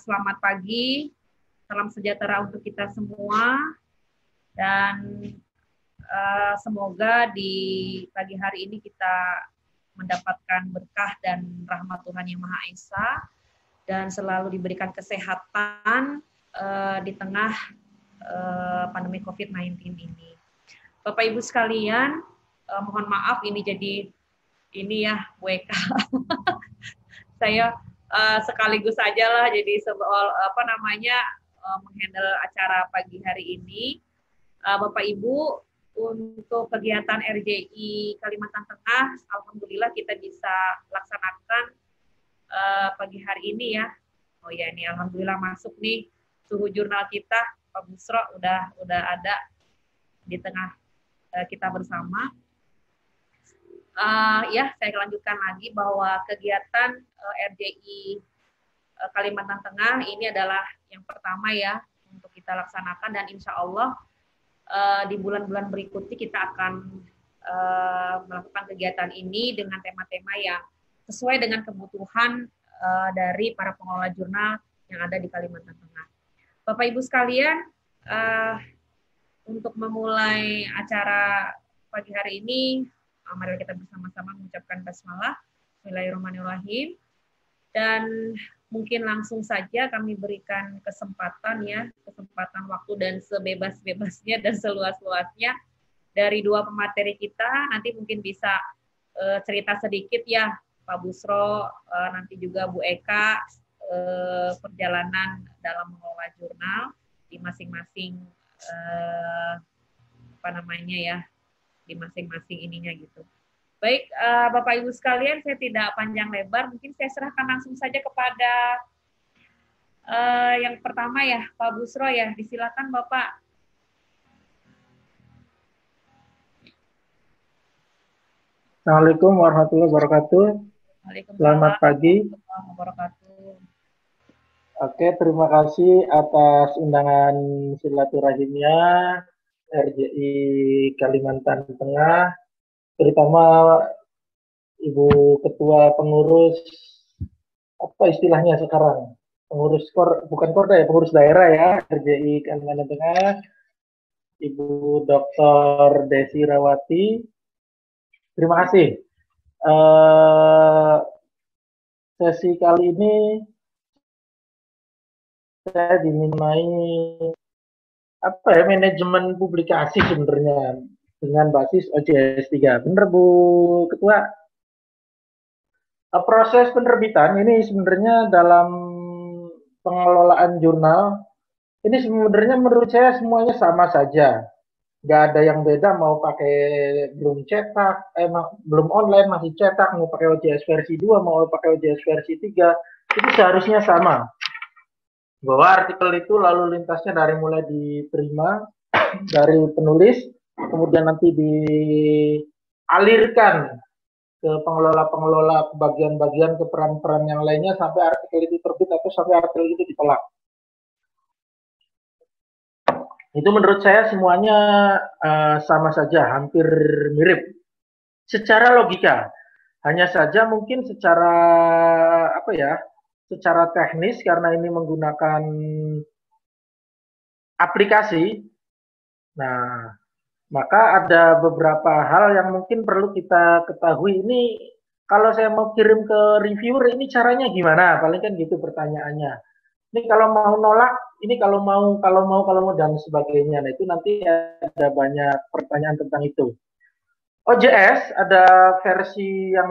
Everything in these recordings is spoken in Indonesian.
Selamat pagi, salam sejahtera untuk kita semua, dan semoga di pagi hari ini kita mendapatkan berkah dan rahmat Tuhan Yang Maha Esa, dan selalu diberikan kesehatan di tengah pandemi COVID-19 ini. Bapak-Ibu sekalian, mohon maaf ini jadi, ini ya, WK. Saya sekaligus saja lah jadi menghandle acara pagi hari ini. Bapak Ibu, untuk kegiatan RJI Kalimantan Tengah, alhamdulillah kita bisa laksanakan pagi hari ini ya. Oh ya, ini alhamdulillah masuk nih suhu jurnal kita, Pak Musro udah ada di tengah kita bersama. Saya lanjutkan lagi bahwa kegiatan RJI Kalimantan Tengah ini adalah yang pertama ya untuk kita laksanakan, dan insya Allah di bulan-bulan berikutnya kita akan melakukan kegiatan ini dengan tema-tema yang sesuai dengan kebutuhan dari para pengelola jurnal yang ada di Kalimantan Tengah. Bapak-Ibu sekalian, untuk memulai acara pagi hari ini, mari kita bersama-sama mengucapkan basmalah, bismillahirrahmanirrahim, dan mungkin langsung saja kami berikan kesempatan ya, kesempatan waktu dan sebebas-bebasnya dan seluas-luasnya dari dua pemateri kita. Nanti mungkin bisa cerita sedikit ya Pak Busro, nanti juga Bu Eka, perjalanan dalam mengelola jurnal di masing-masing di masing-masing ininya gitu. Baik, Bapak Ibu sekalian, saya tidak panjang lebar, mungkin saya serahkan langsung saja kepada yang pertama ya, Pak Busro ya, disilakan Bapak. Assalamualaikum warahmatullahi wabarakatuh. Selamat pagi. Oke, terima kasih atas undangan silaturahimnya RJI Kalimantan Tengah, terutama Ibu Ketua Pengurus, apa istilahnya sekarang? Pengurus pengurus daerah ya, RJI Kalimantan Tengah, Ibu Dr. Desi Rawati. Terima kasih. Sesi kali ini saya dimintai manajemen publikasi sebenarnya dengan basis OJS 3. Bener Bu Ketua? Proses penerbitan ini sebenarnya dalam pengelolaan jurnal, ini sebenarnya menurut saya semuanya sama saja. Nggak ada yang beda, mau pakai belum cetak, belum online masih cetak, mau pakai OJS versi 2, mau pakai OJS versi 3, itu seharusnya sama. Bahwa artikel itu lalu lintasnya dari mulai diterima dari penulis, kemudian nanti dialirkan ke pengelola-pengelola, bagian-bagian, ke peran-peran yang lainnya, sampai artikel itu terbit atau sampai artikel itu ditolak. Itu menurut saya semuanya sama saja, hampir mirip secara logika. Hanya saja mungkin secara teknis, karena ini menggunakan aplikasi, nah maka ada beberapa hal yang mungkin perlu kita ketahui. Ini kalau saya mau kirim ke reviewer, ini caranya gimana? Paling kan gitu pertanyaannya. Ini kalau mau nolak, ini kalau mau dan sebagainya. Nah itu nanti ada banyak pertanyaan tentang itu. OJS ada versi yang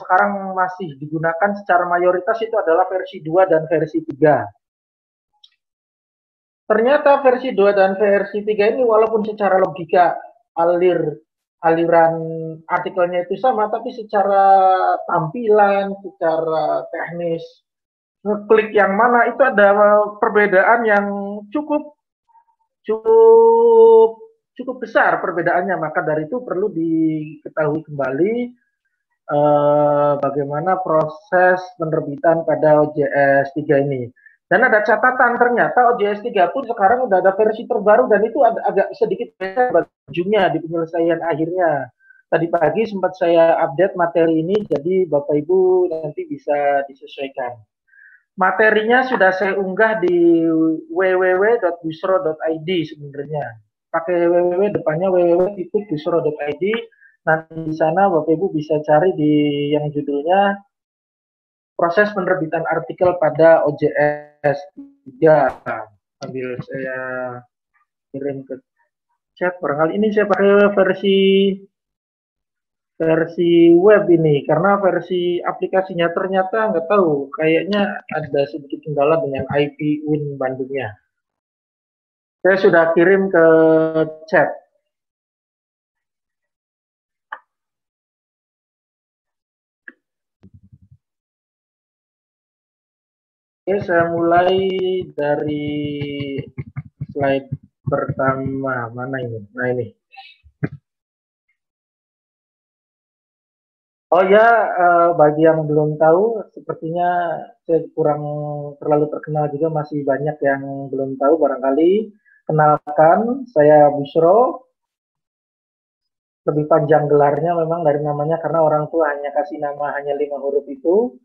sekarang masih digunakan secara mayoritas, itu adalah versi 2 dan versi 3. Ternyata versi 2 dan versi 3 ini walaupun secara logika aliran artikelnya itu sama, tapi secara tampilan, secara teknis, ngeklik yang mana itu ada perbedaan yang cukup besar perbedaannya. Maka dari itu perlu diketahui kembali bagaimana proses penerbitan pada OJS 3 ini. Dan ada catatan, ternyata OJS 3 pun sekarang udah ada versi terbaru, dan itu agak sedikit beda bajunya di penyelesaian akhirnya. Tadi pagi sempat saya update materi ini, jadi Bapak Ibu nanti bisa disesuaikan. Materinya sudah saya unggah di www.busro.id sebenarnya. Pakai www depannya www.busro.id. Nanti di sana Bapak Ibu bisa cari di yang judulnya proses penerbitan artikel pada OJS 3. Ambil saya kirim ke chat. Barangkali ini saya pakai versi web ini, karena versi aplikasinya ternyata nggak tahu, kayaknya ada sedikit kendala dengan IP UIN Bandungnya. Saya sudah kirim ke chat. Oke, saya mulai dari slide pertama. Mana ini? Nah, ini. Oh ya, bagi yang belum tahu, sepertinya saya kurang terlalu terkenal juga, masih banyak yang belum tahu barangkali. Kenalkan, saya Busro. Lebih panjang gelarnya memang dari namanya, karena orang tua hanya kasih nama hanya 5 huruf itu.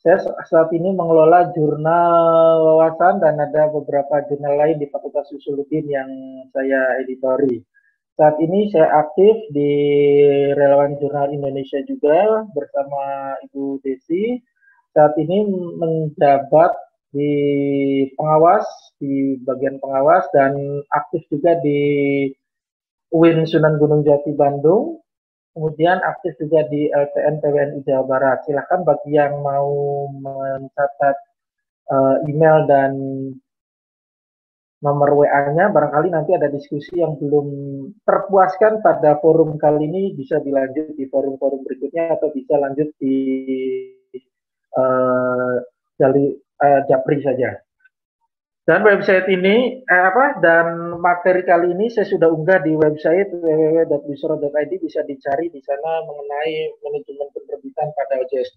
Saya saat ini mengelola jurnal wawasan dan ada beberapa jurnal lain di Fakultas Sosiologi yang saya editori. Saat ini saya aktif di Relawan Jurnal Indonesia juga bersama Ibu Desi. Saat ini menjabat di pengawas, di bagian pengawas, dan aktif juga di UIN Sunan Gunung Jati Bandung. Kemudian aktif juga di LPN PWNI Jawa Barat. Silahkan bagi yang mau mencatat email dan nomor WA-nya, barangkali nanti ada diskusi yang belum terpuaskan pada forum kali ini, bisa dilanjut di forum-forum berikutnya atau bisa lanjut di Japri saja. Dan website ini, dan materi kali ini saya sudah unggah di website www.busro.id, bisa dicari di sana mengenai manajemen penerbitan pada OJS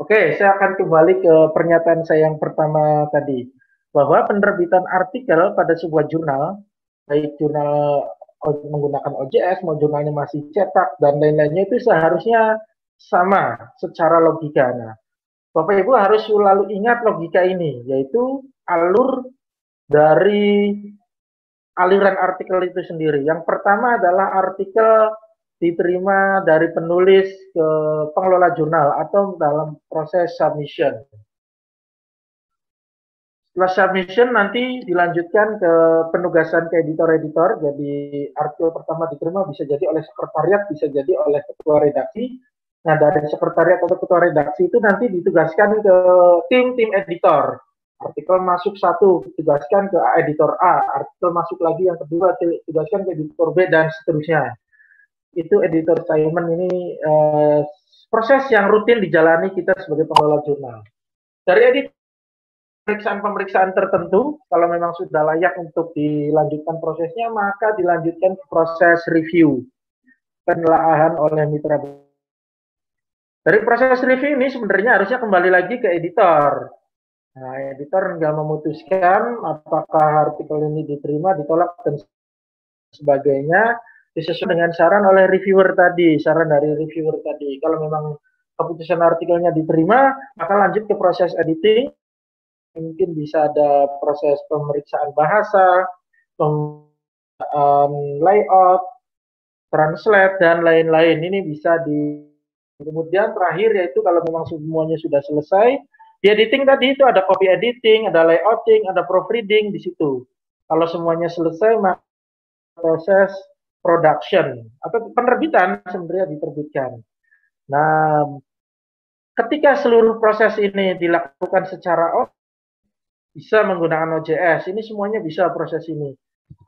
3. Oke, saya akan kembali ke pernyataan saya yang pertama tadi, bahwa penerbitan artikel pada sebuah jurnal, baik jurnal menggunakan OJS, mau jurnalnya masih cetak, dan lain-lainnya itu seharusnya sama secara logika. Nah, Bapak-Ibu harus selalu ingat logika ini, yaitu alur dari aliran artikel itu sendiri. Yang pertama adalah artikel diterima dari penulis ke pengelola jurnal atau dalam proses submission. Setelah submission nanti dilanjutkan ke penugasan ke editor-editor, jadi artikel pertama diterima bisa jadi oleh sekretariat, bisa jadi oleh ketua redaksi. Nah, dari sekretariat atau ketua redaksi itu nanti ditugaskan ke tim editor. Artikel masuk satu, ditugaskan ke editor A, artikel masuk lagi yang kedua, ditugaskan ke editor B, dan seterusnya. Itu editor assignment ini proses yang rutin dijalani kita sebagai pengelola jurnal. Dari editor, pemeriksaan-pemeriksaan tertentu, kalau memang sudah layak untuk dilanjutkan prosesnya, maka dilanjutkan proses review, penelaahan oleh mitra. Dari proses review ini sebenarnya harusnya kembali lagi ke editor. Nah, editor nggak memutuskan apakah artikel ini diterima, ditolak, dan sebagainya, disesuaikan dengan saran oleh reviewer tadi, saran dari reviewer tadi. Kalau memang keputusan artikelnya diterima, maka lanjut ke proses editing. Mungkin bisa ada proses pemeriksaan bahasa, layout, translate, dan lain-lain. Ini bisa di... Kemudian terakhir yaitu kalau memang semuanya sudah selesai, di editing tadi itu ada copy editing, ada layouting, ada proofreading di situ. Kalau semuanya selesai, maka proses production atau penerbitan sebenarnya diterbitkan. Nah, ketika seluruh proses ini dilakukan secara bisa menggunakan OJS, ini semuanya bisa proses ini.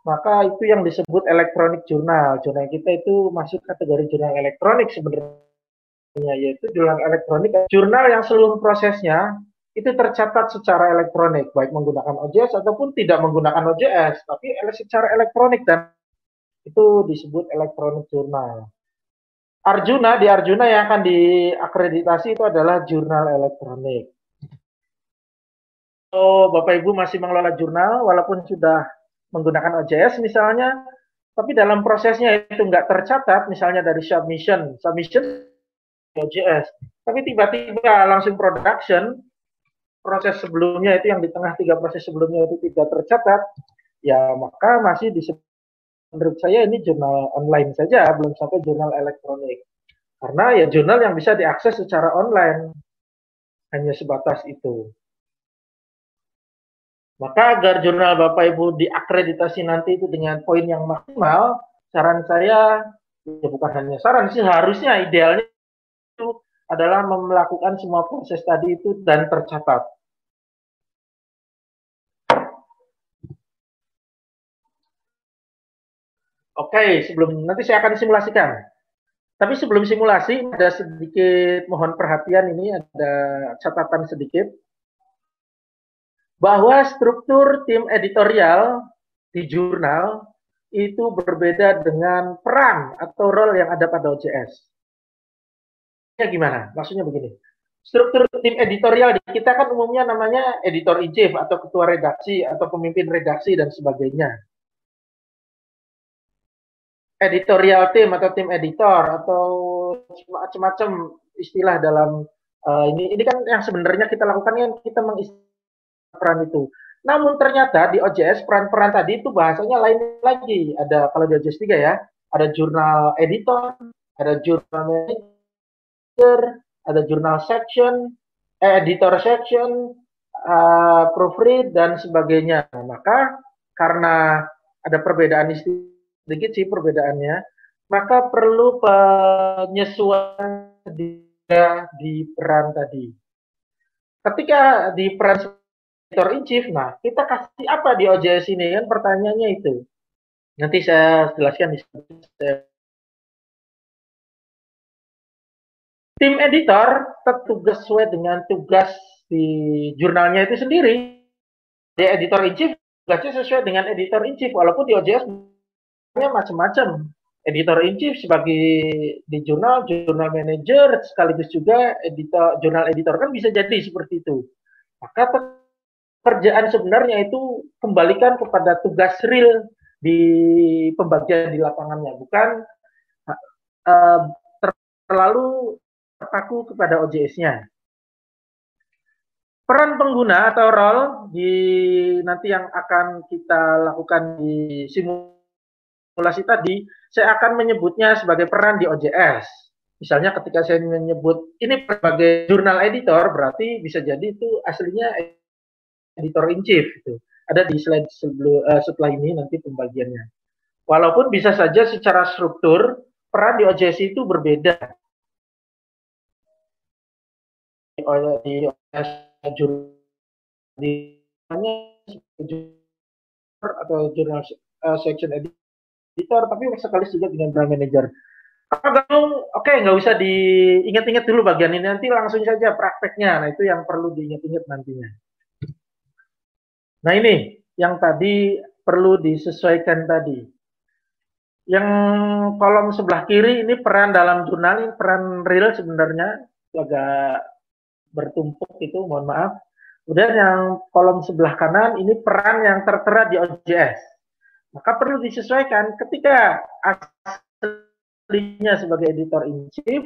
Maka itu yang disebut elektronik jurnal. Jurnal kita itu masuk kategori jurnal elektronik sebenarnya, yaitu jurnal elektronik. Jurnal yang seluruh prosesnya itu tercatat secara elektronik, baik menggunakan OJS ataupun tidak menggunakan OJS, tapi secara elektronik, dan itu disebut elektronik jurnal. Arjuna, di Arjuna yang akan diakreditasi itu adalah jurnal elektronik. Oh, Bapak Ibu masih mengelola jurnal walaupun sudah menggunakan OJS misalnya, tapi dalam prosesnya itu nggak tercatat, misalnya dari submission OJS, tapi tiba-tiba langsung production, proses sebelumnya itu yang di tengah tiga proses sebelumnya itu tidak tercatat, ya maka masih menurut saya ini jurnal online saja, belum sampai jurnal elektronik. Karena ya jurnal yang bisa diakses secara online hanya sebatas itu. Maka agar jurnal Bapak Ibu diakreditasi nanti itu dengan poin yang maksimal, saran saya, ya bukan hanya saran sih, harusnya idealnya itu adalah melakukan semua proses tadi itu dan tercatat. Oke, sebelum nanti saya akan simulasikan. Tapi sebelum simulasi ada sedikit mohon perhatian, ini ada catatan sedikit bahwa struktur tim editorial di jurnal itu berbeda dengan peran atau role yang ada pada OJS. Ya gimana? Maksudnya begini. Struktur tim editorial di kita kan umumnya namanya editor in chief atau ketua redaksi atau pemimpin redaksi dan sebagainya. Editorial team atau tim editor atau macam-macam istilah dalam ini kan yang sebenarnya kita lakukan kan kita mengistilah peran itu. Namun ternyata di OJS peran-peran tadi itu bahasanya lain lagi. Ada kalau di OJS 3 ya, ada jurnal editor, ada jurnal manager, ada jurnal section, editor section, proofread dan sebagainya. Nah, maka karena ada perbedaan istilah sedikit sih perbedaannya, maka perlu penyesuaian di peran tadi. Ketika di peran editor in chief, nah kita kasih apa di OJS ini kan pertanyaannya itu. Nanti saya jelaskan di slide. Tim editor tertugas sesuai dengan tugas di jurnalnya itu sendiri. Di editor in chief tugasnya sesuai dengan editor in chief, walaupun di OJS macam-macam. Editor in chief sebagai di jurnal, jurnal manager sekaligus juga editor, jurnal editor kan bisa jadi seperti itu. Maka pekerjaan sebenarnya itu kembalikan kepada tugas real di pembagian di lapangannya, bukan terlalu terpaku kepada OJS-nya. Peran pengguna atau role di nanti yang akan kita lakukan di simulasi tadi, saya akan menyebutnya sebagai peran di OJS. Misalnya ketika saya menyebut ini sebagai jurnal editor, berarti bisa jadi itu aslinya editor in chief. Gitu. Ada di slide setelah ini nanti pembagiannya. Walaupun bisa saja secara struktur, peran di OJS itu berbeda. Di OJS jurnal atau jurnal section editor, tapi sekali juga dengan brand manager. Oke, nggak usah diingat-ingat dulu bagian ini, nanti langsung saja prakteknya. Nah, itu yang perlu diingat-ingat nantinya. Nah, ini yang tadi perlu disesuaikan tadi. Yang kolom sebelah kiri ini peran dalam jurnal, ini peran real sebenarnya, agak bertumpuk itu, mohon maaf. Kemudian yang kolom sebelah kanan ini peran yang tertera di OJS. Maka perlu disesuaikan ketika aslinya sebagai editor in chief,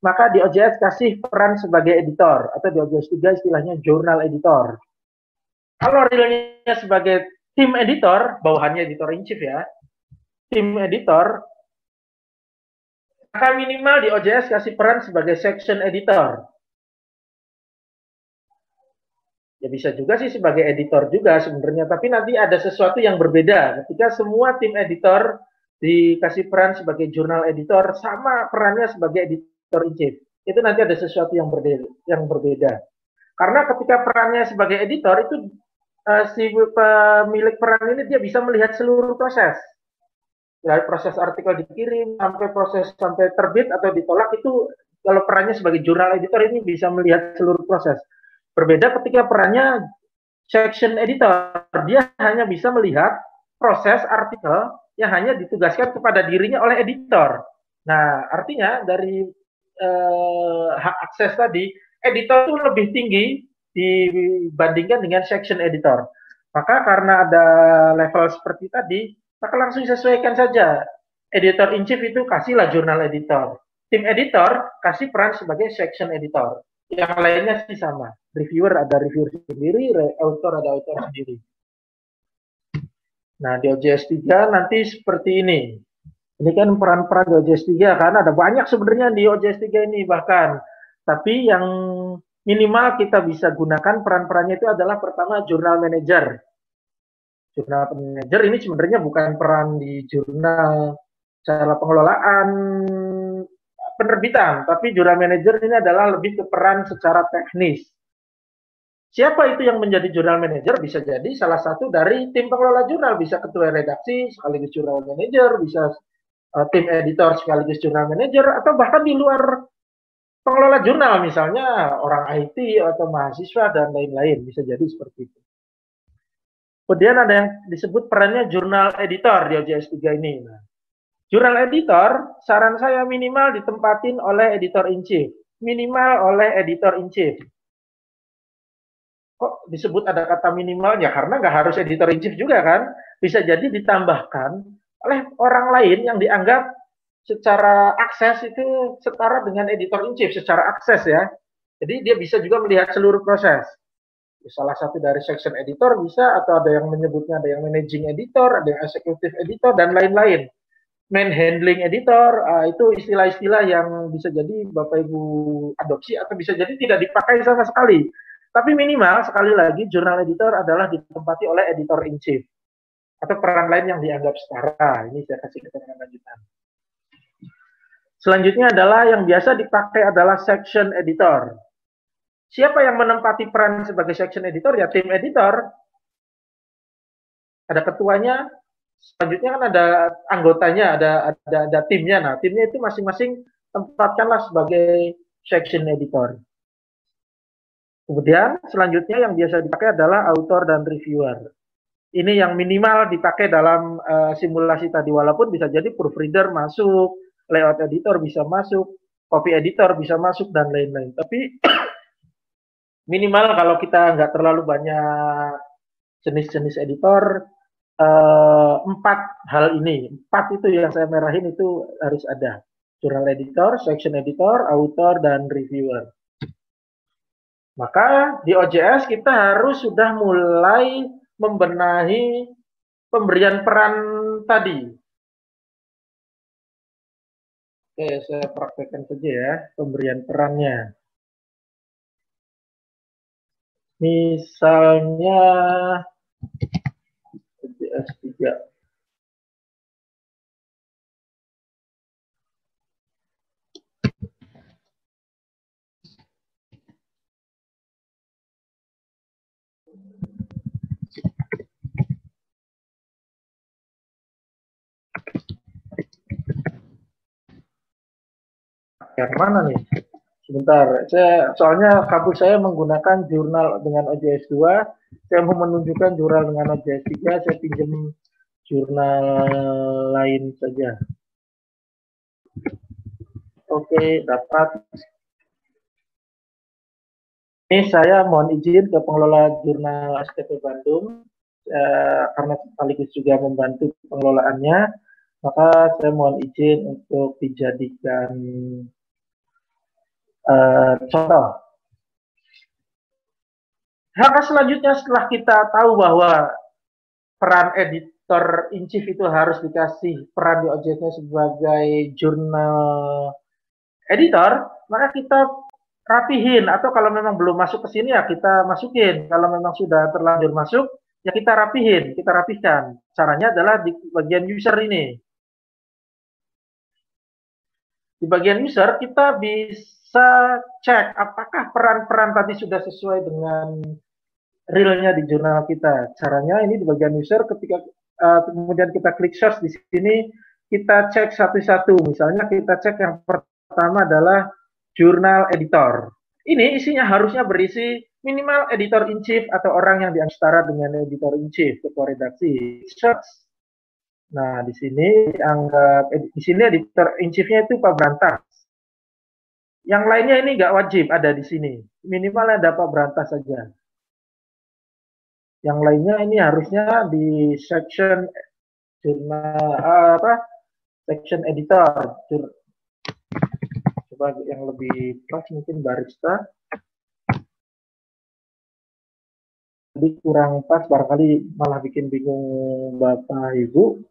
maka di OJS kasih peran sebagai editor, atau di OJS 3 istilahnya jurnal editor. Kalau realnya sebagai tim editor, bawahannya editor in chief ya, tim editor, maka minimal di OJS kasih peran sebagai section editor. Ya bisa juga sih sebagai editor juga sebenarnya, tapi nanti ada sesuatu yang berbeda ketika semua tim editor dikasih peran sebagai jurnal editor sama perannya sebagai editor in chief. Itu nanti ada sesuatu yang berbeda. Karena ketika perannya sebagai editor itu si pemilik peran ini dia bisa melihat seluruh proses. Dari proses artikel dikirim sampai proses sampai terbit atau ditolak itu kalau perannya sebagai jurnal editor ini bisa melihat seluruh proses. Berbeda ketika perannya section editor, dia hanya bisa melihat proses artikel yang hanya ditugaskan kepada dirinya oleh editor. Nah, artinya dari hak akses tadi, editor itu lebih tinggi dibandingkan dengan section editor. Maka karena ada level seperti tadi, maka langsung sesuaikan saja. Editor in chief itu kasihlah jurnal editor. Tim editor kasih peran sebagai section editor. Yang lainnya sih sama. Reviewer ada reviewer sendiri, author ada author sendiri. Nah, di OJS 3 nanti seperti ini. Ini kan peran-peran di OJS 3, karena ada banyak sebenarnya di OJS 3 ini bahkan. Tapi yang minimal kita bisa gunakan peran-perannya itu adalah pertama jurnal manager. Jurnal manager ini sebenarnya bukan peran di jurnal secara pengelolaan penerbitan, tapi jurnal manager ini adalah lebih ke peran secara teknis. Siapa itu yang menjadi jurnal manager? Bisa jadi salah satu dari tim pengelola jurnal, bisa ketua redaksi sekaligus jurnal manager, bisa tim editor sekaligus jurnal manager, atau bahkan di luar pengelola jurnal, misalnya orang IT atau mahasiswa dan lain-lain, bisa jadi seperti itu. Kemudian ada yang disebut perannya jurnal editor di OJS 3 ini. Nah, jurnal editor, saran saya minimal ditempatin oleh editor-in-chief. Minimal oleh editor-in-chief. Kok disebut ada kata minimalnya? Karena nggak harus editor-in-chief juga kan. Bisa jadi ditambahkan oleh orang lain yang dianggap secara akses itu setara dengan editor-in-chief secara akses ya. Jadi dia bisa juga melihat seluruh proses. Salah satu dari section editor bisa, atau ada yang menyebutnya ada yang managing editor, ada yang executive editor, dan lain-lain. Man handling editor, itu istilah-istilah yang bisa jadi Bapak Ibu adopsi atau bisa jadi tidak dipakai sama sekali. Tapi minimal sekali lagi jurnal editor adalah ditempati oleh editor-in-chief atau peran lain yang dianggap setara. Ini saya kasih keterangan lanjutan. Selanjutnya adalah yang biasa dipakai adalah section editor. Siapa yang menempati peran sebagai section editor? Ya tim editor. Ada ketuanya. Selanjutnya kan ada anggotanya, ada timnya. Nah, timnya itu masing-masing tempatkanlah sebagai section editor. Kemudian selanjutnya yang biasa dipakai adalah author dan reviewer. Ini yang minimal dipakai dalam simulasi tadi, walaupun bisa jadi proofreader masuk, layout editor bisa masuk, copy editor bisa masuk, dan lain-lain. Tapi minimal kalau kita nggak terlalu banyak jenis-jenis editor, empat hal ini, empat itu yang saya merahin itu harus ada. Jurnal editor, section editor, author, dan reviewer. Maka di OJS kita harus sudah mulai membenahi pemberian peran tadi. Oke, saya praktekkan saja ya pemberian perannya. Misalnya OJS 3. Yang mana nih? Sebentar, soalnya kampus saya menggunakan jurnal dengan OJS 2. Saya mau menunjukkan jurnal dengan OJS 3. Saya pinjam jurnal lain saja. Oke, dapat. Ini saya mohon izin ke pengelola jurnal STP Bandung, karena sekaligus juga membantu pengelolaannya. Maka saya mohon izin untuk dijadikan contoh. Hal selanjutnya setelah kita tahu bahwa peran editor in chief itu harus dikasih peran di OJS-nya sebagai jurnal editor, maka kita rapihin, atau kalau memang belum masuk ke sini ya kita masukin, kalau memang sudah terlanjur masuk ya kita rapihin, kita rapihkan. Caranya adalah di bagian user ini. Di bagian user kita bisa cek apakah peran-peran tadi sudah sesuai dengan realnya di jurnal kita. Caranya ini di bagian user, ketika kemudian kita klik search di sini, kita cek satu-satu. Misalnya kita cek yang pertama adalah jurnal editor. Ini isinya harusnya berisi minimal editor-in-chief atau orang yang dianggap setara dengan editor-in-chief, ketua redaksi. Search. Nah, di sini dianggap di sini editor-in-chiefnya itu Pak Brantas. Yang lainnya ini nggak wajib ada di sini. Minimal ada Pak Brantas saja. Yang lainnya ini harusnya di section jurnal section editor. Coba yang lebih pas mungkin barista. Jadi kurang pas, barangkali malah bikin bingung Bapak Ibu.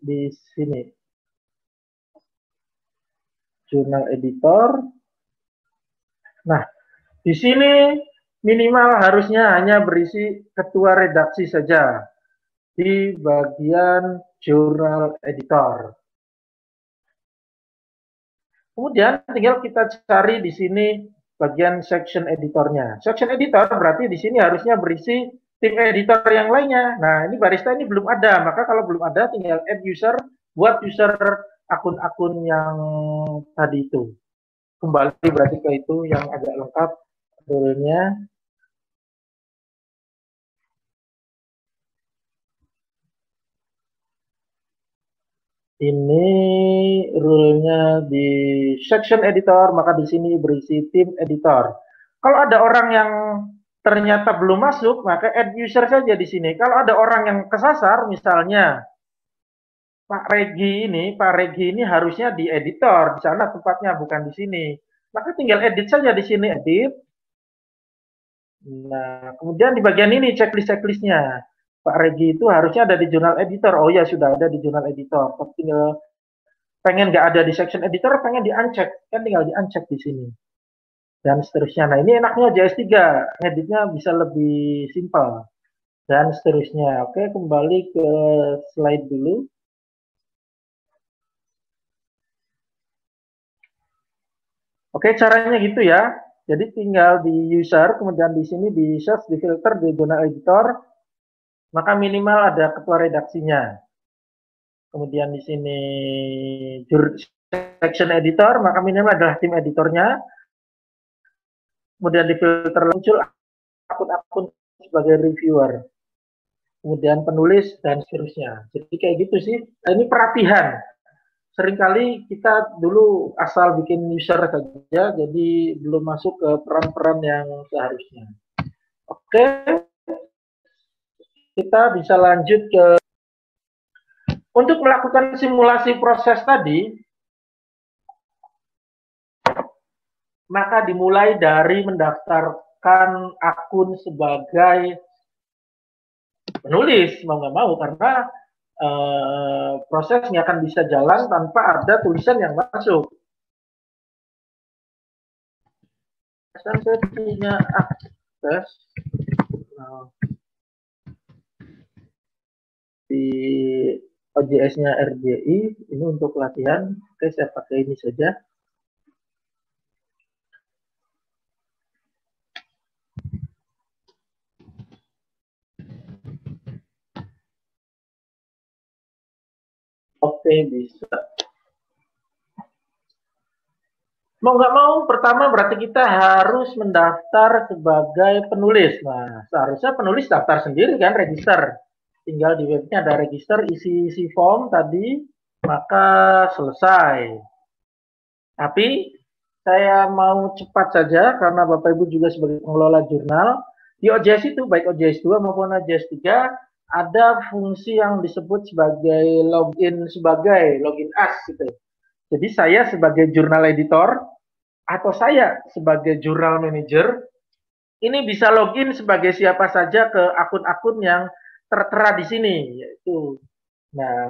Di sini jurnal editor. Nah, di sini minimal harusnya hanya berisi ketua redaksi saja di bagian jurnal editor. Kemudian tinggal kita cari di sini bagian section editornya. Section editor berarti di sini harusnya berisi tim editor yang lainnya. Nah, ini barista ini belum ada, maka kalau belum ada tinggal add user, buat user akun-akun yang tadi itu. Kembali berarti ke itu yang agak lengkap sebelumnya. Ini rule-nya di section editor, maka di sini berisi tim editor. Kalau ada orang yang ternyata belum masuk, maka add user saja di sini. Kalau ada orang yang kesasar, misalnya Pak Regi ini harusnya di editor, di sana tempatnya bukan di sini. Maka tinggal edit saja di sini, edit. Nah, kemudian di bagian ini checklist-checklistnya. Pak Regi itu harusnya ada di jurnal editor. Oh ya, sudah ada di jurnal editor. Tapi tinggal pengen nggak ada di section editor, pengen di-uncheck. Kan tinggal di-uncheck di sini. Dan seterusnya. Nah, ini enaknya JS3. Editnya bisa lebih simpel. Dan seterusnya. Oke, kembali ke slide dulu. Oke, caranya gitu ya. Jadi tinggal di user, kemudian di sini di search, di filter, di jurnal editor. Maka minimal ada ketua redaksinya. Kemudian di sini section editor, maka minimal adalah tim editornya. Kemudian di filter muncul akun-akun sebagai reviewer. Kemudian penulis dan seterusnya. Jadi kayak gitu sih. Nah, ini perhatian. Seringkali kita dulu asal bikin user saja, jadi belum masuk ke peran-peran yang seharusnya. Oke. Kita bisa lanjut ke untuk melakukan simulasi proses tadi, maka dimulai dari mendaftarkan akun sebagai penulis, mau nggak mau, karena prosesnya akan bisa jalan tanpa ada tulisan yang masuk. Saya punya akses. Di OJS-nya RJI, ini untuk latihan. Oke, saya pakai ini saja. Oke, bisa. Mau nggak mau, pertama berarti kita harus mendaftar sebagai penulis. Nah, seharusnya penulis daftar sendiri kan, register. Tinggal di webnya ada register, isi form tadi, maka selesai. Tapi saya mau cepat saja karena Bapak Ibu juga sebagai pengelola jurnal. Di OJS itu, baik OJS 2 maupun OJS 3, ada fungsi yang disebut sebagai login as gitu. Jadi saya sebagai jurnal editor atau saya sebagai jurnal manager ini bisa login sebagai siapa saja ke akun-akun yang tertera di sini, yaitu. Nah,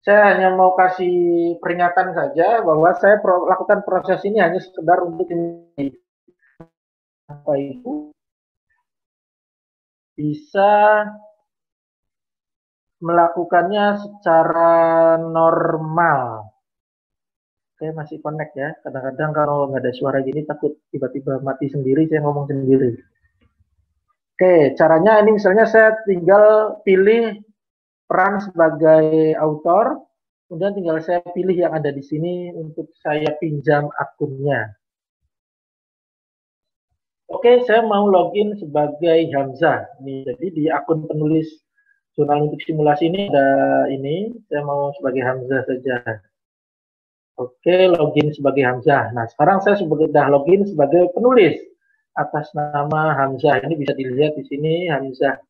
saya hanya mau kasih peringatan saja bahwa saya lakukan proses ini hanya sekedar untuk ini. Bapak Ibu bisa melakukannya secara normal. Oke, masih connect ya. Kadang-kadang kalau nggak ada suara gini takut tiba-tiba mati sendiri, saya ngomong sendiri. Oke, caranya ini misalnya saya tinggal pilih peran sebagai autor, kemudian tinggal saya pilih yang ada di sini untuk saya pinjam akunnya. Oke, saya mau login sebagai Hamzah. Ini, jadi di akun penulis jurnal untuk simulasi ini ada ini, saya mau sebagai Hamzah saja. Oke, login sebagai Hamzah. Nah, sekarang saya sudah login sebagai penulis atas nama Hamzah. Ini bisa dilihat di sini Hamzah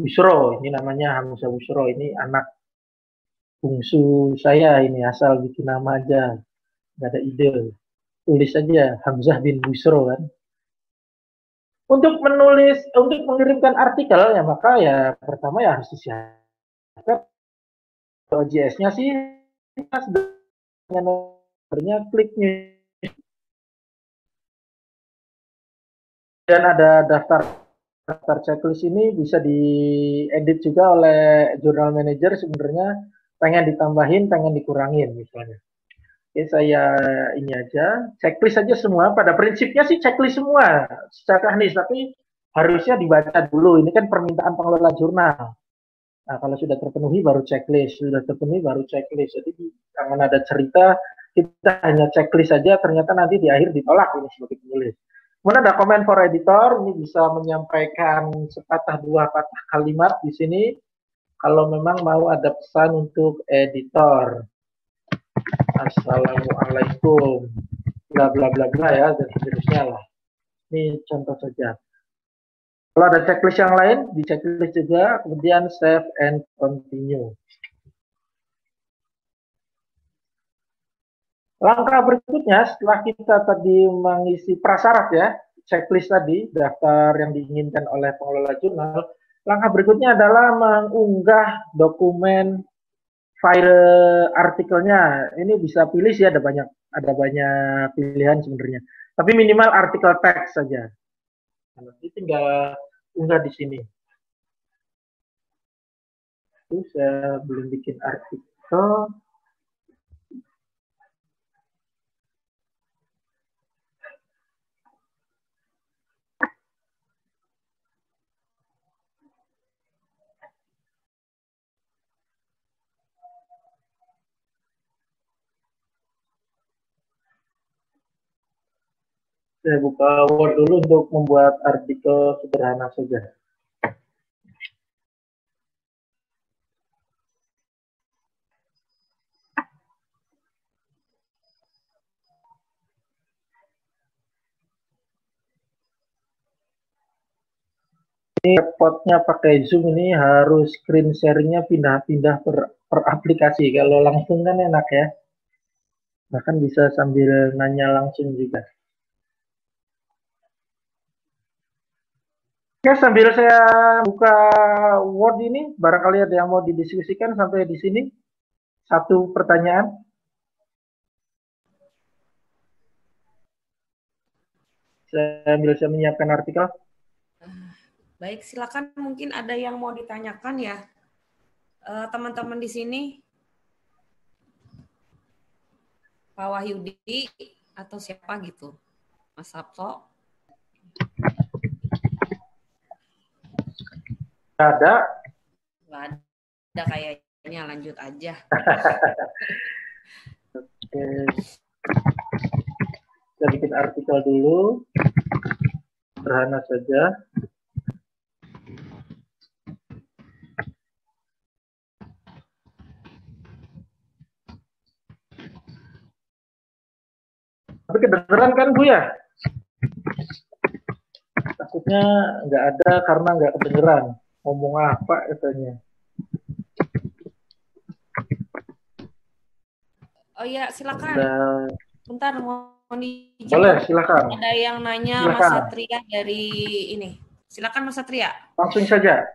Busro, ini namanya Hamzah Busro, ini anak bungsu saya, ini asal bikin nama aja, nggak ada ide, tulis aja Hamzah bin Busro kan. Untuk menulis, untuk mengirimkan artikel, ya maka ya pertama ya harus disiapkan OJS-nya sih, dengan nomornya klik news. Dan ada daftar checklist ini bisa diedit juga oleh jurnal manager sebenarnya, pengen ditambahin, pengen dikurangin misalnya. Oke, saya ini aja, checklist aja semua. Pada prinsipnya sih checklist semua secara teknis, tapi harusnya dibaca dulu. Ini kan permintaan pengelola jurnal. Nah, kalau sudah terpenuhi baru checklist, sudah terpenuhi baru checklist. Jadi jangan ada cerita kita hanya checklist saja, ternyata nanti di akhir ditolak ini sebagai penulis. Kemudian ada comment for editor, ini bisa menyampaikan sepatah dua patah kalimat di sini. Kalau memang mau ada pesan untuk editor, assalamualaikum, bla bla bla bla ya, dan seterusnya lah. Ini contoh saja. Kalau ada checklist yang lain, di checklist juga, kemudian save and continue. Langkah berikutnya setelah kita tadi mengisi prasyarat ya, checklist tadi, daftar yang diinginkan oleh pengelola jurnal. Langkah berikutnya adalah mengunggah dokumen file artikelnya. Ini bisa pilih sih, ada banyak pilihan sebenarnya. Tapi minimal artikel teks saja. Nanti tinggal unggah di sini. Itu saya belum bikin artikel. Saya buka Word dulu untuk membuat artikel sederhana saja. Ini repotnya pakai Zoom ini harus screen sharingnya pindah-pindah per aplikasi. Kalau langsung kan enak ya. Bahkan bisa sambil nanya langsung juga. Oke, sambil saya buka Word ini, barangkali ada yang mau didiskusikan sampai di sini. Satu pertanyaan. Sambil saya menyiapkan artikel. Baik, silakan mungkin ada yang mau ditanyakan ya, teman-teman di sini. Pak Wahyudi atau siapa gitu, Mas Sabto. Nggak ada kayaknya, lanjut aja. Oke, kita bikin artikel dulu, sederhana saja. Tapi kedengeran kan Bu ya? Takutnya nggak ada karena nggak kedengeran. Ngomong apa katanya? Oh ya, silakan. Bentar, mau dijawab. Boleh, silakan. Ada yang nanya, silakan. Mas Satria dari ini. Silakan Mas Satria. Langsung saja.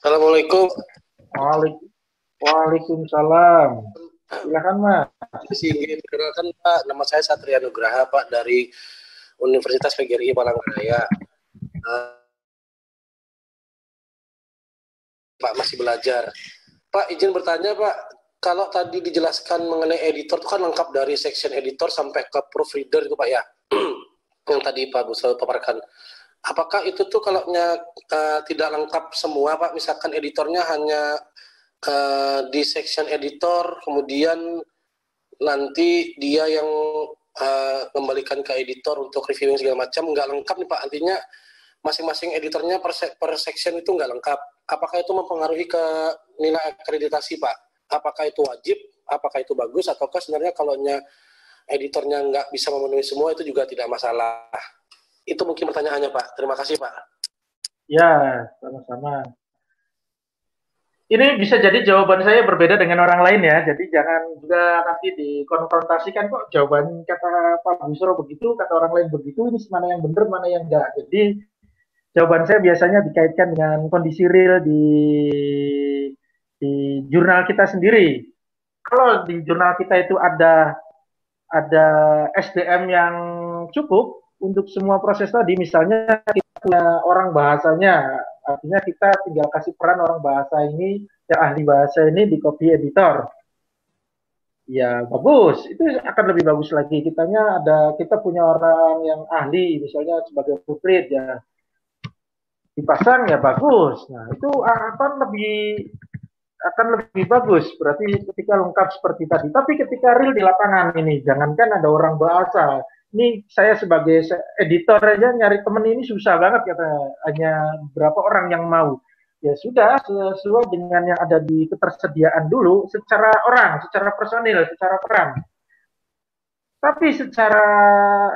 Assalamualaikum. Waalaikumsalam. Silakan Mas. Ingin perkenalkan Pak, nama saya Satria Nugraha Pak dari Universitas PGRI Palangkaraya. Pak masih belajar. Pak izin bertanya Pak, kalau tadi dijelaskan mengenai editor itu kan lengkap dari section editor sampai ke proofreader itu Pak ya, yang tadi Pak Busro paparkan. Apakah itu tuh kalau tidak lengkap semua Pak, misalkan editornya hanya di section editor, kemudian nanti dia yang kembalikan ke editor untuk reviewing segala macam, nggak lengkap nih Pak, artinya masing-masing editornya per section itu nggak lengkap. Apakah itu mempengaruhi ke nilai akreditasi Pak? Apakah itu wajib? Apakah itu bagus? Ataukah sebenarnya kalau editornya nggak bisa memenuhi semua itu juga tidak masalah? Itu mungkin pertanyaannya Pak. Terima kasih Pak. Ya, sama-sama. Ini bisa jadi jawaban saya berbeda dengan orang lain ya, jadi jangan juga nanti dikonfrontasikan kok jawaban kata Pak Busro begitu, kata orang lain begitu, ini mana yang benar, mana yang enggak. Jadi jawaban saya biasanya dikaitkan dengan kondisi real di jurnal kita sendiri. Kalau di jurnal kita itu ada SDM yang cukup untuk semua proses tadi, misalnya kita punya orang bahasanya, artinya kita tinggal kasih peran orang bahasa ini, yang ahli bahasa ini di copy editor. Ya bagus, itu akan lebih bagus lagi. Kita punya orang yang ahli, misalnya sebagai putri ya dipasang ya bagus. Nah itu akan lebih bagus. Berarti ketika lengkap seperti tadi. Tapi ketika real di lapangan ini, jangankan ada orang bahasa. Ini saya sebagai editor aja nyari temen ini susah banget, kata hanya berapa orang yang mau. Ya sudah, sesuai dengan yang ada di ketersediaan dulu, secara orang, secara personil, secara peran. Tapi secara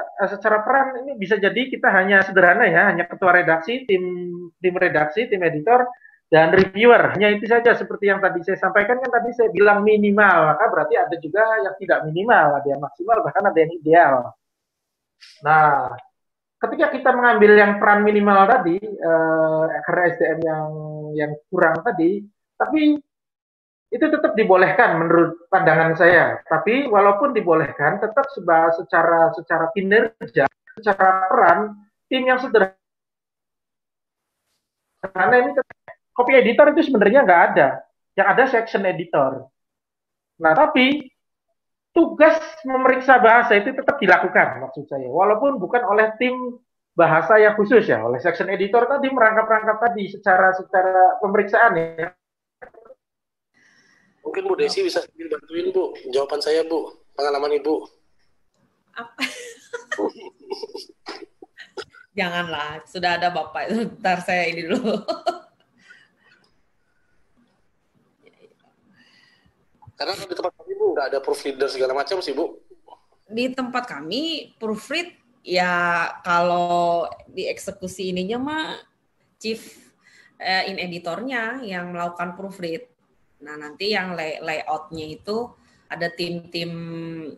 peran ini bisa jadi kita hanya sederhana ya, hanya ketua redaksi, tim redaksi, tim editor, dan reviewer. Hanya itu saja, seperti yang tadi saya sampaikan kan tadi saya bilang minimal, maka berarti ada juga yang tidak minimal, ada yang maksimal, bahkan ada yang ideal. Nah, ketika kita mengambil yang peran minimal tadi, karena SDM yang kurang tadi, tapi itu tetap dibolehkan menurut pandangan saya. Tapi walaupun dibolehkan, tetap secara kinerja, secara peran, tim yang sederhana ini tetap, copy editor itu sebenarnya nggak ada. Yang ada section editor. Nah, tapi tugas memeriksa bahasa itu tetap dilakukan, maksud saya. Walaupun bukan oleh tim bahasa yang khusus ya, oleh section editor tadi, merangkap-rangkap tadi secara pemeriksaan ya. Mungkin Bu Desi bisa bantuin Bu, jawaban saya Bu, pengalaman Ibu. Apa? Janganlah, sudah ada Bapak, ntar saya ini dulu. Karena di tempat kami Bu nggak ada proofreader segala macam sih Bu. Di tempat kami proofread ya kalau dieksekusi ininya mah chief in editornya yang melakukan proofread. Nah nanti yang layoutnya itu ada tim-tim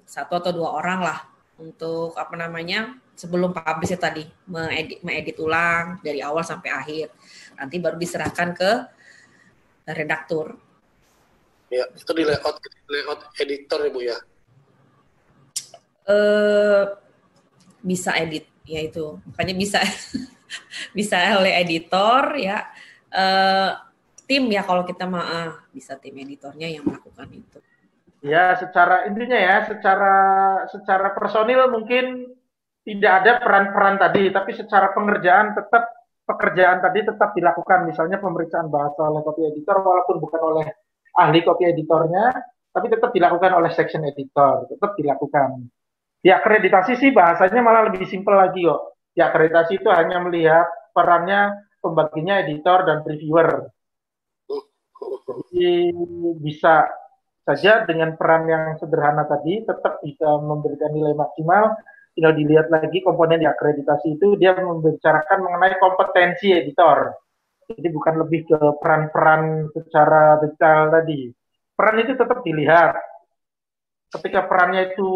satu atau dua orang lah untuk apa namanya sebelum publish tadi mengedit ulang dari awal sampai akhir. Nanti baru diserahkan ke redaktur. Ya, itu di layout editor ya Bu ya? Bisa edit, ya itu. Makanya bisa oleh editor ya. Tim ya kalau kita bisa tim editornya yang melakukan itu. Ya, secara intinya ya, secara personil mungkin tidak ada peran-peran tadi, tapi secara pengerjaan tetap pekerjaan tadi tetap dilakukan. Misalnya pemeriksaan bahasa oleh copy editor walaupun bukan oleh ahli copy editornya, tapi tetap dilakukan oleh section editor, tetap dilakukan. Di akreditasi sih bahasanya malah lebih simpel lagi kok. Di akreditasi itu hanya melihat perannya, pembaginya editor dan reviewer. Jadi bisa saja dengan peran yang sederhana tadi, tetap bisa memberikan nilai maksimal. Tinggal dilihat lagi komponen di akreditasi itu, dia membicarakan mengenai kompetensi editor. Jadi bukan lebih ke peran-peran secara detail tadi. Peran itu tetap dilihat. Ketika perannya itu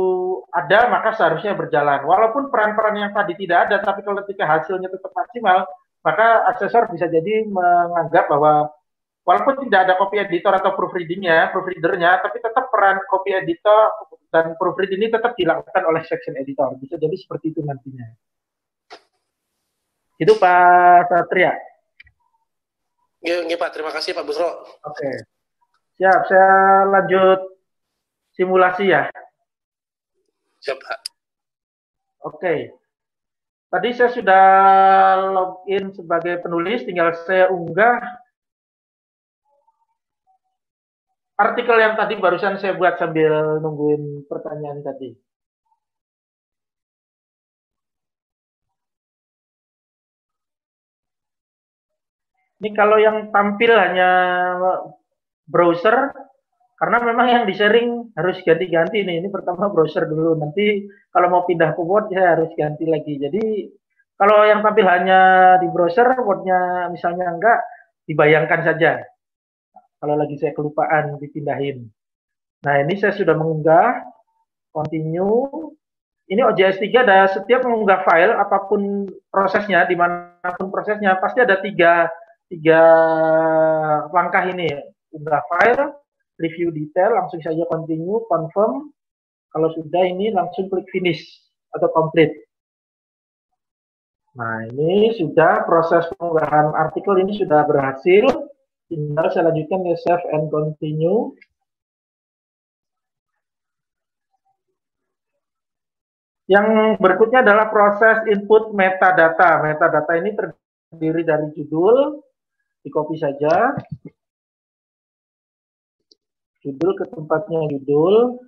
ada, maka seharusnya berjalan. Walaupun peran-peran yang tadi tidak ada, tapi kalau ketika hasilnya tetap maksimal, maka asesor bisa jadi menganggap bahwa walaupun tidak ada copy editor atau proofreadernya, tapi tetap peran copy editor dan proofread ini tetap dilakukan oleh section editor. Bisa jadi seperti itu nantinya. Itu Pak Satria. Iya Pak, terima kasih Pak Busro. Oke, siap, saya lanjut simulasi ya. Siap Pak. Oke, tadi saya sudah login sebagai penulis, tinggal saya unggah artikel yang tadi barusan saya buat sambil nungguin pertanyaan tadi. Ini kalau yang tampil hanya browser, karena memang yang di-sharing harus ganti-ganti nih. Ini pertama browser dulu, nanti kalau mau pindah ke Word, saya harus ganti lagi. Jadi Kalau yang tampil hanya di browser, Word-nya misalnya enggak, dibayangkan saja. Kalau lagi saya kelupaan, dipindahin. Nah, ini saya sudah mengunggah, continue. Ini OJS 3 ada setiap mengunggah file, apapun prosesnya, dimanapun prosesnya, pasti ada tiga langkah ini. Unggah file, review detail, langsung saja continue, confirm. Kalau sudah ini langsung klik finish atau complete. Nah, ini sudah proses pengunggahan artikel ini sudah berhasil. Tinggal saya lanjutkan ke save and continue. Yang berikutnya adalah proses input metadata. Metadata ini terdiri dari judul, di-copy saja. Judul ke tempatnya judul.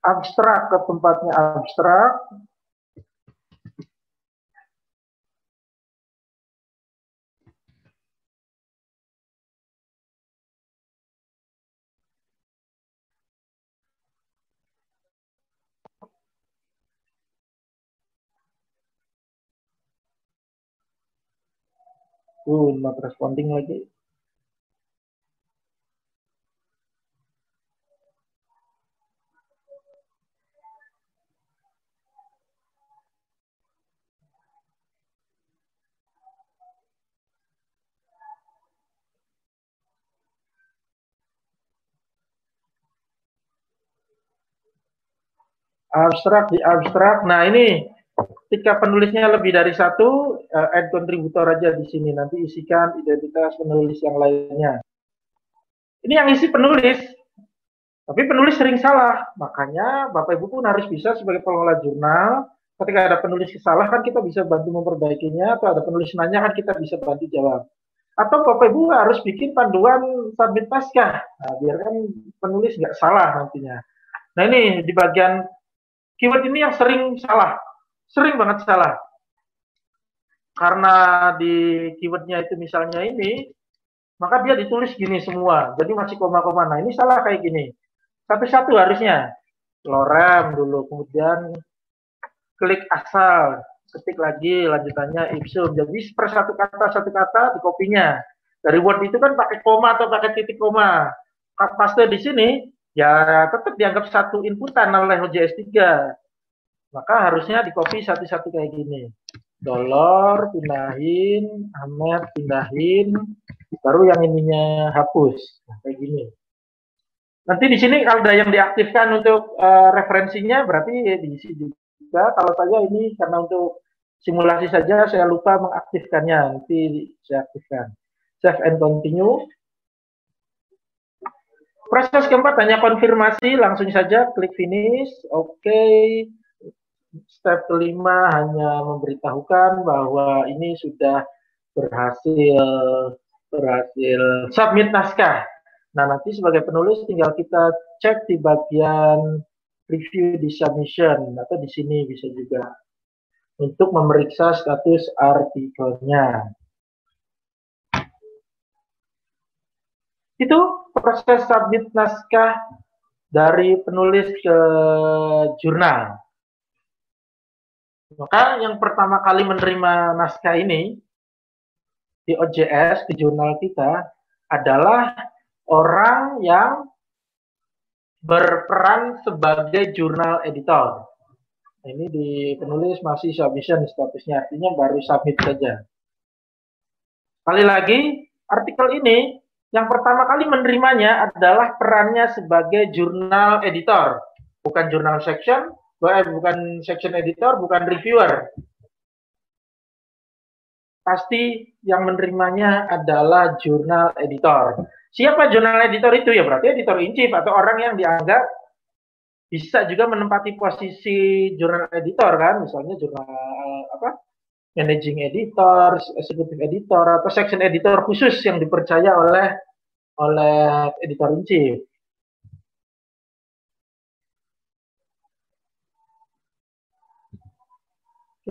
Abstrak ke tempatnya abstrak. Not responding lagi. Abstrak, di abstrak. Nah, ini ketika penulisnya lebih dari satu, add kontributor aja di sini. Nanti isikan identitas penulis yang lainnya. Ini yang isi penulis, tapi penulis sering salah. Makanya Bapak Ibu pun harus bisa sebagai pengelola jurnal, ketika ada penulis salah kan kita bisa bantu memperbaikinya, atau ada penulis nanya kan kita bisa bantu jawab. Atau Bapak Ibu harus bikin panduan submit naskah, nah, biar kan penulis nggak salah nantinya. Nah ini di bagian keyword ini yang sering salah. Sering banget salah. Karena di keywordnya itu misalnya ini, maka dia ditulis gini semua. Jadi masih koma-koma. Nah, ini salah kayak gini. Satu-satu harusnya. Lorem dulu, kemudian klik asal. Ketik lagi, lanjutannya ipsum. Jadi per satu kata di kopinya. Dari Word itu kan pakai koma atau pakai titik koma. Paste di sini, ya tetap dianggap satu inputan oleh OJS 3. Maka harusnya di-copy satu-satu kayak gini. Dolor, pindahin, Ahmed, pindahin, baru yang ininya hapus. Nah, kayak gini. Nanti di sini kalau ada yang diaktifkan untuk referensinya, berarti diisi juga. Kalau saya ini karena untuk simulasi saja, saya lupa mengaktifkannya. Nanti saya aktifkan. Save and continue. Proses keempat hanya konfirmasi, langsung saja klik finish. Oke. Step kelima hanya memberitahukan bahwa ini sudah berhasil submit naskah. Nah, nanti sebagai penulis tinggal kita cek di bagian review di submission atau di sini bisa juga untuk memeriksa status artikelnya. Itu proses submit naskah dari penulis ke jurnal. Maka yang pertama kali menerima naskah ini di OJS, di jurnal kita, adalah orang yang berperan sebagai jurnal editor. Ini di penulis masih submission statusnya, artinya baru submit saja. Sekali lagi, artikel ini yang pertama kali menerimanya adalah perannya sebagai jurnal editor, bukan jurnal section. Bukan section editor, bukan reviewer. Pasti yang menerimanya adalah jurnal editor. Siapa jurnal editor itu? Ya berarti editor in chief atau orang yang dianggap bisa juga menempati posisi jurnal editor kan, misalnya jurnal apa? Managing editor, executive editor atau section editor khusus yang dipercaya oleh editor in chief.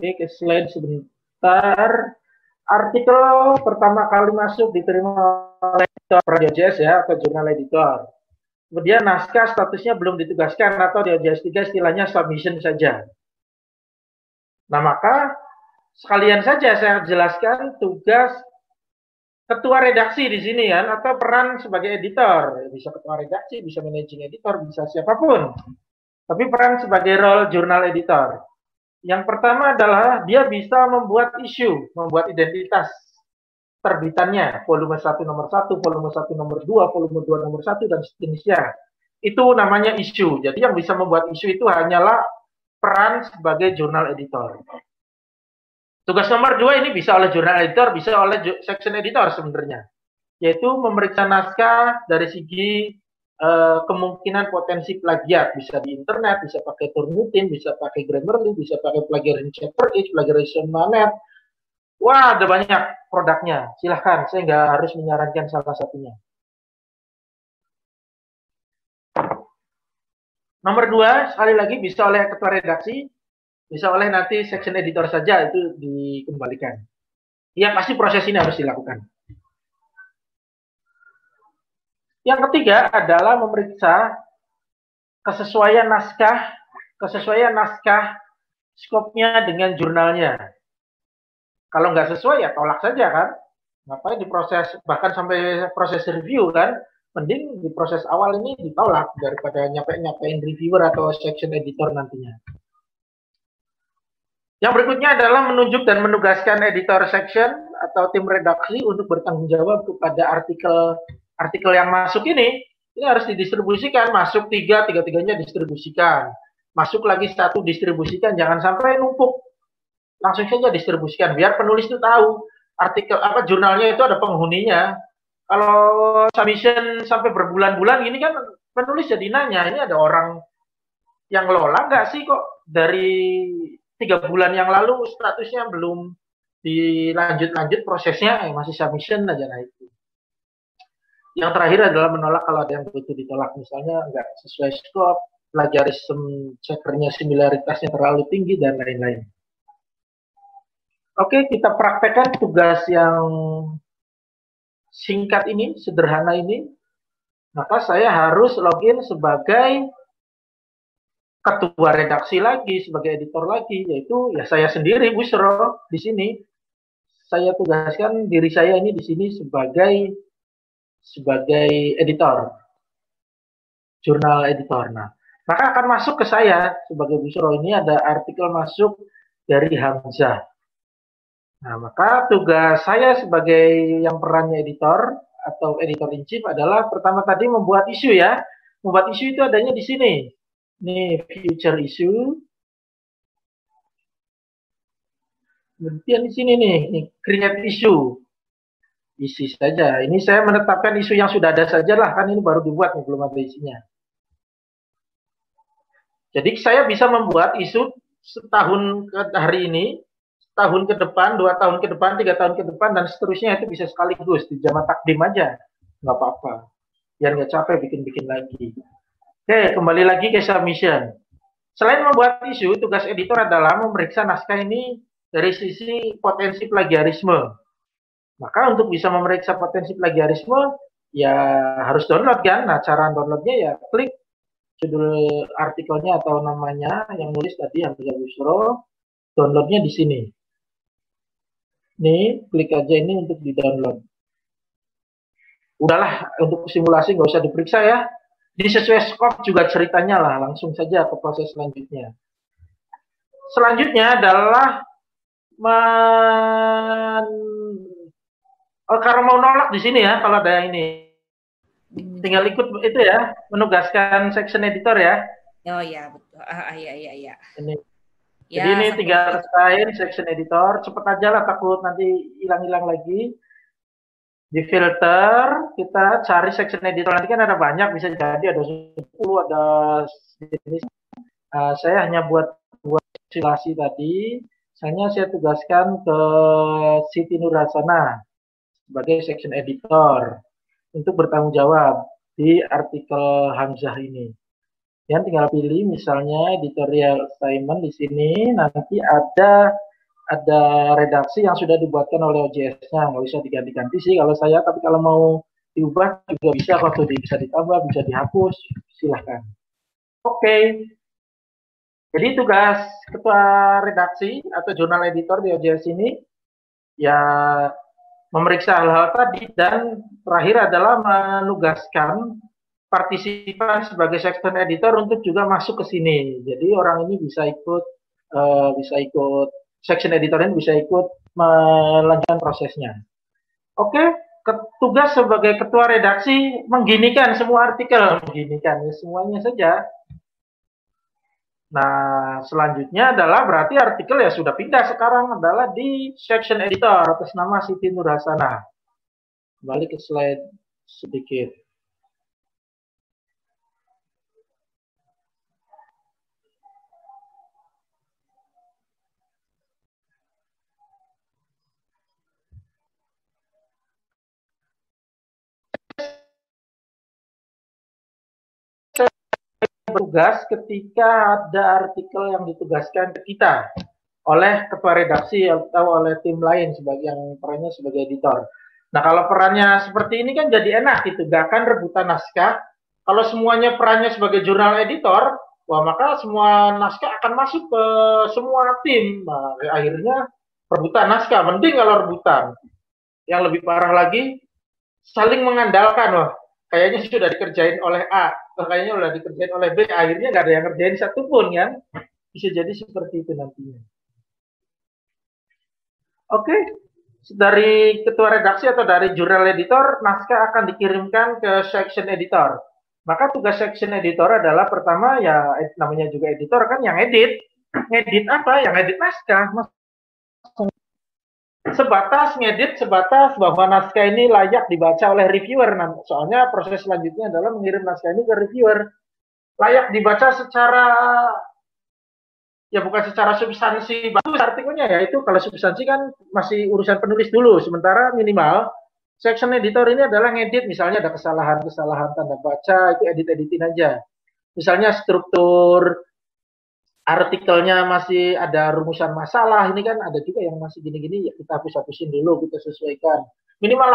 Oke, ke slide sebentar. Artikel pertama kali masuk diterima oleh editor OJS ya, atau jurnal editor. Kemudian naskah statusnya belum ditugaskan atau di OJS 3 istilahnya submission saja. Nah, maka sekalian saja saya jelaskan tugas ketua redaksi di sini ya, atau peran sebagai editor. Bisa ketua redaksi, bisa managing editor, bisa siapapun. Tapi peran sebagai role jurnal editor. Yang pertama adalah dia bisa membuat isu, membuat identitas terbitannya. Volume 1 nomor 1, volume 1 nomor 2, volume 2 nomor 1, dan sejenisnya. Itu namanya isu. Jadi yang bisa membuat isu itu hanyalah peran sebagai jurnal editor. Tugas nomor 2 ini bisa oleh jurnal editor, bisa oleh section editor sebenarnya, yaitu memeriksa naskah dari segi kemungkinan potensi plagiat, bisa di internet, bisa pakai Turnitin, bisa pakai Grammarly, bisa pakai plagiarism CPRI, plagiarism Manet. Wah, ada banyak produknya. Silahkan, saya nggak harus menyarankan salah satunya. Nomor 2, sekali lagi bisa oleh ketua redaksi, bisa oleh nanti section editor saja, itu dikembalikan. Ya, pasti proses ini harus dilakukan. Yang ketiga adalah memeriksa kesesuaian naskah skopnya dengan jurnalnya. Kalau nggak sesuai, ya tolak saja kan. Ngapain diproses, bahkan sampai proses review kan. Mending di proses awal ini ditolak daripada nyapain reviewer atau section editor nantinya. Yang berikutnya adalah menunjuk dan menugaskan editor section atau tim redaksi untuk bertanggung jawab kepada artikel yang masuk ini. Ini harus didistribusikan, masuk 3-tiganya distribusikan. Masuk lagi 1 distribusikan, jangan sampai numpuk. Langsung saja distribusikan, biar penulis itu tahu artikel apa jurnalnya itu ada penghuninya. Kalau submission sampai berbulan-bulan gini kan penulis jadi nanya, ini ada orang yang lola nggak sih kok dari 3 bulan yang lalu statusnya belum dilanjut prosesnya, masih submission aja. Nah, itu yang terakhir adalah menolak kalau ada yang butuh ditolak, misalnya nggak sesuai scope, plagiarisme checkernya similaritasnya terlalu tinggi, dan lain-lain. Oke, kita praktekkan tugas yang singkat ini, sederhana ini. Maka saya harus login sebagai ketua redaksi lagi, sebagai editor lagi, yaitu ya saya sendiri, Busro, di sini. Saya tugaskan diri saya ini di sini sebagai editor, jurnal editor. Nah, maka akan masuk ke saya sebagai Busro, ini ada artikel masuk dari Hamzah. Nah, maka tugas saya sebagai yang perannya editor atau editor in chief adalah pertama tadi membuat isu ya. Membuat isu itu adanya di sini. Ini future issue. Kemudian di sini nih, ini create issue. Isi saja. Ini saya menetapkan isu yang sudah ada saja lah, kan ini baru dibuat, belum ada isinya. Jadi saya bisa membuat isu setahun ke hari ini, setahun ke depan, 2 tahun ke depan, 3 tahun ke depan, dan seterusnya. Itu bisa sekaligus di jamat takdim aja. Nggak apa-apa. Biar nggak capek bikin-bikin lagi. Oke, kembali lagi ke submission. Selain membuat isu, tugas editor adalah memeriksa naskah ini dari sisi potensi plagiarisme. Maka untuk bisa memeriksa potensi plagiarisme, ya harus download kan. Nah, cara downloadnya ya klik judul artikelnya atau namanya yang nulis tadi, Hamzah Busro. Downloadnya di sini. Nih, klik aja ini untuk di-download. Udahlah, untuk simulasi nggak usah diperiksa ya. Di sesuai scope juga ceritanya lah, langsung saja ke proses selanjutnya. Selanjutnya adalah karena mau nolak di sini ya, kalau ada ini tinggal ikut itu ya, menugaskan section editor ya. Oh ya, betul. Iya. Ini. Ya, jadi ini tinggal selesaiin section editor, cepet aja lah, takut nanti hilang-hilang lagi. Di filter, kita cari section editor. Nanti kan ada banyak, bisa jadi ada 10, ada jenis. Saya hanya buat silasi tadi. Misalnya saya tugaskan ke Siti Nurhasanah sebagai section editor untuk bertanggung jawab di artikel Hamzah ini. Dan tinggal pilih misalnya editorial assignment di sini. Nanti ada redaksi yang sudah dibuatkan oleh OJS-nya, nggak bisa diganti-ganti sih kalau saya, tapi kalau mau diubah juga bisa, waktu bisa ditambah, bisa dihapus, silahkan. Oke, Jadi tugas ketua redaksi atau jurnal editor di OJS ini ya memeriksa hal-hal tadi, dan terakhir adalah menugaskan partisipan sebagai section editor untuk juga masuk ke sini. Jadi orang ini bisa ikut section editor ini bisa ikut melanjutkan prosesnya. Oke. Tugas sebagai ketua redaksi mengginikan semua artikel, mengginikan ya semuanya saja. Nah, selanjutnya adalah berarti artikel ya sudah pindah sekarang adalah di section editor atas nama Siti Nurhasanah. Balik ke slide sedikit. Bertugas ketika ada artikel yang ditugaskan ke kita oleh ketua redaksi atau oleh tim lain sebagai yang perannya sebagai editor. Nah, kalau perannya seperti ini kan jadi enak gitu, gak akan rebutan naskah. Kalau semuanya perannya sebagai jurnal editor, wah maka semua naskah akan masuk ke semua tim. Nah, akhirnya rebutan naskah, mending kalau rebutan. Yang lebih parah lagi saling mengandalkan, wah kayaknya sudah dikerjain oleh A, kayaknya udah dikerjain oleh B, akhirnya nggak ada yang ngerjain satupun kan, bisa jadi seperti itu nantinya. Oke, dari ketua redaksi atau dari jurnal editor, naskah akan dikirimkan ke section editor. Maka tugas section editor adalah pertama ya namanya juga editor kan, yang edit, ngedit apa? Yang edit naskah, Mas. Sebatas bahwa naskah ini layak dibaca oleh reviewer. Soalnya proses selanjutnya adalah mengirim naskah ini ke reviewer. Layak dibaca secara, ya bukan secara substansi bagus artikelnya ya, itu kalau substansi kan masih urusan penulis dulu. Sementara minimal section editor ini adalah ngedit, misalnya ada kesalahan-kesalahan tanda baca, itu edit-editin aja. Misalnya struktur artikelnya masih ada rumusan masalah, ini kan ada juga yang masih gini-gini, ya kita hapus-hapusin dulu, kita sesuaikan. Minimal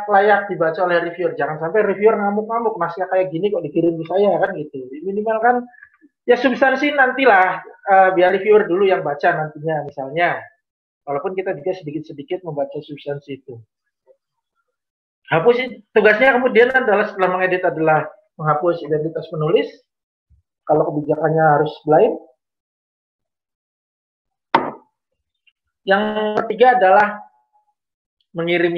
layak dibaca oleh reviewer. Jangan sampai reviewer ngamuk-ngamuk, naskah kayak gini kok dikirim ke saya kan gitu. Minimal kan ya substansi nantilah biar reviewer dulu yang baca nantinya misalnya. Walaupun kita juga sedikit-sedikit membaca substansi itu. Hapusin tugasnya kemudian adalah setelah mengedit adalah menghapus identitas penulis. Kalau kebijakannya harus blind. Yang ketiga adalah mengirim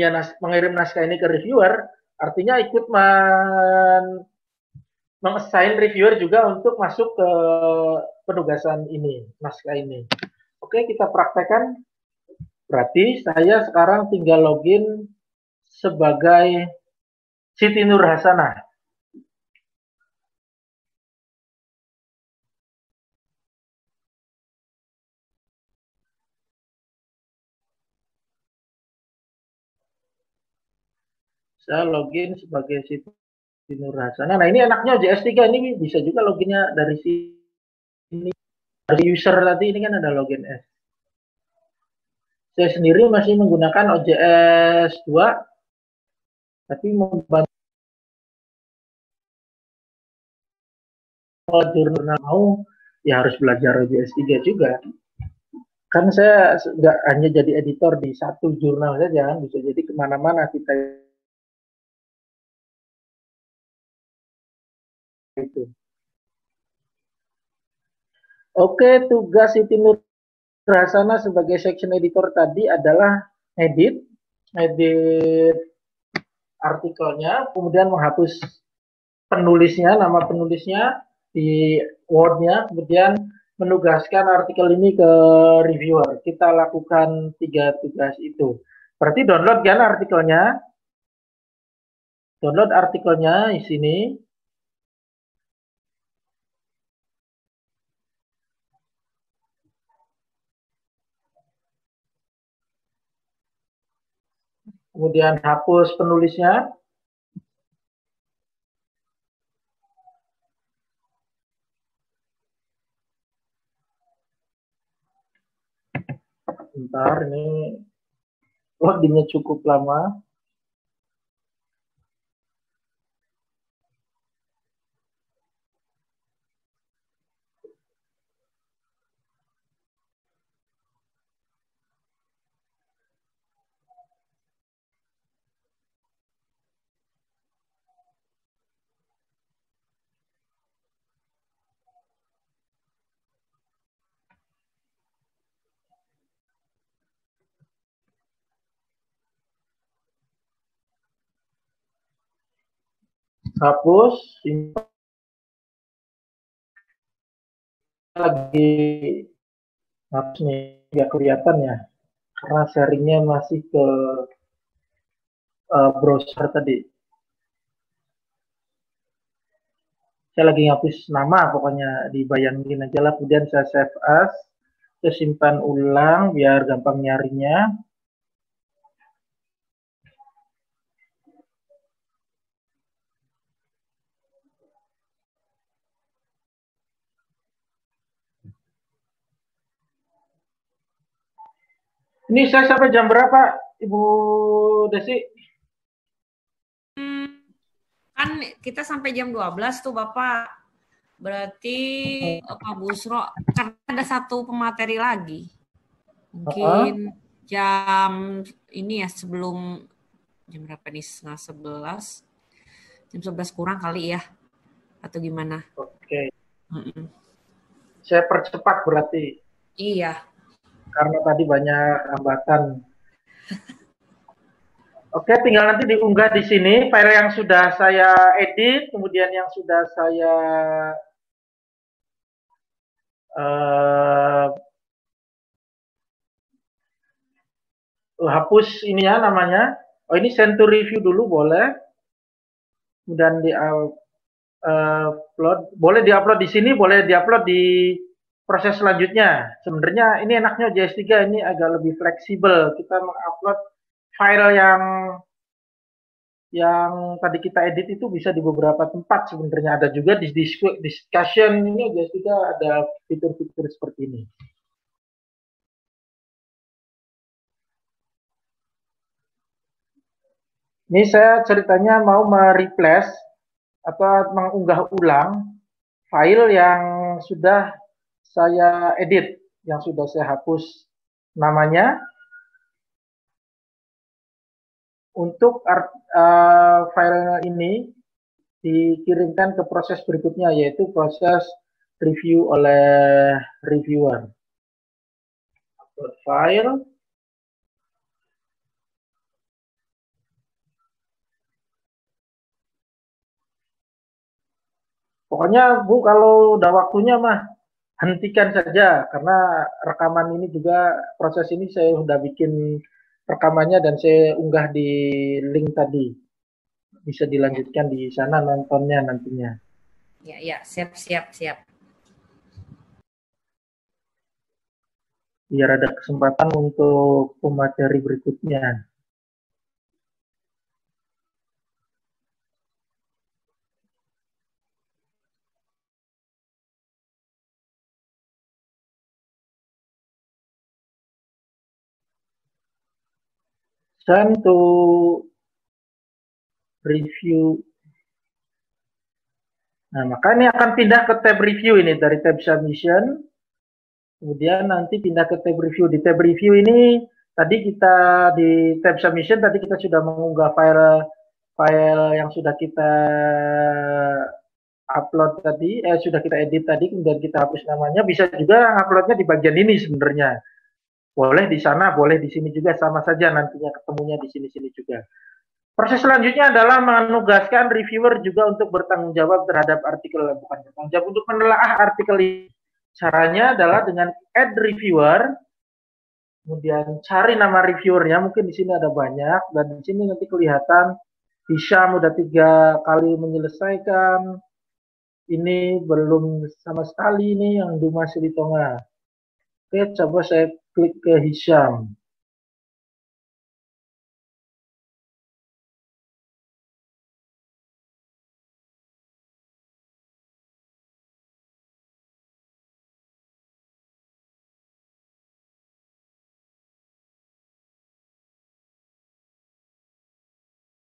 naskah ini ke reviewer, artinya ikut mengassign reviewer juga untuk masuk ke penugasan ini, naskah ini. Oke, kita praktekkan. Berarti saya sekarang tinggal login sebagai Siti Nurhasanah. Saya login sebagai Siti Nurhasanah. Nah, ini enaknya OJS 3 ini bisa juga loginnya dari sini. Dari user tadi ini kan ada login S. Saya sendiri masih menggunakan OJS 2, tapi membantu kalau jurnal mau ya harus belajar OJS 3 juga. Kan saya nggak hanya jadi editor di satu jurnal saja, bisa jadi kemana-mana kita. Oke, tugas Siti Nurhasanah sebagai section editor tadi adalah edit artikelnya, kemudian menghapus penulisnya, nama penulisnya di Word-nya, kemudian menugaskan artikel ini ke reviewer. Kita lakukan 3 tugas itu. Berarti download kan artikelnya? Download artikelnya di sini. Kemudian hapus penulisnya. Bentar, ini loadingnya cukup lama. hapus, lagi hapus nih, nggak kelihatan ya, karena sharingnya masih ke browser tadi. Saya lagi ngapus nama, pokoknya dibayangin aja lah. Kemudian saya save as, terus simpan ulang biar gampang nyarinya. Ini saya sampai jam berapa, Ibu Desi? Kan kita sampai jam 12 tuh, Bapak. Berarti Pak Busro, karena ada satu pemateri lagi. Mungkin jam ini ya, sebelum jam berapa nih, setengah 11. Jam 11 kurang kali ya, atau gimana? Oke. Saya percepat berarti. Iya. Karena tadi banyak hambatan. Oke, tinggal nanti diunggah di sini file yang sudah saya edit, kemudian yang sudah saya hapus ini ya namanya. Oh, ini send to review dulu boleh. Kemudian di upload, boleh diupload di sini, boleh diupload di proses selanjutnya. Sebenarnya ini enaknya OJS 3 ini agak lebih fleksibel. Kita mengupload file yang tadi kita edit itu bisa di beberapa tempat. Sebenarnya ada juga di discussion, ini OJS 3 ada fitur-fitur seperti ini. Ini saya ceritanya mau mereplace atau mengunggah ulang file yang sudah saya edit, yang sudah saya hapus namanya, untuk file ini dikirimkan ke proses berikutnya, yaitu proses review oleh reviewer. Upload file. Pokoknya Bu, kalau udah waktunya mah hentikan saja, karena rekaman ini juga, proses ini saya sudah bikin rekamannya dan saya unggah di link tadi. Bisa dilanjutkan di sana nontonnya nantinya. Ya, ya, siap. Biar ada kesempatan untuk pemateri berikutnya. Dan to review. Nah, maka ini akan pindah ke tab review ini dari tab submission. Kemudian nanti pindah ke tab review. Di tab review ini tadi kita di tab submission tadi kita sudah mengunggah file yang sudah kita upload tadi, sudah kita edit tadi, kemudian kita hapus namanya. Bisa juga uploadnya di bagian ini sebenarnya. Boleh di sana, boleh di sini juga, sama saja nantinya ketemunya di sini-sini juga. Proses selanjutnya adalah menugaskan reviewer juga untuk bertanggung jawab terhadap artikel, bukan bertanggung jawab, untuk menelaah artikel ini. Caranya adalah dengan add reviewer, kemudian cari nama reviewernya, mungkin di sini ada banyak, dan di sini nanti kelihatan Hisyam udah 3 kali menyelesaikan, ini belum sama sekali ini yang Dumas Ritonga. Oke, coba saya klik ke Hisyam.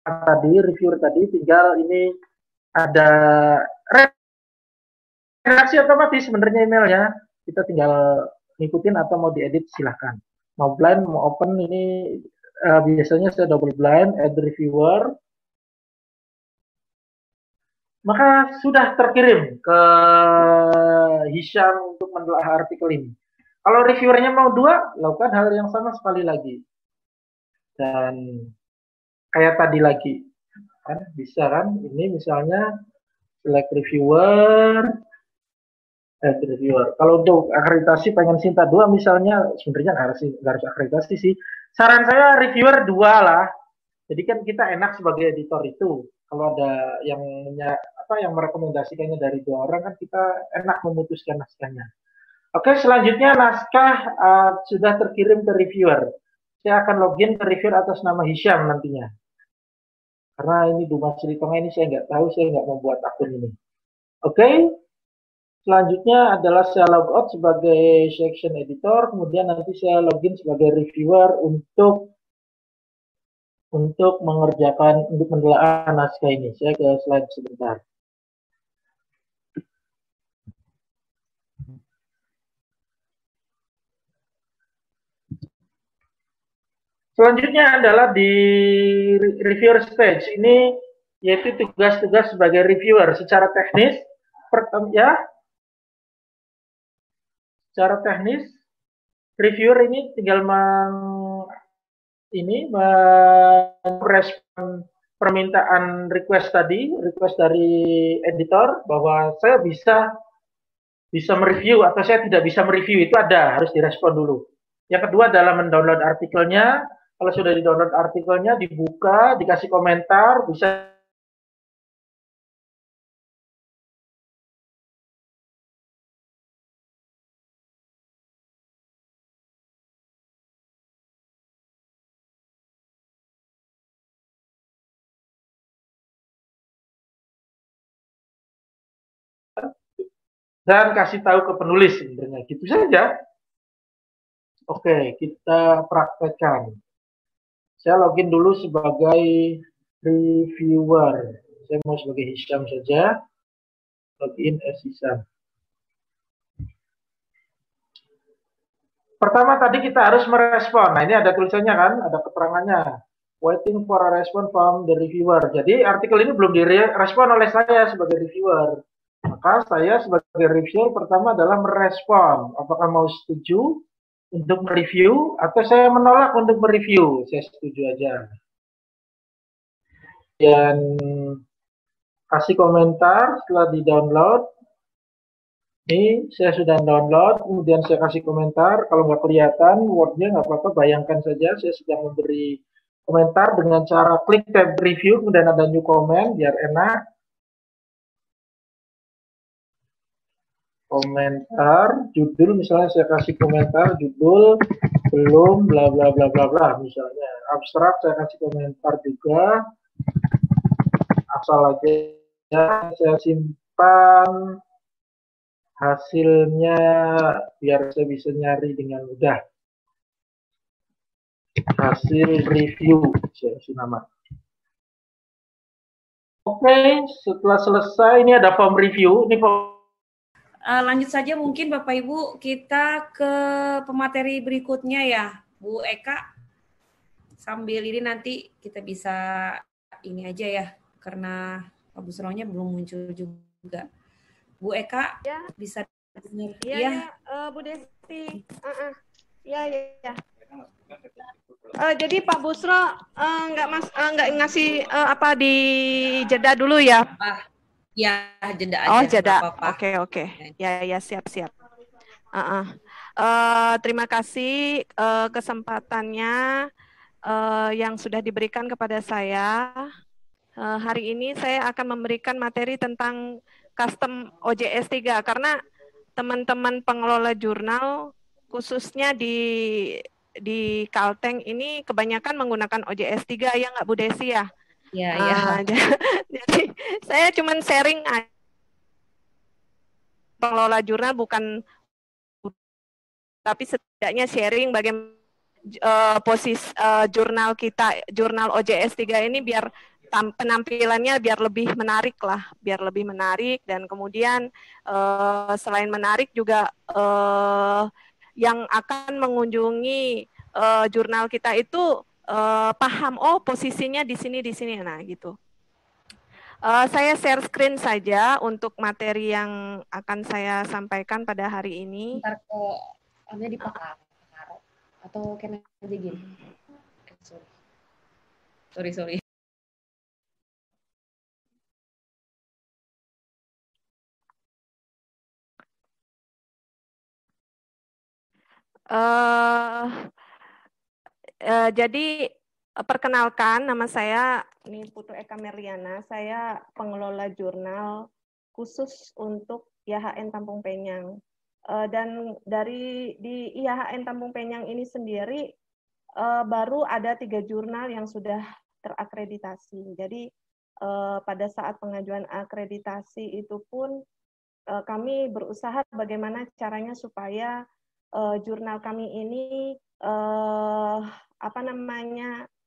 Tadi reviewer tadi tinggal ini ada reaksi otomatis sebenarnya emailnya, kita tinggal ngikutin atau mau diedit silahkan. Mau blind, mau open, ini biasanya saya double blind, add reviewer. Maka sudah terkirim ke Hisyam untuk menelaah artikel ini. Kalau reviewernya mau 2, lakukan hal yang sama sekali lagi. Dan kayak tadi lagi. kan bisa kan, ini misalnya select reviewer, kalau untuk akreditasi pengen Sinta 2 misalnya, sebenarnya nggak harus akreditasi sih. Saran saya reviewer 2 lah. Jadi kan kita enak sebagai editor itu. Kalau ada yang merekomendasikannya dari 2 orang kan kita enak memutuskan naskahnya. Oke, selanjutnya naskah sudah terkirim ke reviewer. Saya akan login ke reviewer atas nama Hisyam nantinya. Karena ini Dumas Silitonga ini saya nggak tahu, saya nggak membuat akun ini. Oke. Selanjutnya adalah saya logout sebagai section editor, kemudian nanti saya login sebagai reviewer untuk menelaah naskah ini. Saya ke slide sebentar. Selanjutnya adalah di reviewer stage ini, yaitu tugas-tugas sebagai reviewer secara teknis. Secara teknis, reviewer ini tinggal merespon permintaan request dari editor bahwa saya bisa mereview atau saya tidak bisa mereview, itu ada, harus direspon dulu. Yang kedua adalah mendownload artikelnya. Kalau sudah didownload artikelnya, dibuka, dikasih komentar, bisa dan kasih tahu ke penulis, sebenarnya gitu saja. Oke, kita praktekkan. Saya login dulu sebagai reviewer. Saya mau sebagai Hisyam saja. Login as Hisyam. Pertama tadi kita harus merespon. Nah, ini ada tulisannya kan, ada keterangannya. Waiting for a response from the reviewer. Jadi artikel ini belum direspon oleh saya sebagai reviewer. Maka saya sebagai reviewer pertama adalah merespon. Apakah mau setuju untuk mereview atau saya menolak untuk mereview? Saya setuju aja. Dan kasih komentar setelah di-download. Ini saya sudah download, kemudian saya kasih komentar. Kalau nggak kelihatan wordnya nggak apa-apa, bayangkan saja saya sedang memberi komentar dengan cara klik tab review, kemudian ada new comment biar enak. Komentar judul, misalnya saya kasih komentar judul belum bla bla bla bla bla, misalnya abstrak saya kasih komentar juga, asal aja saya simpan hasilnya biar saya bisa nyari dengan mudah. Hasil review saya kasih nama. Oke, setelah selesai ini ada form review, ini form. Lanjut saja mungkin Bapak Ibu, kita ke pemateri berikutnya ya Bu Eka. Sambil ini nanti kita bisa ini aja ya, karena Pak Busronya belum muncul juga. Bu Eka ya. Bisa dengar ya? Ya. Bu Desi. Ya ya ya. Jadi Pak Busro nggak ngasih apa di jeda dulu ya? Ya, jeda aja. Oh, jeda. Oke. Ya, siap. Terima kasih kesempatannya yang sudah diberikan kepada saya. Hari ini saya akan memberikan materi tentang custom OJS 3, karena teman-teman pengelola jurnal, khususnya di Kalteng ini kebanyakan menggunakan OJS 3, ya nggak Bu Desi ya? Ya. Jadi saya cuman sharing aja. Pengelola jurnal bukan, tapi setidaknya sharing bagaimana posisi jurnal kita, jurnal OJS 3 ini biar penampilannya biar lebih menarik lah, biar lebih menarik. Dan kemudian selain menarik juga yang akan mengunjungi jurnal kita itu paham, oh posisinya di sini, nah gitu. Saya share screen saja untuk materi yang akan saya sampaikan pada hari ini. Ntar ke, ambil di pakar atau kena aja gini. Sorry. Jadi perkenalkan, nama saya ini Putu Eka Meriana. Saya pengelola jurnal khusus untuk IAIN Tampung Penyang. Dan di IAIN Tampung Penyang ini sendiri baru ada 3 jurnal yang sudah terakreditasi. Jadi pada saat pengajuan akreditasi itu pun kami berusaha bagaimana caranya supaya jurnal kami ini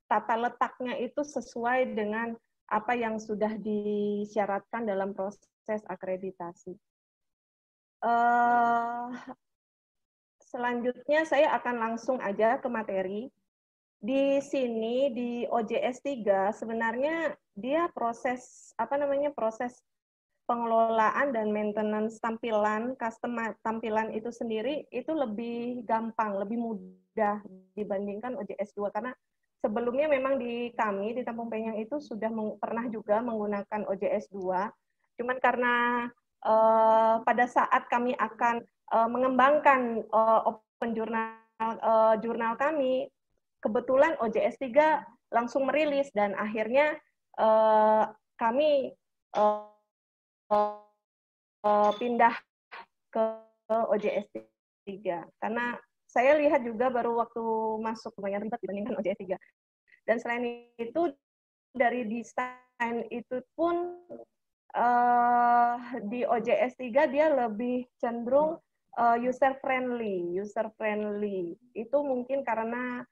tata letaknya itu sesuai dengan apa yang sudah disyaratkan dalam proses akreditasi. Selanjutnya saya akan langsung aja ke materi. Di sini di OJS 3 sebenarnya dia proses proses pengelolaan dan maintenance tampilan, custom tampilan itu sendiri itu lebih gampang, lebih mudah dibandingkan OJS 2 karena sebelumnya memang di kami di Tampung Penyang itu sudah pernah juga menggunakan OJS 2. Cuman karena pada saat kami akan mengembangkan open jurnal jurnal kami, kebetulan OJS 3 langsung merilis dan akhirnya kami pindah ke OJS 3 karena saya lihat juga baru waktu masuk banyak ribet dibandingkan OJS 3. Dan selain itu dari desain itu pun di OJS 3 dia lebih cenderung user friendly. Itu mungkin karena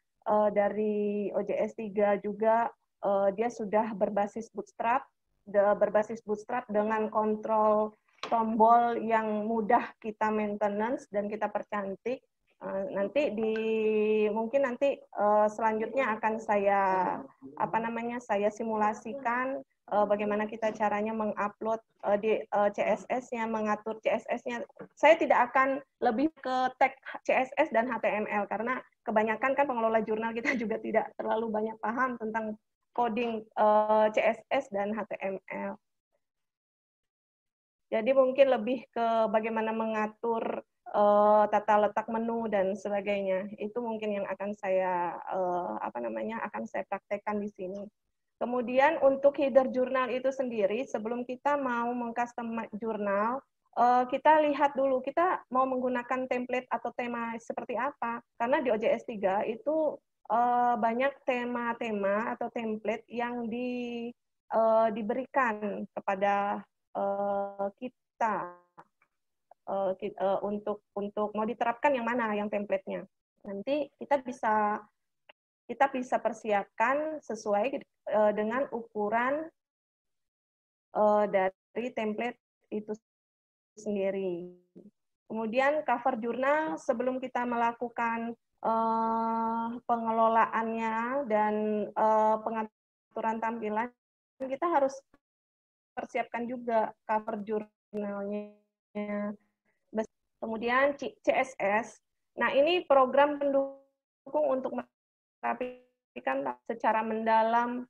dari OJS 3 juga dia sudah berbasis Bootstrap. Dengan kontrol tombol yang mudah kita maintenance dan kita percantik. Nanti selanjutnya akan saya saya simulasikan bagaimana kita caranya mengupload di CSS-nya, mengatur CSS-nya. Saya tidak akan lebih ke tag CSS dan HTML karena kebanyakan kan pengelola jurnal kita juga tidak terlalu banyak paham tentang coding CSS dan HTML. Jadi mungkin lebih ke bagaimana mengatur tata letak menu dan sebagainya. Itu mungkin yang akan saya praktekkan di sini. Kemudian untuk header jurnal itu sendiri, sebelum kita mau meng-custom jurnal, kita lihat dulu kita mau menggunakan template atau tema seperti apa. Karena di OJS 3 itu banyak tema-tema atau template yang diberikan kepada kita untuk mau diterapkan yang mana yang template-nya. Nanti kita bisa persiapkan sesuai dengan ukuran dari template itu sendiri. Kemudian cover jurnal sebelum kita melakukan pengelolaannya dan pengaturan tampilan, kita harus persiapkan juga cover jurnalnya. Kemudian CSS. Nah, ini program pendukung untuk merapikan secara mendalam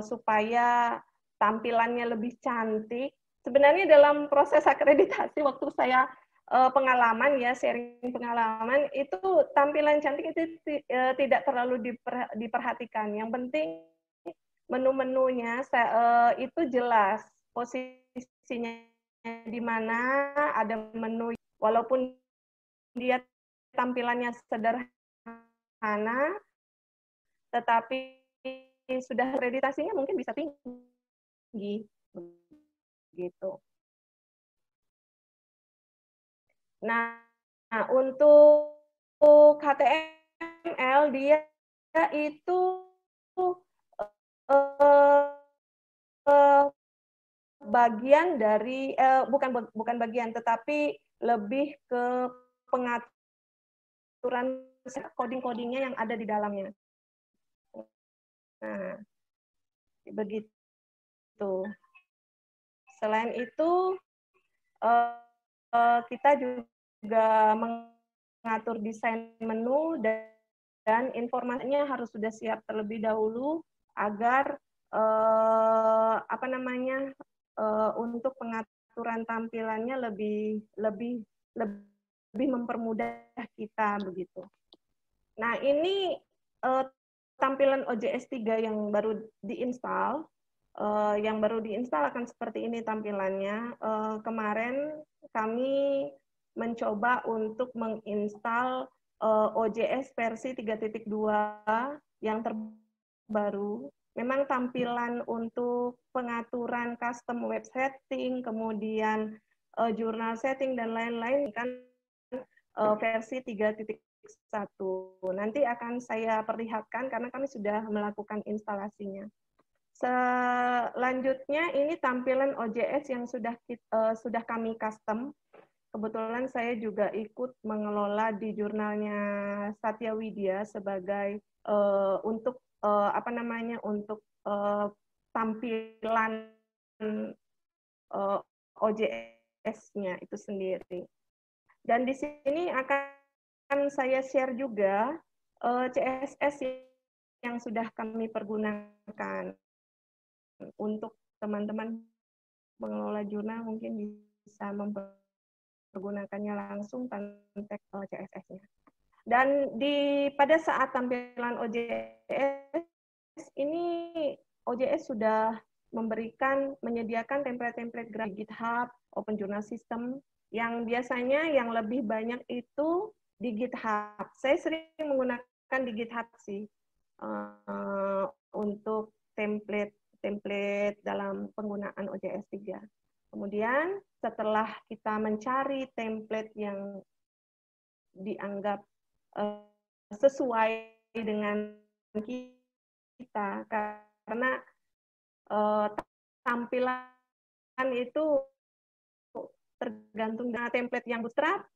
supaya tampilannya lebih cantik. Sebenarnya dalam proses akreditasi waktu saya pengalaman ya, sharing pengalaman, itu tampilan cantik itu tidak terlalu diperhatikan. Yang penting menu-menunya itu jelas, posisinya di mana, ada menu. Walaupun dia tampilannya sederhana, tetapi sudah akreditasinya mungkin bisa tinggi gitu. Nah, untuk HTML dia itu bagian dari bukan bagian, tetapi lebih ke pengaturan coding-codingnya yang ada di dalamnya. Nah, begitu. Selain itu kita juga mengatur desain menu dan informasinya harus sudah siap terlebih dahulu agar untuk pengaturan tampilannya lebih lebih mempermudah kita begitu. Nah, ini tampilan OJS 3 yang baru diinstal. Akan seperti ini tampilannya. Kemarin kami mencoba untuk menginstal OJS versi 3.2 yang terbaru. Memang tampilan untuk pengaturan custom web setting, kemudian jurnal setting, dan lain-lain kan versi 3.1. Nanti akan saya perlihatkan karena kami sudah melakukan instalasinya. Selanjutnya ini tampilan OJS yang sudah kami custom. Kebetulan saya juga ikut mengelola di jurnalnya Satya Widya sebagai untuk tampilan OJS-nya itu sendiri. Dan di sini akan saya share juga CSS yang sudah kami pergunakan. Untuk teman-teman pengelola jurnal mungkin bisa mempergunakannya langsung tanpa CSS-nya. Dan pada saat tampilan OJS ini, OJS sudah menyediakan template-template grafis GitHub, Open Journal System, yang biasanya yang lebih banyak itu di GitHub. Saya sering menggunakan di GitHub sih untuk template dalam penggunaan OJS 3. Kemudian setelah kita mencari template yang dianggap sesuai dengan kita, karena tampilan itu tergantung dengan template yang Bootstrap,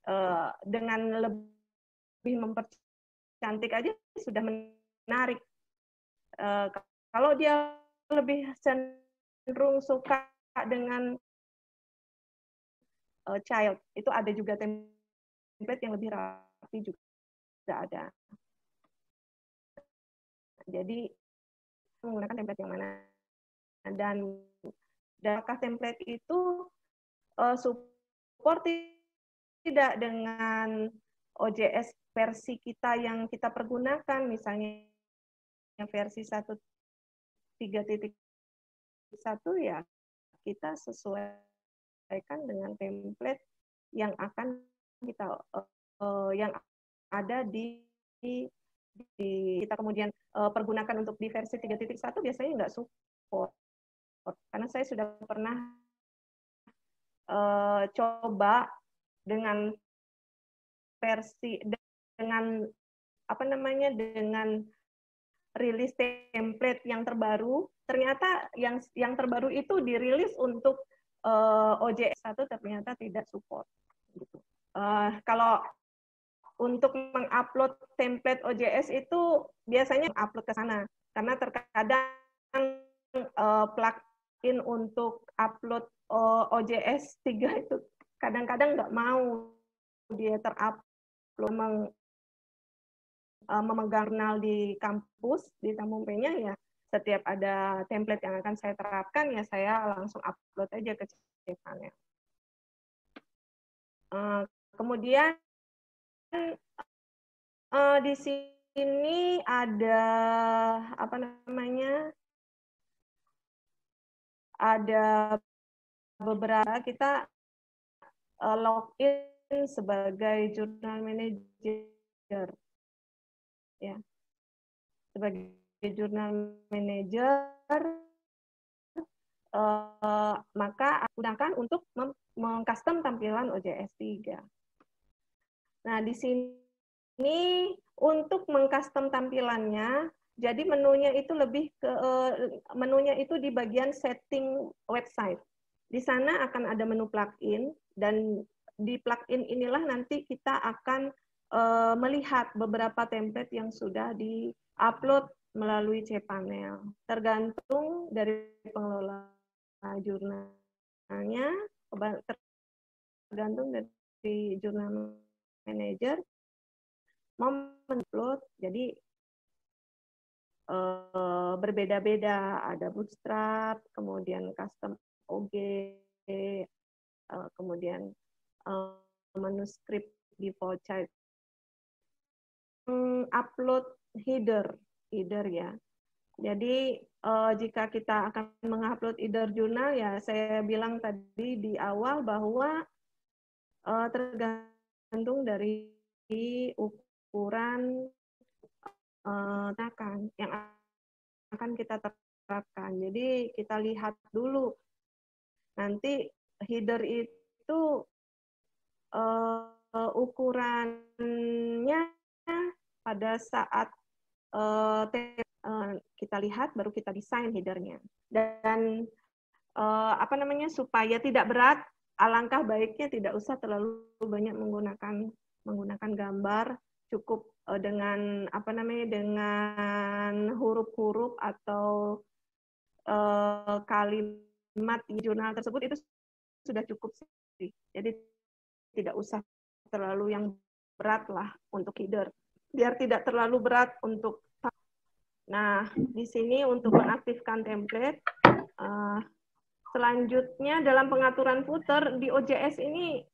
dengan lebih mempercantik aja sudah menarik. Kalau dia lebih cenderung suka dengan child, itu ada juga template yang lebih rapi juga ada. Jadi menggunakan template yang mana, dan template itu support tidak dengan OJS versi kita yang kita pergunakan, misalnya yang versi 3.1 ya kita sesuaikan dengan template yang akan kita yang ada di kita kemudian pergunakan untuk di versi 3.1 biasanya nggak support. Karena saya sudah pernah coba dengan versi dengan rilis template yang terbaru, ternyata yang terbaru itu dirilis untuk OJS 1 ternyata tidak support. Gitu. Kalau untuk mengupload template OJS itu biasanya upload ke sana, karena terkadang plugin untuk upload OJS 3 itu kadang-kadang nggak mau dia terupload. Memegang jurnal di kampus di Tampung Penyang, ya setiap ada template yang akan saya terapkan ya saya langsung upload aja ke channel. Kemudian di sini ada ada beberapa kita login sebagai jurnal manager. Ya, sebagai jurnal manager, maka gunakan untuk mengcustom tampilan OJS 3. Nah, di sini untuk mengcustom tampilannya, jadi menunya itu menunya itu di bagian setting website. Di sana akan ada menu plugin, dan di plugin inilah nanti kita akan melihat beberapa template yang sudah di-upload melalui cPanel. Tergantung dari pengelola jurnalnya, tergantung dari jurnal manager mau upload. Jadi berbeda-beda, ada Bootstrap, kemudian custom OG, kemudian manuskrip di voucher. Upload header ya. Jadi jika kita akan mengupload header jurnal ya, saya bilang tadi di awal bahwa tergantung dari ukuran yang akan kita terapkan. Jadi kita lihat dulu nanti header itu ukurannya pada saat kita lihat baru kita desain headernya. Dan supaya tidak berat, alangkah baiknya tidak usah terlalu banyak menggunakan gambar, cukup dengan dengan huruf-huruf atau kalimat di jurnal tersebut itu sudah cukup sih. Jadi tidak usah terlalu yang berat lah untuk header. Biar tidak terlalu berat untuk. Nah, di sini untuk mengaktifkan template. Selanjutnya dalam pengaturan footer di OJS ini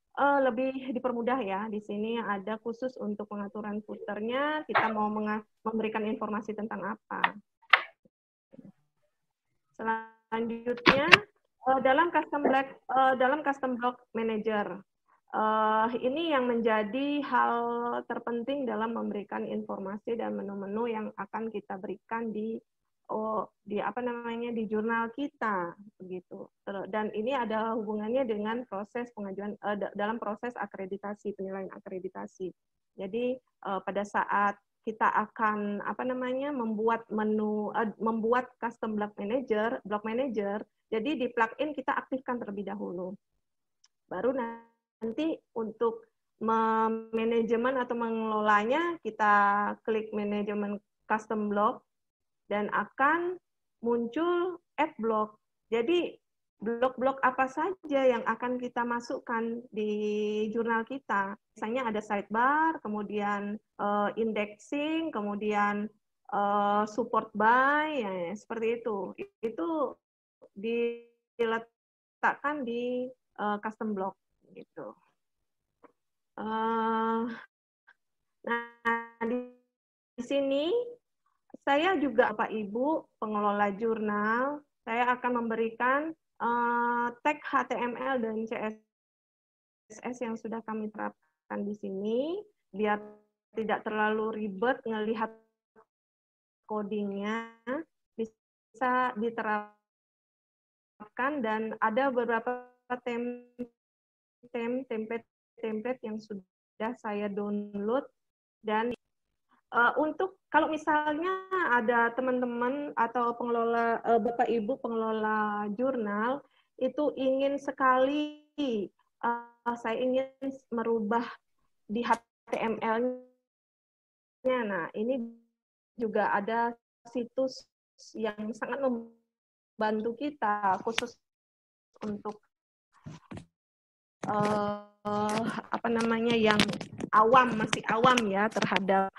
lebih dipermudah ya. Di sini ada khusus untuk pengaturan footernya. Kita mau memberikan informasi tentang apa. Selanjutnya dalam custom block manager. Ini yang menjadi hal terpenting dalam memberikan informasi dan menu-menu yang akan kita berikan di jurnal kita begitu. Dan ini ada hubungannya dengan proses pengajuan dalam proses akreditasi, penilaian akreditasi. Jadi pada saat kita akan membuat menu membuat custom block manager, jadi di plugin kita aktifkan terlebih dahulu. Baru nanti untuk manajemen atau mengelolanya, kita klik manajemen custom block dan akan muncul add block. Jadi blok-blok apa saja yang akan kita masukkan di jurnal kita. Misalnya ada sidebar, kemudian indexing, kemudian support by, ya, seperti itu. Itu diletakkan di custom block. Gitu. Di sini saya juga Bapak Ibu pengelola jurnal, saya akan memberikan tag HTML dan CSS yang sudah kami terapkan di sini biar tidak terlalu ribet ngelihat codingnya, bisa diterapkan dan ada beberapa template yang sudah saya download. Dan untuk kalau misalnya ada teman-teman atau pengelola Bapak Ibu pengelola jurnal itu ingin sekali saya ingin merubah di HTML-nya. Nah, ini juga ada situs yang sangat membantu kita khusus untuk yang awam, masih awam ya terhadap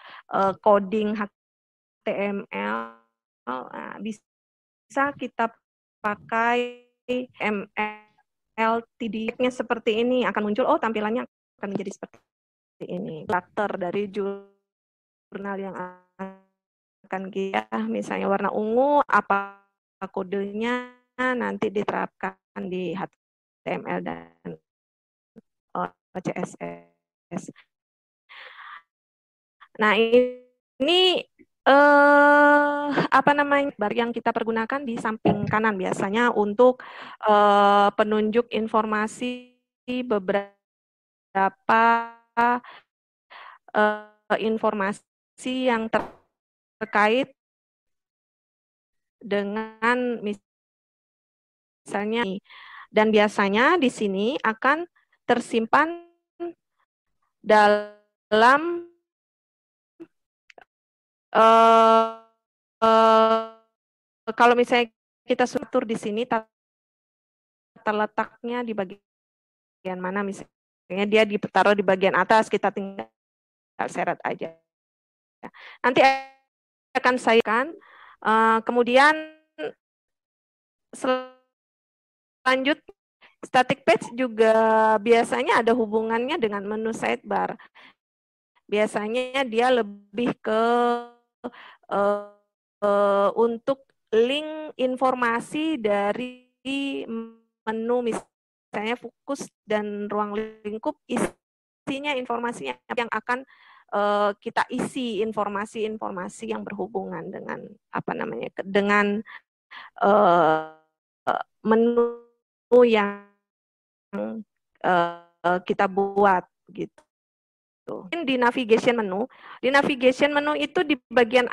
coding HTML, bisa kita pakai MLTD-nya seperti ini, akan muncul, oh tampilannya akan menjadi seperti ini. Karakter dari jurnal yang akan kita, misalnya warna ungu, apa kodenya nanti diterapkan di HTML dan CSS. Nah, ini bar yang kita pergunakan di samping kanan biasanya untuk penunjuk informasi beberapa informasi yang terkait dengan misalnya, dan biasanya di sini akan tersimpan dalam kalau misalnya kita atur di sini tata letaknya di bagian mana, misalnya dia ditaruh di bagian atas, kita tinggal seret aja. Nanti akan saya kemudian selanjutnya Static page juga biasanya ada hubungannya dengan menu sidebar. Biasanya dia lebih ke untuk link informasi dari menu, misalnya fokus dan ruang lingkup, isinya informasinya yang akan kita isi informasi-informasi yang berhubungan dengan dengan menu yang kita buat gitu. Di navigation menu itu di bagian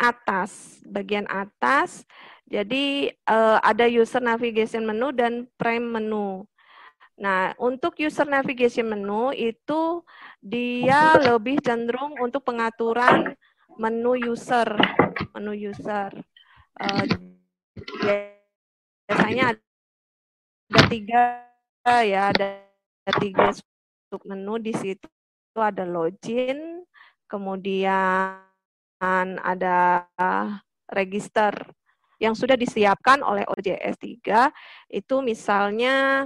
atas. Jadi ada user navigation menu dan prime menu. Nah, untuk user navigation menu itu dia lebih cenderung untuk pengaturan menu user. Biasanya ada tiga sub menu di situ. Itu ada login, kemudian ada register yang sudah disiapkan oleh OJS 3, itu misalnya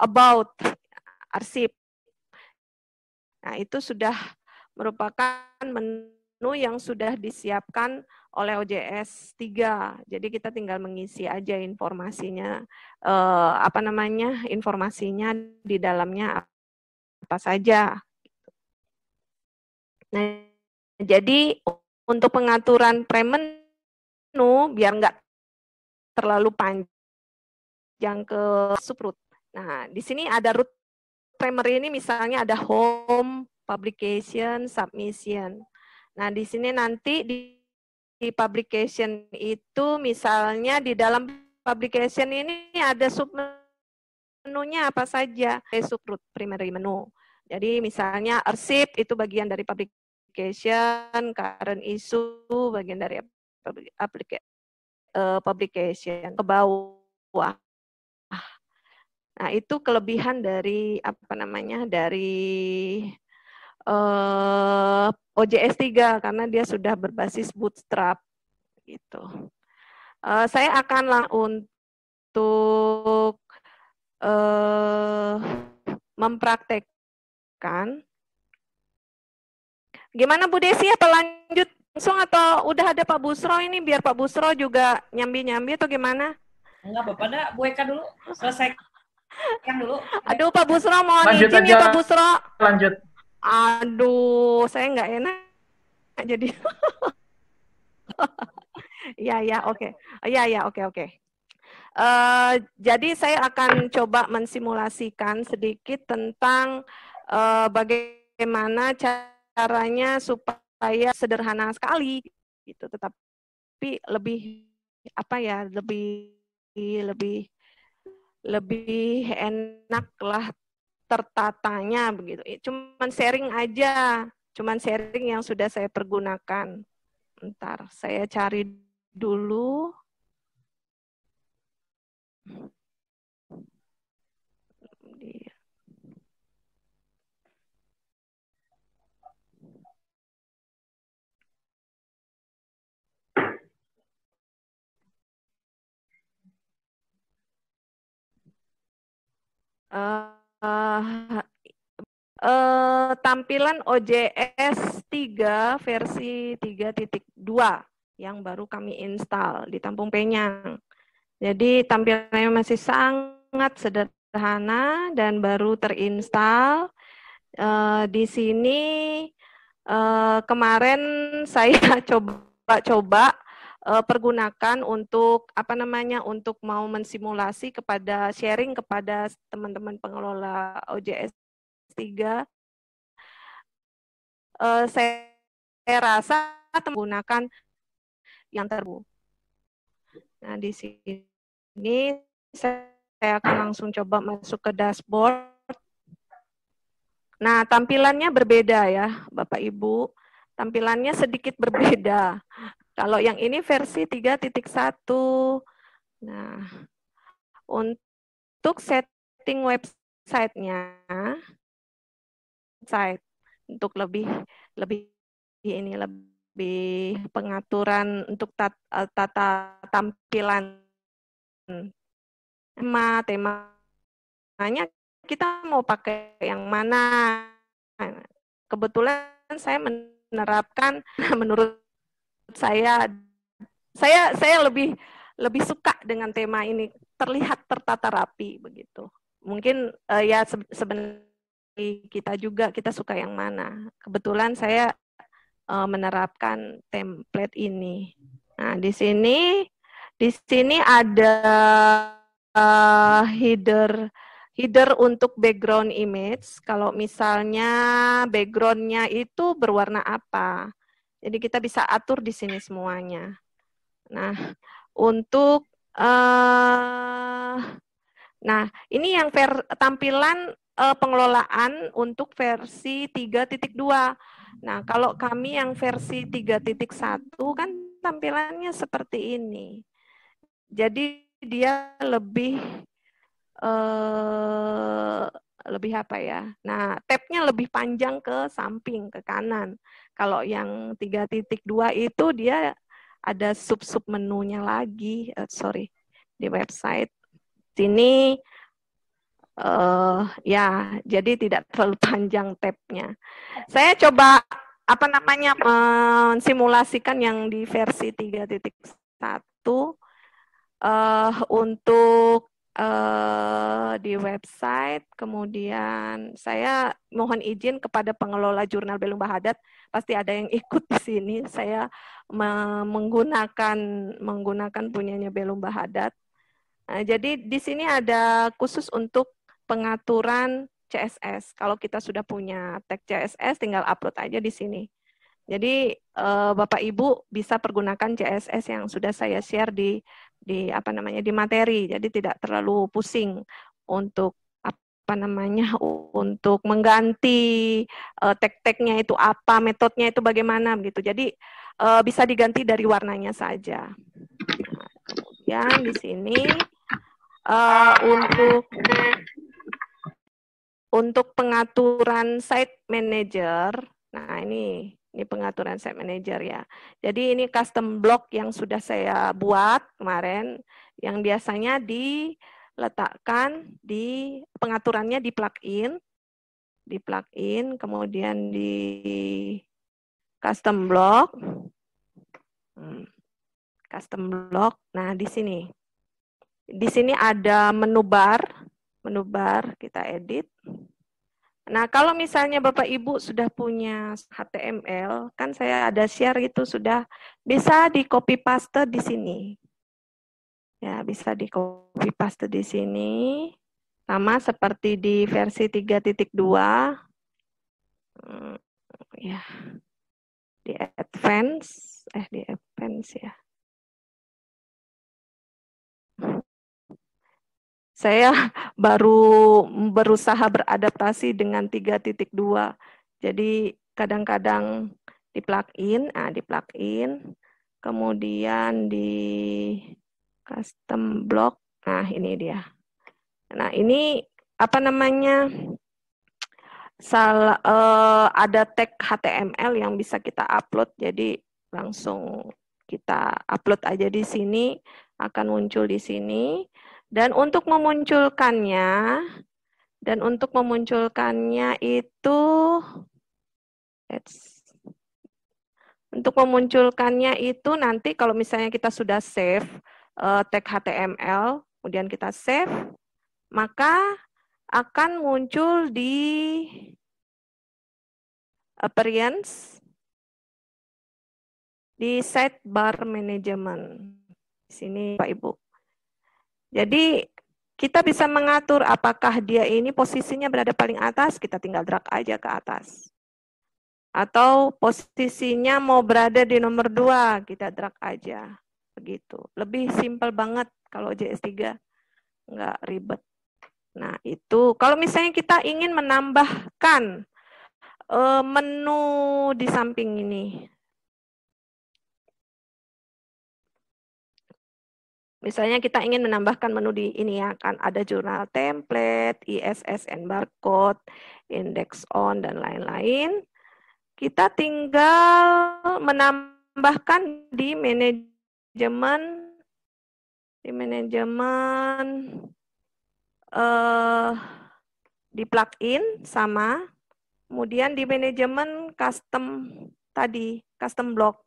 about, arsip. Nah, itu sudah merupakan menu yang sudah disiapkan oleh OJS 3. Jadi kita tinggal mengisi aja informasinya, informasinya di dalamnya apa saja. Nah, jadi untuk pengaturan prime menu biar nggak terlalu panjang ke subroot. Nah, di sini ada root primary ini, misalnya ada home, publication, submission. Nah, di sini nanti di publication itu misalnya di dalam publication ini ada submenunya apa saja, subroot primary menu. Jadi misalnya arsip itu bagian dari publication, current issue bagian dari publication ke bawah. Nah, itu kelebihan dari OJS 3 karena dia sudah berbasis Bootstrap gitu. Saya akan untuk mempraktekkan. Gimana Bu Desi, apa lanjut langsung atau udah ada Pak Busro ini biar Pak Busro juga nyambi-nyambi atau gimana? Enggak apa-apa, Bu Eka dulu selesai yang dulu. Aduh Pak Busro, mohon izin ya Pak Busro. Lanjut. Aduh, saya nggak enak jadi. Ya, oke. Jadi saya akan coba mensimulasikan sedikit tentang bagaimana caranya supaya sederhana sekali gitu, tetapi lebih enak lah tertatanya begitu. Cuman sharing yang sudah saya pergunakan. Bentar, saya cari dulu. Tampilan OJS 3 versi 3.2 yang baru kami install di Tampung Penyang. Jadi tampilannya masih sangat sederhana dan baru terinstall. Di sini kemarin saya coba pergunakan untuk untuk mau mensimulasi sharing kepada teman-teman pengelola OJS 3. Saya rasa menggunakan yang terbaru. Nah, di sini saya akan langsung coba masuk ke dashboard. Nah, tampilannya berbeda ya, Bapak Ibu. Tampilannya sedikit berbeda. Kalau yang ini versi 3.1. Nah, untuk setting websitenya, untuk lebih pengaturan untuk tata tampilan temanya kita mau pakai yang mana. Kebetulan saya menerapkan, menurut saya lebih suka dengan tema ini, terlihat tertata rapi begitu. Mungkin ya sebenarnya kita juga suka yang mana. Kebetulan saya menerapkan template ini. Nah, di sini ada header untuk background image. Kalau misalnya backgroundnya itu berwarna apa, jadi kita bisa atur di sini semuanya. Nah, untuk nah ini yang tampilan pengelolaan untuk versi 3.2. Nah, kalau kami yang versi 3.1 kan tampilannya seperti ini. Jadi dia lebih apa ya? Nah, tab-nya lebih panjang ke samping, ke kanan. Kalau yang 3.2 itu dia ada sub-sub menunya lagi, sorry, di website. Sini, ya, jadi tidak terlalu panjang tab-nya. Saya coba, mensimulasikan yang di versi 3.1. Untuk di website, kemudian saya mohon izin kepada pengelola jurnal Belum Bahadat, pasti ada yang ikut di sini. Saya menggunakan punyanya Belum Bahadat. Nah, jadi di sini ada khusus untuk pengaturan CSS. Kalau kita sudah punya tag CSS, tinggal upload aja di sini. Jadi Bapak Ibu bisa pergunakan CSS yang sudah saya share di materi. Jadi tidak terlalu pusing untuk untuk mengganti tag-tagnya itu apa, metodenya itu bagaimana begitu. Jadi bisa diganti dari warnanya saja. Nah, kemudian di sini untuk pengaturan site manager. Nah, ini pengaturan site manager ya. Jadi ini custom block yang sudah saya buat kemarin, yang biasanya diletakkan di pengaturannya di plugin, kemudian di custom block, Nah di sini ada menu bar kita edit. Nah, kalau misalnya Bapak Ibu sudah punya HTML, kan saya ada share itu sudah bisa di copy paste di sini. Ya, bisa di copy paste di sini. Sama seperti di versi 3.2. Ya. Di advance ya. Saya baru berusaha beradaptasi dengan 3.2. Jadi kadang-kadang di plugin, kemudian di custom block. Nah, ini dia. Nah, ini ada tag HTML yang bisa kita upload. Jadi langsung kita upload aja di sini, akan muncul di sini. Dan untuk memunculkannya itu, nanti kalau misalnya kita sudah save tag HTML, kemudian kita save, maka akan muncul di appearance, di sidebar management. Di sini Pak Ibu. Jadi kita bisa mengatur apakah dia ini posisinya berada paling atas, kita tinggal drag aja ke atas. Atau posisinya mau berada di nomor 2, kita drag aja. Begitu. Lebih simpel banget kalau JS 3. Nggak ribet. Nah, itu kalau misalnya kita ingin menambahkan menu di samping ini. Misalnya kita ingin menambahkan menu di ini ya, kan ada jurnal template, ISSN barcode, index on, dan lain-lain. Kita tinggal menambahkan di manajemen di plugin sama, kemudian di manajemen custom tadi, custom block.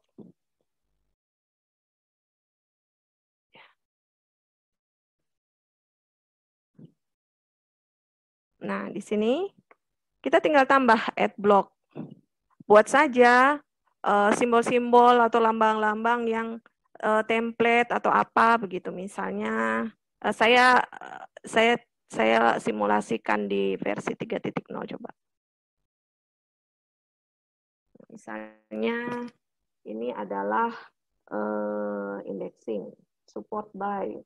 Nah, di sini kita tinggal tambah add block. Buat saja simbol-simbol atau lambang-lambang yang template atau apa begitu. Misalnya saya simulasikan di versi 3.0 coba. Misalnya ini adalah indexing, support by.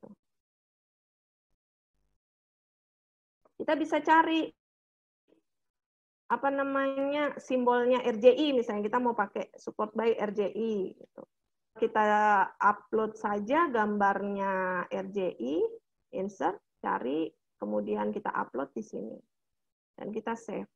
Kita bisa cari apa namanya simbolnya RJI, misalnya kita mau pakai support by RJI. Kita upload saja gambarnya RJI, insert, cari, kemudian kita upload di sini. Dan kita save.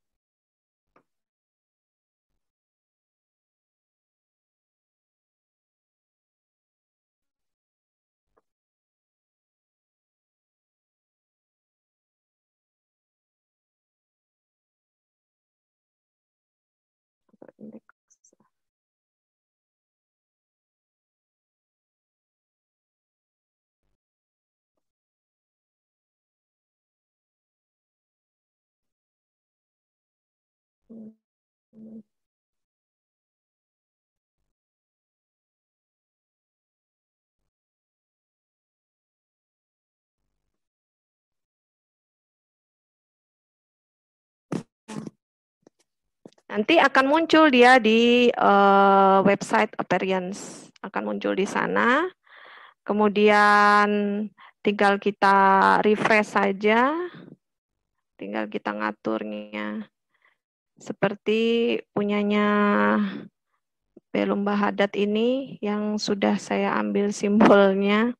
Nanti akan muncul dia di website appearance, akan muncul di sana. Kemudian tinggal kita refresh saja, tinggal kita ngaturnya. Seperti punyanya Belum Bahadat ini yang sudah saya ambil simbolnya.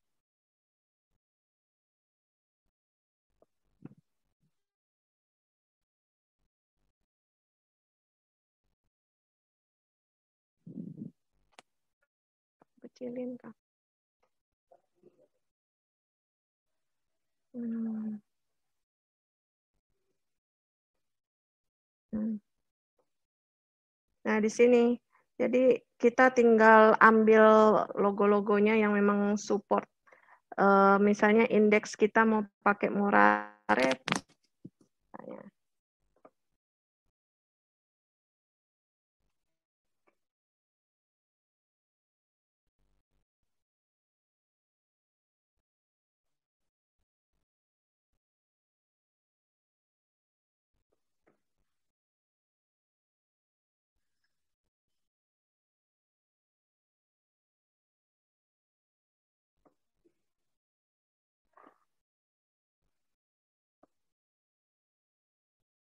Kecilin, Kak. Nah, di sini, jadi kita tinggal ambil logo-logonya yang memang support. Misalnya indeks kita mau pakai Moraref.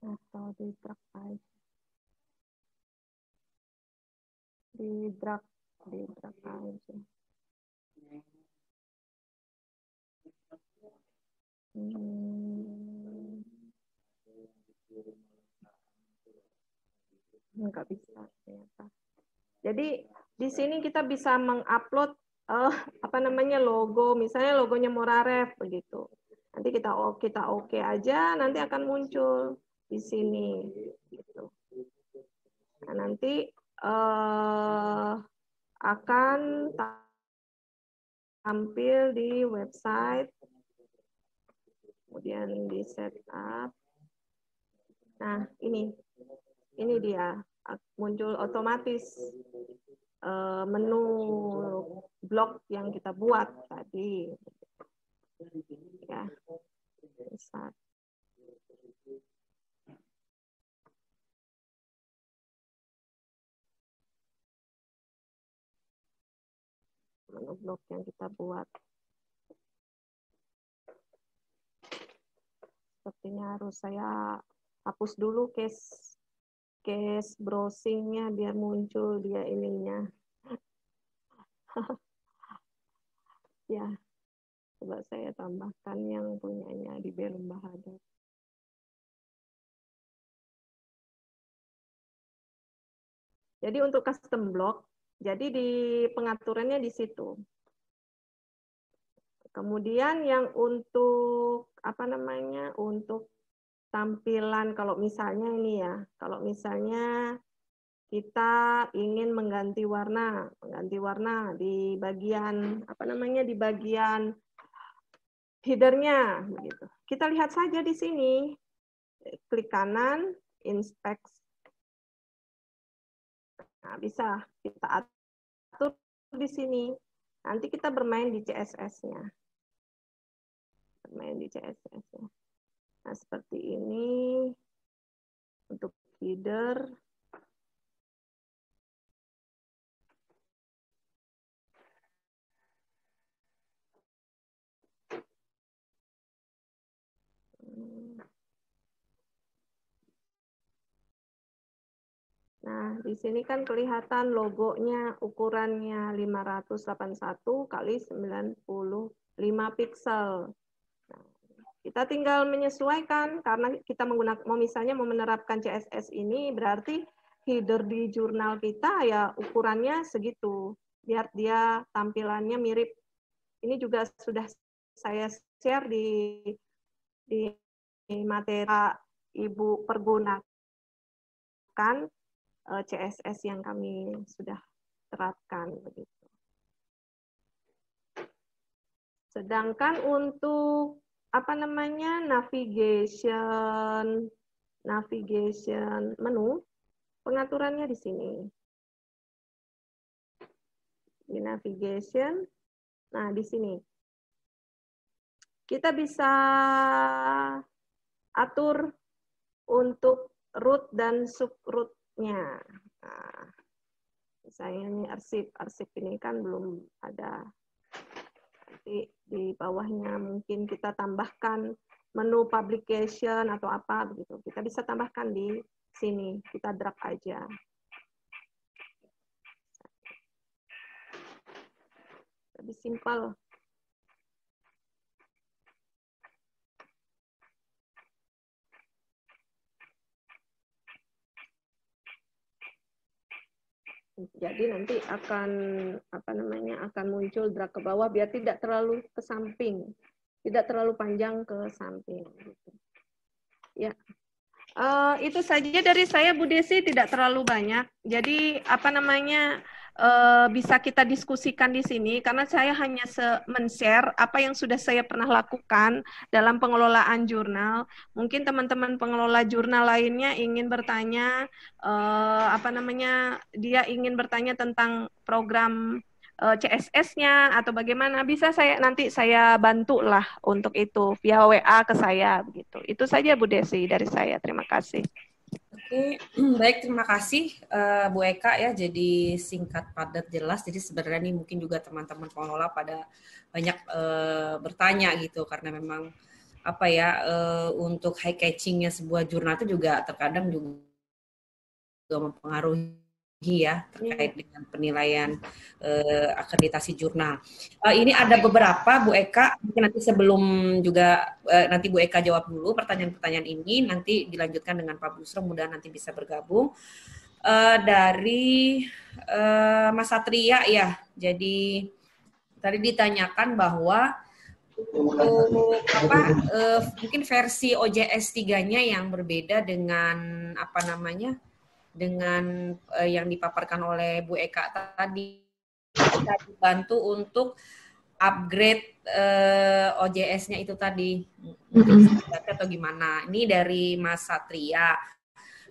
Atau di drag aja. Nggak bisa ternyata. Jadi di sini kita bisa mengupload apa namanya logo, misalnya logonya Moraref begitu. Nanti kita oke aja, nanti akan muncul di sini, gitu. Nah, nanti akan tampil di website, kemudian di setup. Nah, ini dia muncul otomatis menu blog yang kita buat tadi, ya. Menu blog yang kita buat. Sepertinya harus saya hapus dulu case browsingnya biar muncul dia ininya. Ya, coba saya tambahkan yang punyanya di Belum Bahadat. Jadi untuk custom blog, jadi di pengaturannya di situ. Kemudian yang untuk untuk tampilan, kalau misalnya ini ya, kalau misalnya kita ingin mengganti warna di bagian di bagian headernya begitu. Kita lihat saja di sini. Klik kanan, inspect. Nah, bisa kita atur di sini. Nanti kita bermain di CSS-nya. Bermain di CSS-nya. Nah, seperti ini untuk header. Nah, di sini kan kelihatan logonya, ukurannya 581 kali 95 piksel. Nah, kita tinggal menyesuaikan karena kita menggunakan, misalnya mau menerapkan CSS ini, berarti header di jurnal kita ya ukurannya segitu, biar dia tampilannya mirip. Ini juga sudah saya share di materi Ibu pergunakan CSS yang kami sudah terapkan begitu. Sedangkan untuk navigation menu, pengaturannya di sini. Di navigation, nah di sini kita bisa atur untuk root dan subroot. Nah, misalnya ini arsip ini kan belum ada. Nanti di bawahnya mungkin kita tambahkan menu publication atau apa begitu. Kita bisa tambahkan di sini. Kita drag aja. Lebih simpel. Jadi nanti akan akan muncul drag ke bawah biar tidak terlalu ke samping, tidak terlalu panjang ke samping. Ya, itu saja dari saya Bu Desi, tidak terlalu banyak. Jadi bisa kita diskusikan di sini karena saya hanya men-share apa yang sudah saya pernah lakukan dalam pengelolaan jurnal. Mungkin teman-teman pengelola jurnal lainnya ingin bertanya dia ingin bertanya tentang program CSS-nya atau bagaimana, bisa saya nanti saya bantulah untuk itu via WA ke saya begitu. Itu saja Bu Desi dari saya. Terima kasih. Oke, baik, terima kasih Bu Eka ya, jadi singkat, padat, jelas. Jadi sebenarnya ini mungkin juga teman-teman pengelola pada banyak bertanya gitu, karena memang untuk high catching-nya sebuah jurnal itu juga terkadang juga mempengaruhi ya terkait dengan penilaian akreditasi jurnal. Ini ada beberapa Bu Eka, mungkin nanti sebelum juga nanti Bu Eka jawab dulu pertanyaan-pertanyaan ini, nanti dilanjutkan dengan Pak Busro, mudah-mudahan nanti bisa bergabung. Dari Mas Satria ya, jadi tadi ditanyakan bahwa untuk mungkin versi OJS 3-nya yang berbeda dengan dengan yang dipaparkan oleh Bu Eka tadi, kita dibantu untuk upgrade OJS-nya itu tadi, atau gimana. Ini dari Mas Satria.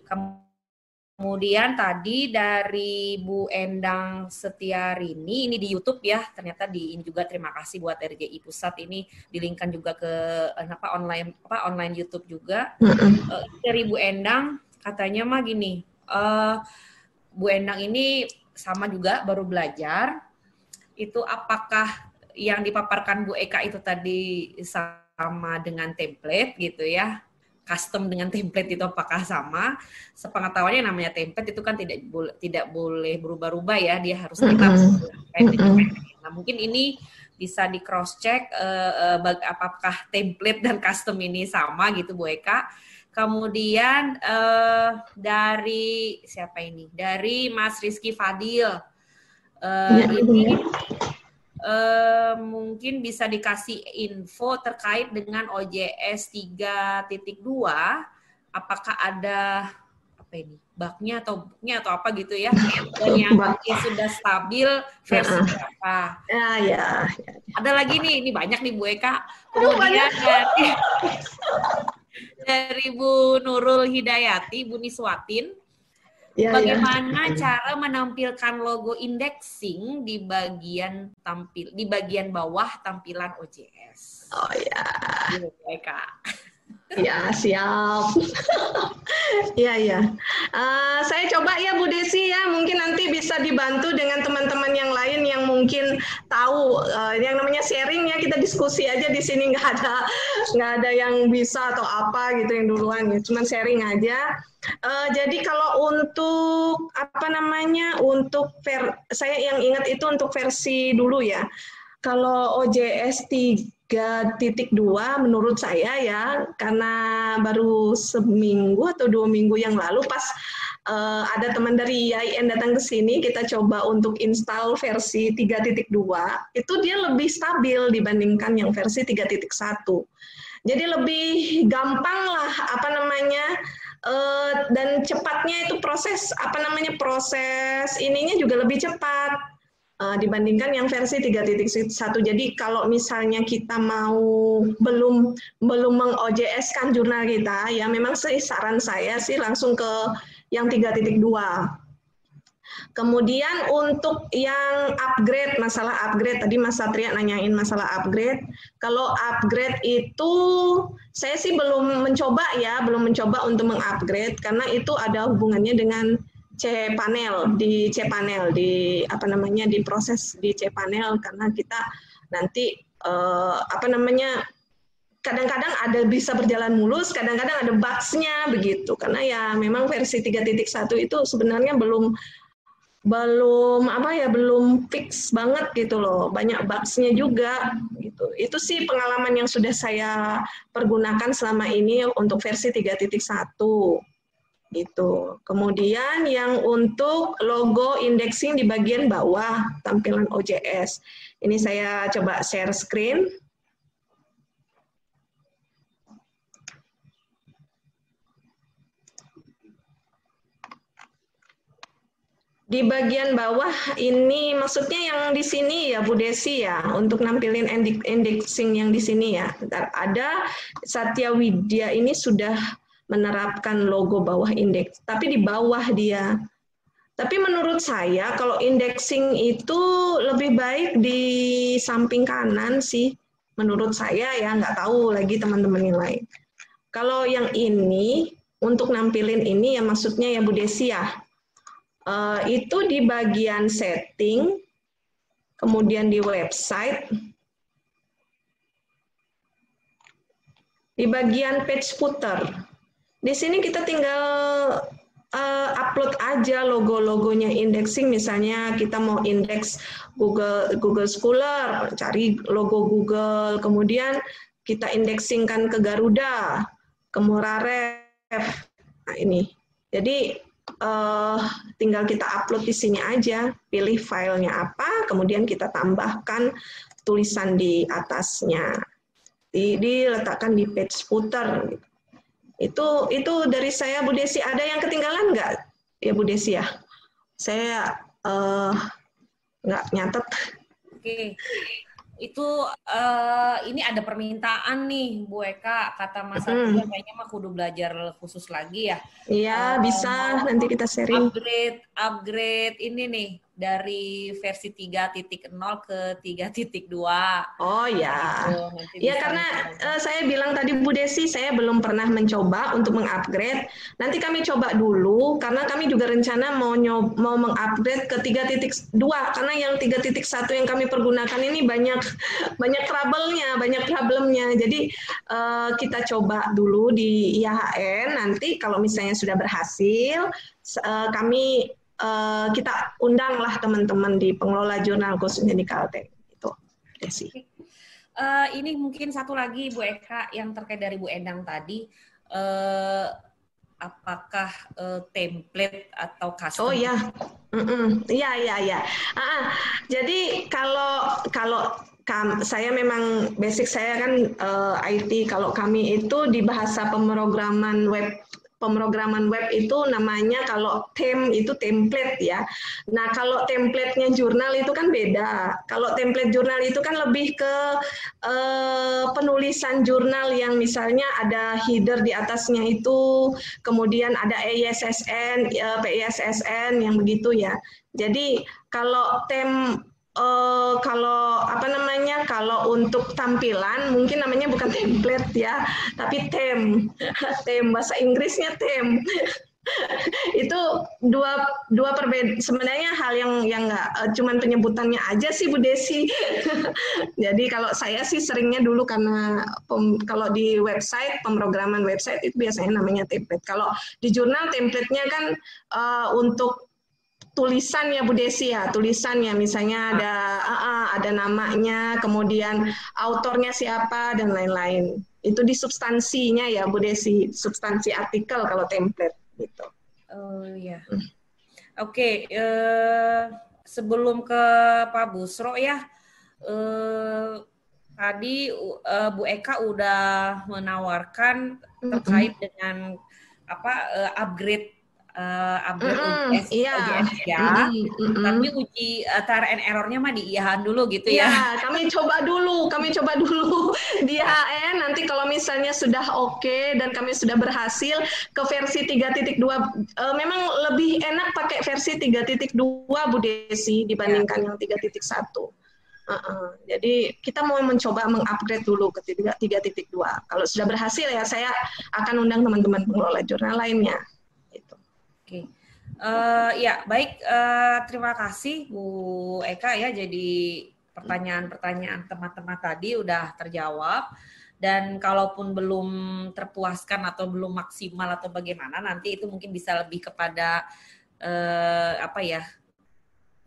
Kemudian tadi dari Bu Endang Setiarini, ini di YouTube ya, ternyata ini juga terima kasih buat RJI Pusat, ini dilinkkan juga ke online YouTube juga. Dari Bu Endang, katanya mah gini, Bu Endang ini sama juga baru belajar, itu apakah yang dipaparkan Bu Eka itu tadi sama dengan template gitu ya, custom dengan template itu apakah sama? Sepengetahuannya namanya template itu kan tidak boleh berubah-ubah ya, dia harus tetap. Nah mungkin ini bisa di cross check apakah template dan custom ini sama gitu Bu Eka. Kemudian dari siapa ini? Dari Mas Rizky Fadil. Ini mungkin bisa dikasih info terkait dengan OJS 3.2, apakah ada apa ini, bugnya atau apa gitu ya, dan yang sudah stabil versi berapa. Ada lagi nih, ini banyak nih Bu Eka, kemudian dari Bu Nurul Hidayati, Bu Niswatin, bagaimana cara menampilkan logo indexing di bagian bawah tampilan OJS? Siap. Saya coba ya Bu Desi ya, mungkin nanti bisa dibantu dengan teman-teman yang lain yang mungkin tahu, yang namanya sharing ya, kita diskusi aja di sini, nggak ada yang bisa atau apa gitu yang duluan ya, cuman sharing aja. Jadi kalau untuk saya yang ingat itu untuk versi dulu ya. Kalau OJS 3.2 menurut saya ya, karena baru seminggu atau 2 minggu yang lalu pas ada teman dari IAIN datang ke sini, kita coba untuk install versi 3.2, itu dia lebih stabil dibandingkan yang versi 3.1. Jadi lebih gampang lah dan cepatnya itu proses proses ininya juga lebih cepat dibandingkan yang versi 3.1. Jadi kalau misalnya kita mau belum meng-OJS-kan jurnal kita, ya memang saran saya sih langsung ke yang 3.2. Kemudian untuk yang upgrade, masalah upgrade, tadi Mas Satria nanyain masalah upgrade. Kalau upgrade itu saya sih belum mencoba untuk mengupgrade, karena itu ada hubungannya dengan cPanel, diproses di cPanel, karena kita nanti kadang-kadang ada bisa berjalan mulus, kadang-kadang ada bugs-nya begitu, karena ya memang versi 3.1 itu sebenarnya belum fix banget gitu loh, banyak bugs-nya juga gitu. Itu sih pengalaman yang sudah saya pergunakan selama ini untuk versi 3.1 gitu. Kemudian yang untuk logo indexing di bagian bawah tampilan OJS, ini saya coba share screen. Di bagian bawah ini maksudnya yang di sini ya Bu Desi ya, untuk nampilin indexing yang di sini ya. Ada Satya Widya ini sudah menerapkan logo bawah indeks, tapi di bawah dia. Tapi menurut saya kalau indexing itu lebih baik di samping kanan sih. Menurut saya ya, nggak tahu lagi teman-teman yang lain. Kalau yang ini untuk nampilin ini ya, maksudnya ya Bu Desi ya. Itu di bagian setting, kemudian di website, di bagian page footer. Di sini kita tinggal upload aja logo-logonya indexing, misalnya kita mau indeks Google Scholar, cari logo Google, kemudian kita indeksingkan ke Garuda, ke Moraref. Nah ini, jadi tinggal kita upload di sini aja, pilih filenya apa, kemudian kita tambahkan tulisan di atasnya, diletakkan di page footer. Itu dari saya Bu Desi. Ada yang ketinggalan nggak ya Bu Desi ya? Saya nggak nyatet. Oke. Itu ini ada permintaan nih Bu Eka, kata Mas Satria kayaknya mah kudu belajar khusus lagi ya. Iya, bisa nanti kita sharing. Upgrade ini nih dari versi 3.0 ke 3.2. Oh ya. Iya, karena saya bilang tadi Bu Desi, saya belum pernah mencoba untuk mengupgrade. Nanti kami coba dulu, karena kami juga rencana mau mengupgrade ke 3.2, karena yang 3.1 yang kami pergunakan ini banyak trouble-nya, banyak problemnya. Jadi kita coba dulu di IAHN, nanti kalau misalnya sudah berhasil, kita undanglah teman-teman di pengelola jurnal khususnya di Kalteng. Itu Desi. Ini mungkin satu lagi Bu Eka yang terkait dari Bu Endang tadi, apakah template atau custom? Oh ya. Jadi kalau kalau saya memang basic saya kan IT. Kalau kami itu di bahasa pemrograman web itu namanya kalau theme itu template ya. Nah, kalau template-nya jurnal itu kan beda. Kalau template jurnal itu kan lebih ke penulisan jurnal yang misalnya ada header di atasnya itu, kemudian ada EISSN, PISSN yang begitu ya. Jadi kalau kalau untuk tampilan mungkin namanya bukan template ya, tapi theme bahasa Inggrisnya theme. Itu dua perbedaan sebenarnya, hal yang enggak cuman penyebutannya aja sih Bu Desi. Jadi kalau saya sih seringnya dulu karena kalau di website pemrograman website itu biasanya namanya template. Kalau di jurnal template-nya kan untuk tulisan ya Bu Desi ya, tulisannya misalnya ada namanya, kemudian autornya siapa dan lain-lain. Itu di substansinya ya Bu Desi, substansi artikel kalau template gitu. Oh ya. Oke, sebelum ke Pak Busro ya, tadi Bu Eka udah menawarkan terkait dengan apa upgrade OJS ya, tapi uji trial and errornya mah di IAIN dulu gitu ya. Ya, kami coba dulu di IAIN. Nanti kalau misalnya sudah oke dan kami sudah berhasil ke versi 3.2, memang lebih enak pakai versi 3.2 Bu Desi dibandingkan yang 3.1. Jadi kita mau mencoba mengupgrade dulu ke 3.2. Kalau sudah berhasil ya saya akan undang teman-teman pengelola jurnal lainnya. Oke, ya baik, terima kasih Bu Eka ya. Jadi pertanyaan-pertanyaan teman-teman tadi udah terjawab, dan kalaupun belum terpuaskan atau belum maksimal atau bagaimana, nanti itu mungkin bisa lebih kepada apa ya,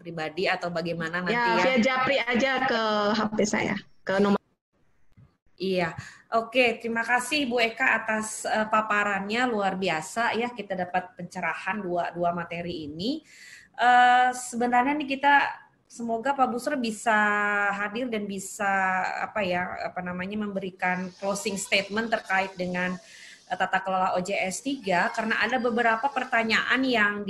pribadi atau bagaimana nanti ya. Via japri aja ke HP saya, ke nomor. Iya, oke. Terima kasih Bu Eka atas paparannya, luar biasa ya. Kita dapat pencerahan dua materi ini. Sebenarnya nih kita semoga Pak Busro bisa hadir dan bisa memberikan closing statement terkait dengan tata kelola OJS 3, karena ada beberapa pertanyaan yang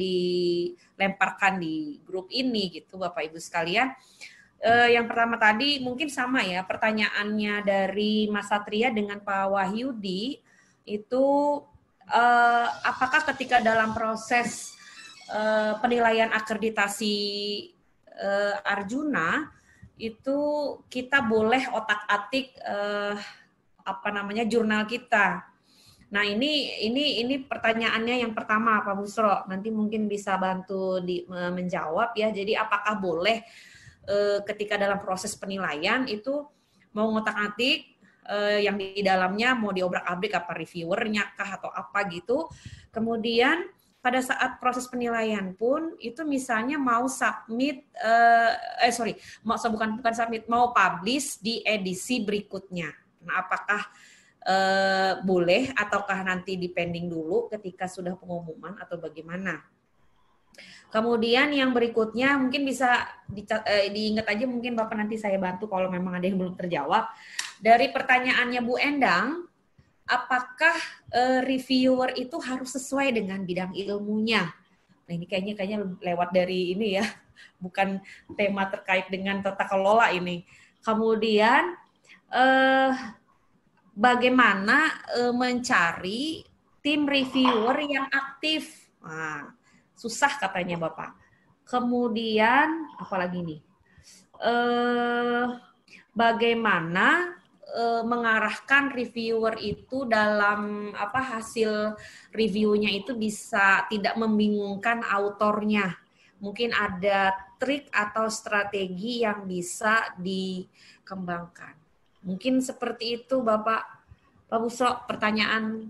dilemparkan di grup ini gitu Bapak Ibu sekalian. Yang pertama tadi mungkin sama ya pertanyaannya dari Mas Satria dengan Pak Wahyudi itu, apakah ketika dalam proses penilaian akreditasi Arjuna itu kita boleh otak-atik jurnal kita. Nah, ini pertanyaannya yang pertama Pak Busro, nanti mungkin bisa bantu menjawab ya. Jadi apakah boleh ketika dalam proses penilaian itu mau ngotak-atik yang di dalamnya mau diobrak-abrik apa reviewernya kah atau apa gitu. Kemudian pada saat proses penilaian pun itu misalnya mau submit mau publish di edisi berikutnya. Nah, apakah boleh ataukah nanti dipending dulu ketika sudah pengumuman atau bagaimana? Kemudian yang berikutnya mungkin bisa diingat aja, mungkin Bapak nanti saya bantu kalau memang ada yang belum terjawab. Dari pertanyaannya Bu Endang, apakah reviewer itu harus sesuai dengan bidang ilmunya? Nah ini kayaknya lewat dari ini ya, bukan tema terkait dengan tata kelola ini. Kemudian bagaimana mencari tim reviewer yang aktif? Nah, susah katanya Bapak. Kemudian apalagi nih? Bagaimana mengarahkan reviewer itu dalam hasil reviewnya itu bisa tidak membingungkan autornya? Mungkin ada trik atau strategi yang bisa dikembangkan. Mungkin seperti itu Bapak. Pak Busro,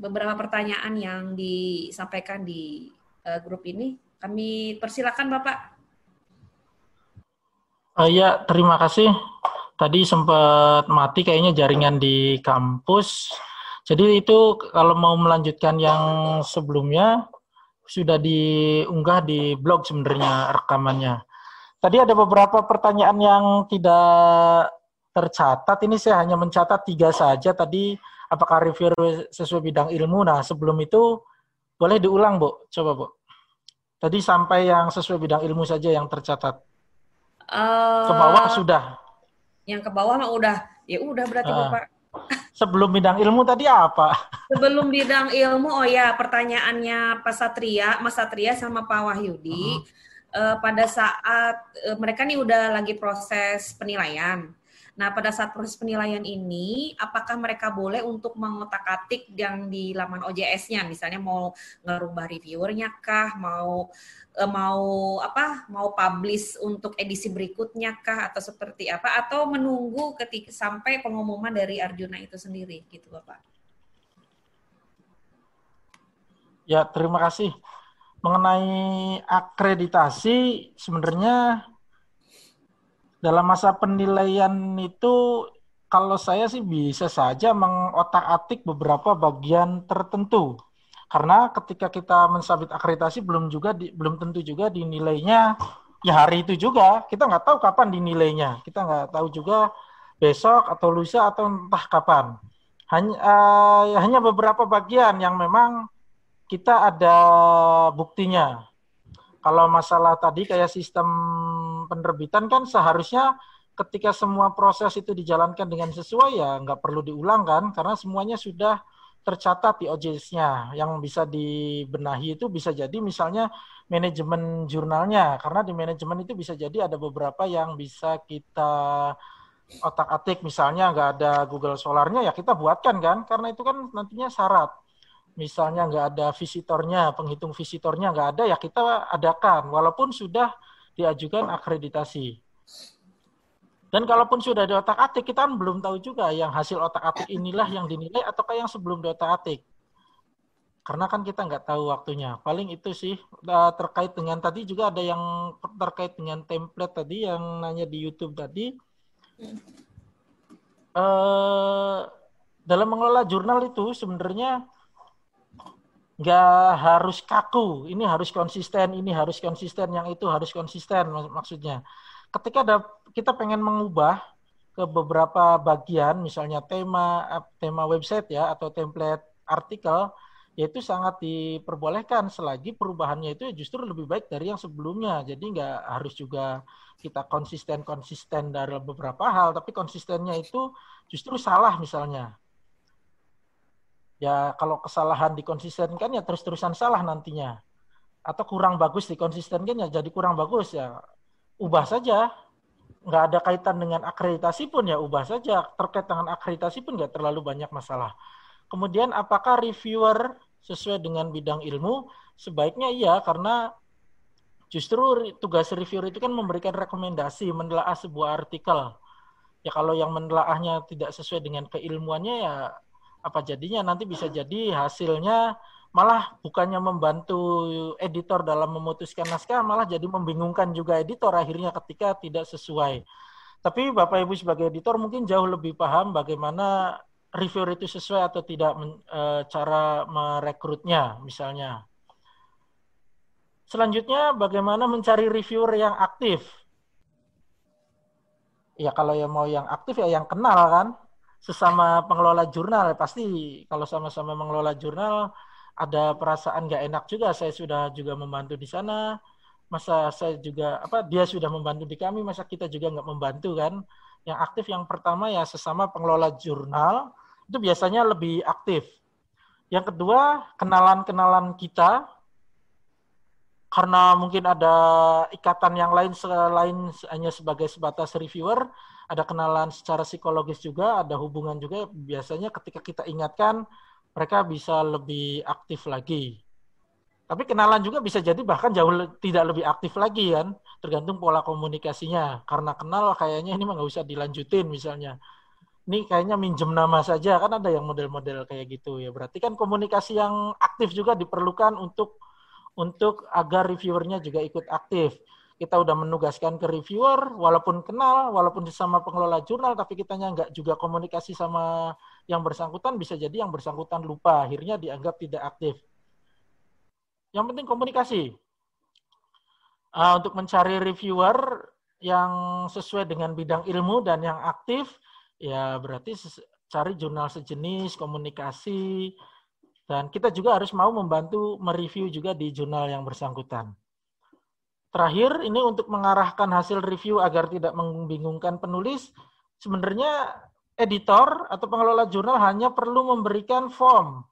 beberapa pertanyaan yang disampaikan di grup ini. Kami persilakan Bapak. Ya, terima kasih. Tadi sempat mati kayaknya jaringan di kampus. Jadi itu kalau mau melanjutkan yang sebelumnya, sudah diunggah di blog sebenarnya rekamannya. Tadi ada beberapa pertanyaan yang tidak tercatat, ini saya hanya mencatat 3 saja. Tadi apakah review sesuai bidang ilmu? Nah, sebelum itu boleh diulang, Bu. Coba, Bu. Tadi sampai yang sesuai bidang ilmu saja yang tercatat. Ke bawah sudah. Yang ke bawah mah udah. Ya udah berarti, Bapak. Sebelum bidang ilmu tadi apa? Sebelum bidang ilmu, oh ya, pertanyaannya Pak Satria, Mas Satria sama Pak Wahyudi. Pada saat mereka nih udah lagi proses penilaian. Nah, pada saat proses penilaian ini, apakah mereka boleh untuk mengotak-atik yang di laman OJS-nya? Misalnya mau ngerubah reviewernya kah, mau publish untuk edisi berikutnya kah, atau seperti apa? Atau menunggu ketika sampai pengumuman dari Arjuna itu sendiri, gitu, Bapak? Ya, terima kasih. Mengenai akreditasi, sebenarnya dalam masa penilaian itu kalau saya sih bisa saja mengotak-atik beberapa bagian tertentu. Karena ketika kita mensubmit akreditasi belum tentu juga dinilainya ya hari itu juga. Kita nggak tahu kapan dinilainya. Kita nggak tahu juga besok atau lusa atau entah kapan. Hanya beberapa bagian yang memang kita ada buktinya. Kalau masalah tadi kayak sistem penerbitan kan seharusnya ketika semua proses itu dijalankan dengan sesuai ya nggak perlu diulang kan, karena semuanya sudah tercatat di OJS-nya. Yang bisa dibenahi itu bisa jadi misalnya manajemen jurnalnya, karena di manajemen itu bisa jadi ada beberapa yang bisa kita otak-atik, misalnya nggak ada Google Scholar-nya ya kita buatkan kan, karena itu kan nantinya syarat. Misalnya nggak ada visitornya, penghitung visitornya nggak ada, ya kita adakan, walaupun sudah diajukan akreditasi. Dan kalaupun sudah di otak-atik, kita kan belum tahu juga yang hasil otak-atik inilah yang dinilai ataukah yang sebelum di otak-atik. Karena kan kita nggak tahu waktunya. Paling itu sih terkait dengan tadi juga ada yang terkait dengan template tadi yang nanya di YouTube tadi. Dalam mengelola jurnal itu sebenarnya nggak harus kaku, ini harus konsisten, yang itu harus konsisten maksudnya. Ketika ada, kita pengen mengubah ke beberapa bagian, misalnya tema website ya, atau template artikel, yaitu sangat diperbolehkan selagi perubahannya itu justru lebih baik dari yang sebelumnya. Jadi nggak harus juga kita konsisten dari beberapa hal, tapi konsistennya itu justru salah misalnya. Ya kalau kesalahan dikonsistenkan ya terus-terusan salah nantinya. Atau kurang bagus dikonsistenkan ya jadi kurang bagus ya. Ubah saja. Nggak ada kaitan dengan akreditasi pun ya ubah saja. Terkait dengan akreditasi pun nggak terlalu banyak masalah. Kemudian apakah reviewer sesuai dengan bidang ilmu? Sebaiknya iya, karena justru tugas reviewer itu kan memberikan rekomendasi, menelaah sebuah artikel. Ya kalau yang menelaahnya tidak sesuai dengan keilmuannya ya apa jadinya, nanti bisa jadi hasilnya malah bukannya membantu editor dalam memutuskan naskah, malah jadi membingungkan juga editor akhirnya ketika tidak sesuai. Tapi Bapak Ibu sebagai editor mungkin jauh lebih paham bagaimana reviewer itu sesuai atau tidak cara merekrutnya misalnya. Selanjutnya bagaimana mencari reviewer yang aktif? Ya kalau yang mau yang aktif ya yang kenal kan. Sesama pengelola jurnal, pasti kalau sama-sama mengelola jurnal, ada perasaan nggak enak juga, saya sudah juga membantu di sana, masa saya juga, dia sudah membantu di kami, masa kita juga nggak membantu kan. Yang aktif yang pertama ya sesama pengelola jurnal, itu biasanya lebih aktif. Yang kedua, kenalan-kenalan kita, karena mungkin ada ikatan yang lain selain hanya sebagai sebatas reviewer, ada kenalan secara psikologis juga, ada hubungan juga, biasanya ketika kita ingatkan, mereka bisa lebih aktif lagi. Tapi kenalan juga bisa jadi bahkan jauh tidak lebih aktif lagi kan, tergantung pola komunikasinya. Karena kenal kayaknya ini mah nggak usah dilanjutin misalnya. Ini kayaknya minjem nama saja, kan ada yang model-model kayak gitu ya. Berarti kan komunikasi yang aktif juga diperlukan untuk agar reviewernya juga ikut aktif. Kita udah menugaskan ke reviewer, walaupun kenal, walaupun sesama pengelola jurnal, tapi kitanya nggak juga komunikasi sama yang bersangkutan, bisa jadi yang bersangkutan lupa, akhirnya dianggap tidak aktif. Yang penting komunikasi. Untuk mencari reviewer, yang sesuai dengan bidang ilmu dan yang aktif, ya berarti cari jurnal sejenis, komunikasi, dan kita juga harus mau membantu mereview juga di jurnal yang bersangkutan. Terakhir, ini untuk mengarahkan hasil review agar tidak membingungkan penulis, sebenarnya editor atau pengelola jurnal hanya perlu memberikan form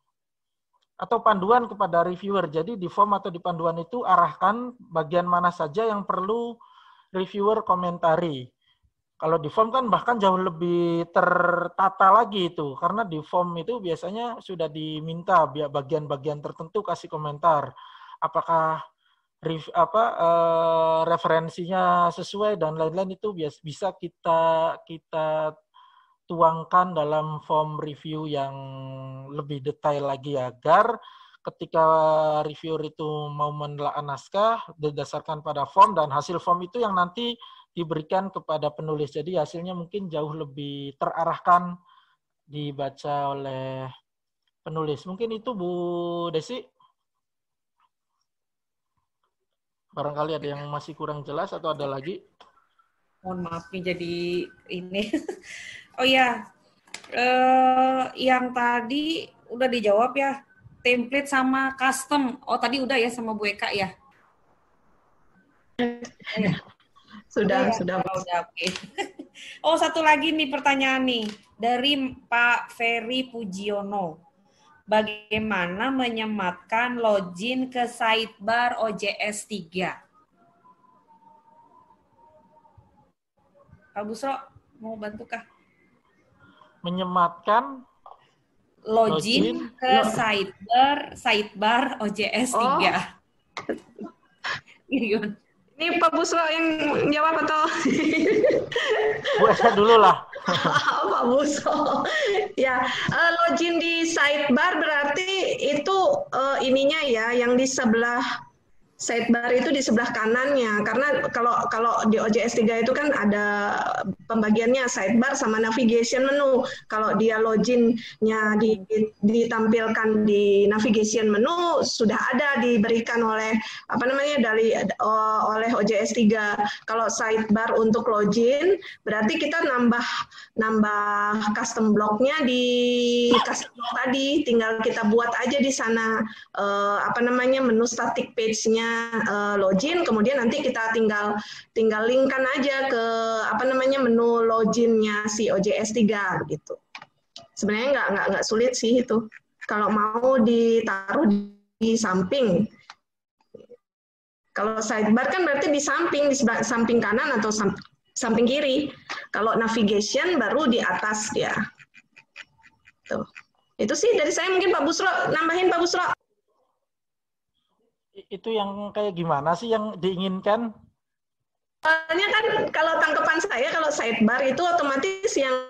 atau panduan kepada reviewer. Jadi di form atau di panduan itu arahkan bagian mana saja yang perlu reviewer komentari. Kalau di form kan bahkan jauh lebih tertata lagi itu, karena di form itu biasanya sudah diminta bagian-bagian tertentu kasih komentar. Apakah referensinya sesuai dan lain-lain, itu bisa kita tuangkan dalam form review yang lebih detail lagi, agar ketika reviewer itu mau menelaah naskah didasarkan pada form, dan hasil form itu yang nanti diberikan kepada penulis. Jadi hasilnya mungkin jauh lebih terarahkan dibaca oleh penulis. Mungkin itu Bu Desi. Barangkali ada yang masih kurang jelas atau ada lagi? Mohon maaf nih, jadi ini. Oh ya, yang tadi udah dijawab ya, template sama custom. Oh tadi udah ya sama Bu Eka ya? Sudah. Okay. Oh satu lagi nih pertanyaan nih, dari Pak Ferry Pujiono. Bagaimana menyematkan login ke sidebar OJS 3? Pak Busro, mau bantukah? Menyematkan login ke sidebar OJS 3. Oh. Ini Pak Busro yang jawab atau? Buat dulu lah. Pak Musro, ya login di sidebar berarti itu ininya ya, yang di sebelah sidebar itu di sebelah kanannya, karena kalau di OJS 3 itu kan ada pembagiannya sidebar sama navigation menu. Kalau dia loginnya ditampilkan di navigation menu sudah ada diberikan oleh oleh OJS 3. Kalau sidebar untuk login berarti kita nambah custom block-nya di custom block tadi, tinggal kita buat aja di sana menu static page-nya login, kemudian nanti kita tinggal linkkan aja ke menu loginnya si OJS 3 gitu. Sebenarnya nggak sulit sih itu. Kalau mau ditaruh di samping. Kalau sidebar kan berarti di samping kanan atau samping kiri. Kalau navigation baru di atas ya. Tuh. Itu sih dari saya, mungkin Pak Busro nambahin Pak Busro. Itu yang kayak gimana sih yang diinginkan? Soalnya kan kalau tangkapan saya, kalau sidebar itu otomatis yang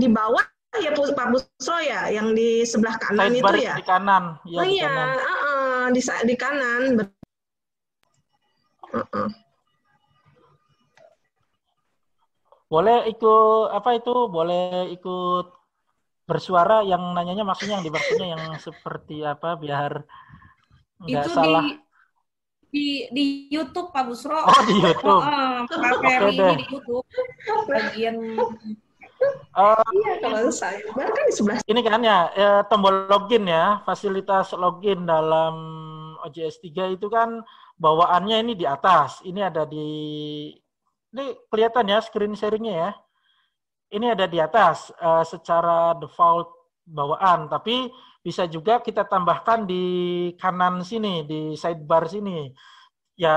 di bawah ya Pak Busro ya, yang di sebelah kanan sidebar itu ya. Di kanan. Ya, oh iya, di kanan. Boleh ikut bersuara yang nanyanya, maksudnya yang dimaksudnya yang seperti apa biar nggak salah. Di YouTube Pak Busro. Oh, di YouTube. Pak Ferry ini di YouTube. Bagian kalau saya kan di sebelah. Ini kan ya tombol login ya, fasilitas login dalam OJS 3 itu kan bawaannya ini di atas. Ini ada ini kelihatan ya screen sharingnya ya. Ini ada di atas secara default bawaan, tapi bisa juga kita tambahkan di kanan sini, di sidebar sini. Ya,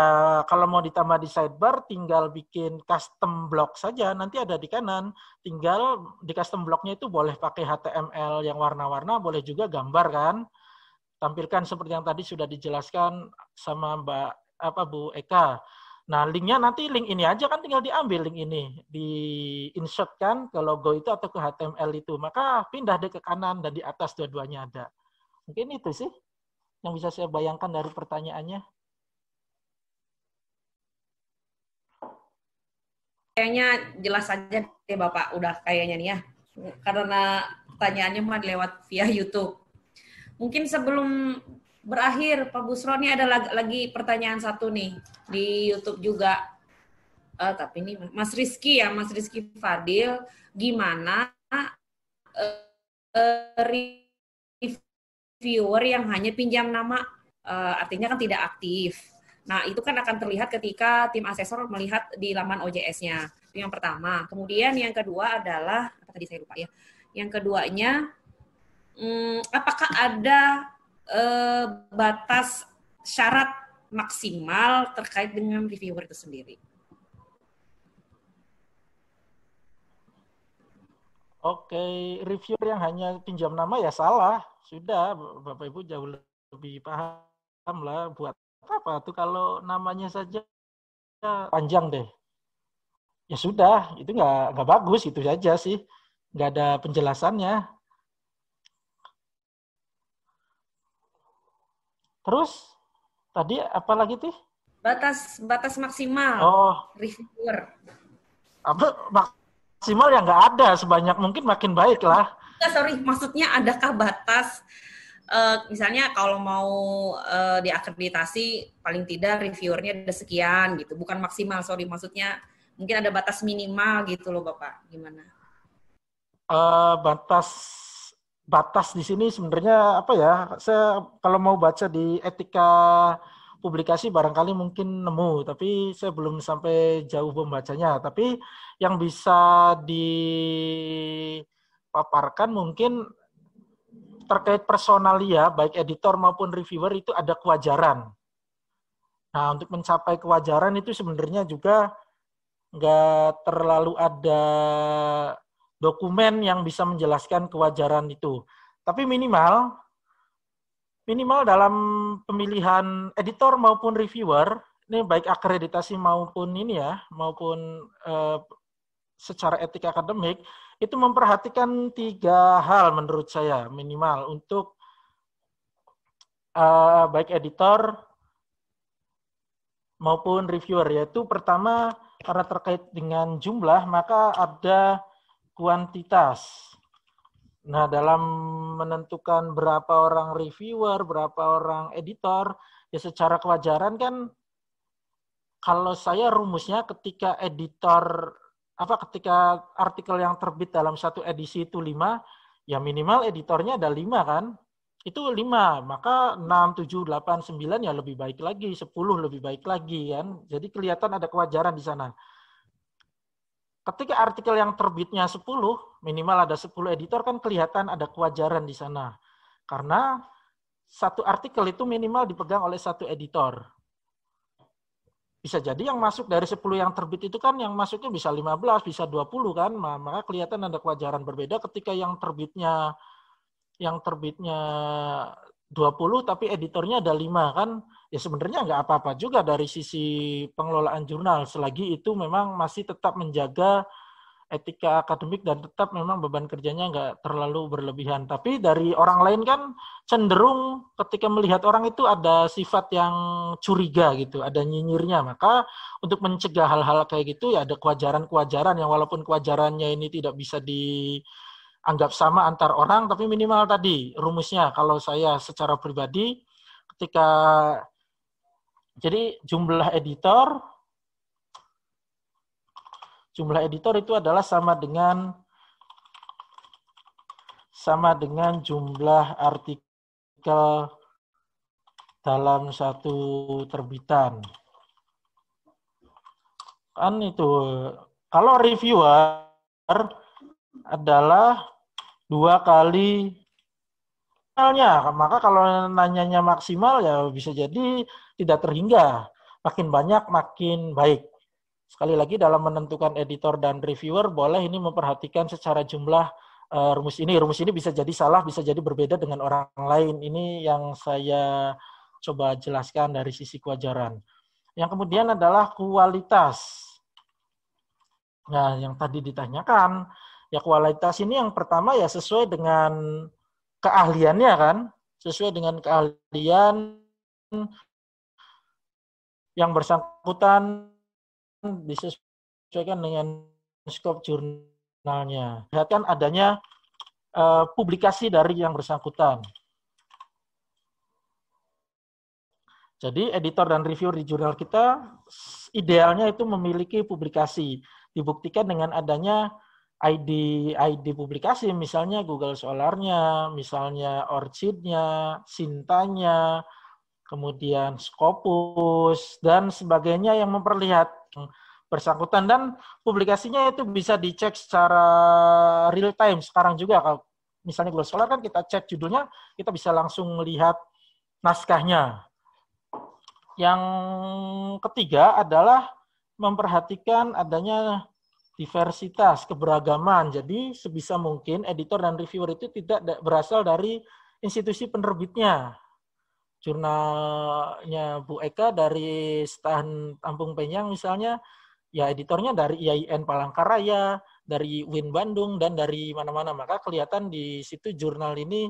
kalau mau ditambah di sidebar, tinggal bikin custom block saja, nanti ada di kanan. Tinggal di custom blocknya itu boleh pakai HTML yang warna-warna, boleh juga gambar kan. Tampilkan seperti yang tadi sudah dijelaskan sama Bu Eka. Nah, linknya nanti link ini aja kan, tinggal diambil link ini, di-insert kan ke logo itu atau ke HTML itu. Maka pindah deh ke kanan dan di atas dua-duanya ada. Mungkin itu sih yang bisa saya bayangkan dari pertanyaannya. Kayaknya jelas aja deh Bapak, udah kayaknya nih ya. Karena pertanyaannya mah lewat via YouTube. Mungkin sebelum berakhir, Pak Busro, ini ada lagi pertanyaan satu nih, di YouTube juga. tapi ini Mas Rizky ya, Mas Rizky Fadil, gimana reviewer yang hanya pinjam nama, artinya kan tidak aktif. Nah, itu kan akan terlihat ketika tim asesor melihat di laman OJS-nya. Itu yang pertama. Kemudian yang kedua adalah, apa tadi saya lupa ya, yang keduanya, apakah ada batas syarat maksimal terkait dengan reviewer itu sendiri? Oke, reviewer yang hanya pinjam nama ya salah. Sudah, Bapak-Ibu jauh lebih paham lah buat apa tuh kalau namanya saja panjang deh. Ya sudah, itu nggak bagus, itu saja sih. Nggak ada penjelasannya. Terus, tadi apa lagi tuh? Batas maksimal reviewer. Apa maksimal yang nggak ada, sebanyak mungkin makin baik lah. Sorry, maksudnya adakah batas, misalnya kalau mau diakreditasi, paling tidak reviewernya ada sekian gitu, bukan maksimal, sorry, maksudnya mungkin ada batas minimal gitu loh Bapak, gimana? Batas di sini sebenarnya apa ya, saya kalau mau baca di etika publikasi barangkali mungkin nemu, tapi saya belum sampai jauh membacanya. Tapi yang bisa dipaparkan mungkin terkait personalia, baik editor maupun reviewer itu ada kewajaran. Nah, untuk mencapai kewajaran itu sebenarnya juga nggak terlalu ada dokumen yang bisa menjelaskan kewajaran itu. Tapi minimal dalam pemilihan editor maupun reviewer, ini baik akreditasi maupun ini ya, maupun secara etika akademik, itu memperhatikan tiga hal menurut saya minimal untuk baik editor maupun reviewer, yaitu pertama karena terkait dengan jumlah maka ada kuantitas. Nah, dalam menentukan berapa orang reviewer, berapa orang editor, ya secara kewajaran kan kalau saya rumusnya ketika editor ketika artikel yang terbit dalam satu edisi itu 5, ya minimal editornya ada 5 kan? Itu 5, maka 6, 7, 8, 9 ya lebih baik lagi, 10 lebih baik lagi kan? Jadi kelihatan ada kewajaran di sana. Ketika artikel yang terbitnya 10, minimal ada 10 editor kan kelihatan ada kewajaran di sana. Karena satu artikel itu minimal dipegang oleh satu editor. Bisa jadi yang masuk dari 10 yang terbit itu kan yang masuknya bisa 15, bisa 20 kan. Maka kelihatan ada kewajaran berbeda ketika yang terbitnya 20 tapi editornya ada 5 kan. Ya sebenarnya nggak apa-apa juga dari sisi pengelolaan jurnal selagi itu memang masih tetap menjaga etika akademik dan tetap memang beban kerjanya nggak terlalu berlebihan. Tapi dari orang lain kan cenderung ketika melihat orang itu ada sifat yang curiga gitu, ada nyinyirnya. Maka untuk mencegah hal-hal kayak gitu ya ada kewajaran-kewajaran yang walaupun kewajarannya ini tidak bisa dianggap sama antar orang, tapi minimal tadi rumusnya kalau saya secara pribadi ketika jadi jumlah editor itu adalah sama dengan jumlah artikel dalam satu terbitan. Kan itu. Kalau reviewer adalah 2 kali maksimalnya, maka kalau nanyanya maksimal ya bisa jadi tidak terhingga. Makin banyak makin baik. Sekali lagi dalam menentukan editor dan reviewer boleh ini memperhatikan secara jumlah rumus ini. Rumus ini bisa jadi salah, bisa jadi berbeda dengan orang lain. Ini yang saya coba jelaskan dari sisi kewajaran. Yang kemudian adalah kualitas. Nah, yang tadi ditanyakan, ya kualitas ini yang pertama ya sesuai dengan keahliannya kan, sesuai dengan keahlian yang bersangkutan disesuaikan dengan skop jurnalnya. Perhatikan adanya publikasi dari yang bersangkutan. Jadi editor dan reviewer di jurnal kita idealnya itu memiliki publikasi, dibuktikan dengan adanya ID publikasi, misalnya Google Scholar-nya, misalnya Orchid-nya, Sintanya, kemudian Scopus, dan sebagainya yang memperlihatkan bersangkutan, dan publikasinya itu bisa dicek secara real time sekarang juga. Kalau misalnya Google Scholar kan kita cek judulnya, kita bisa langsung melihat naskahnya. Yang ketiga adalah memperhatikan adanya diversitas, keberagaman. Jadi sebisa mungkin editor dan reviewer itu tidak berasal dari institusi penerbitnya. Jurnalnya Bu Eka dari Stan Tampung Penyang misalnya, ya editornya dari IAIN Palangkaraya, dari UIN Bandung, dan dari mana-mana. Maka kelihatan di situ jurnal ini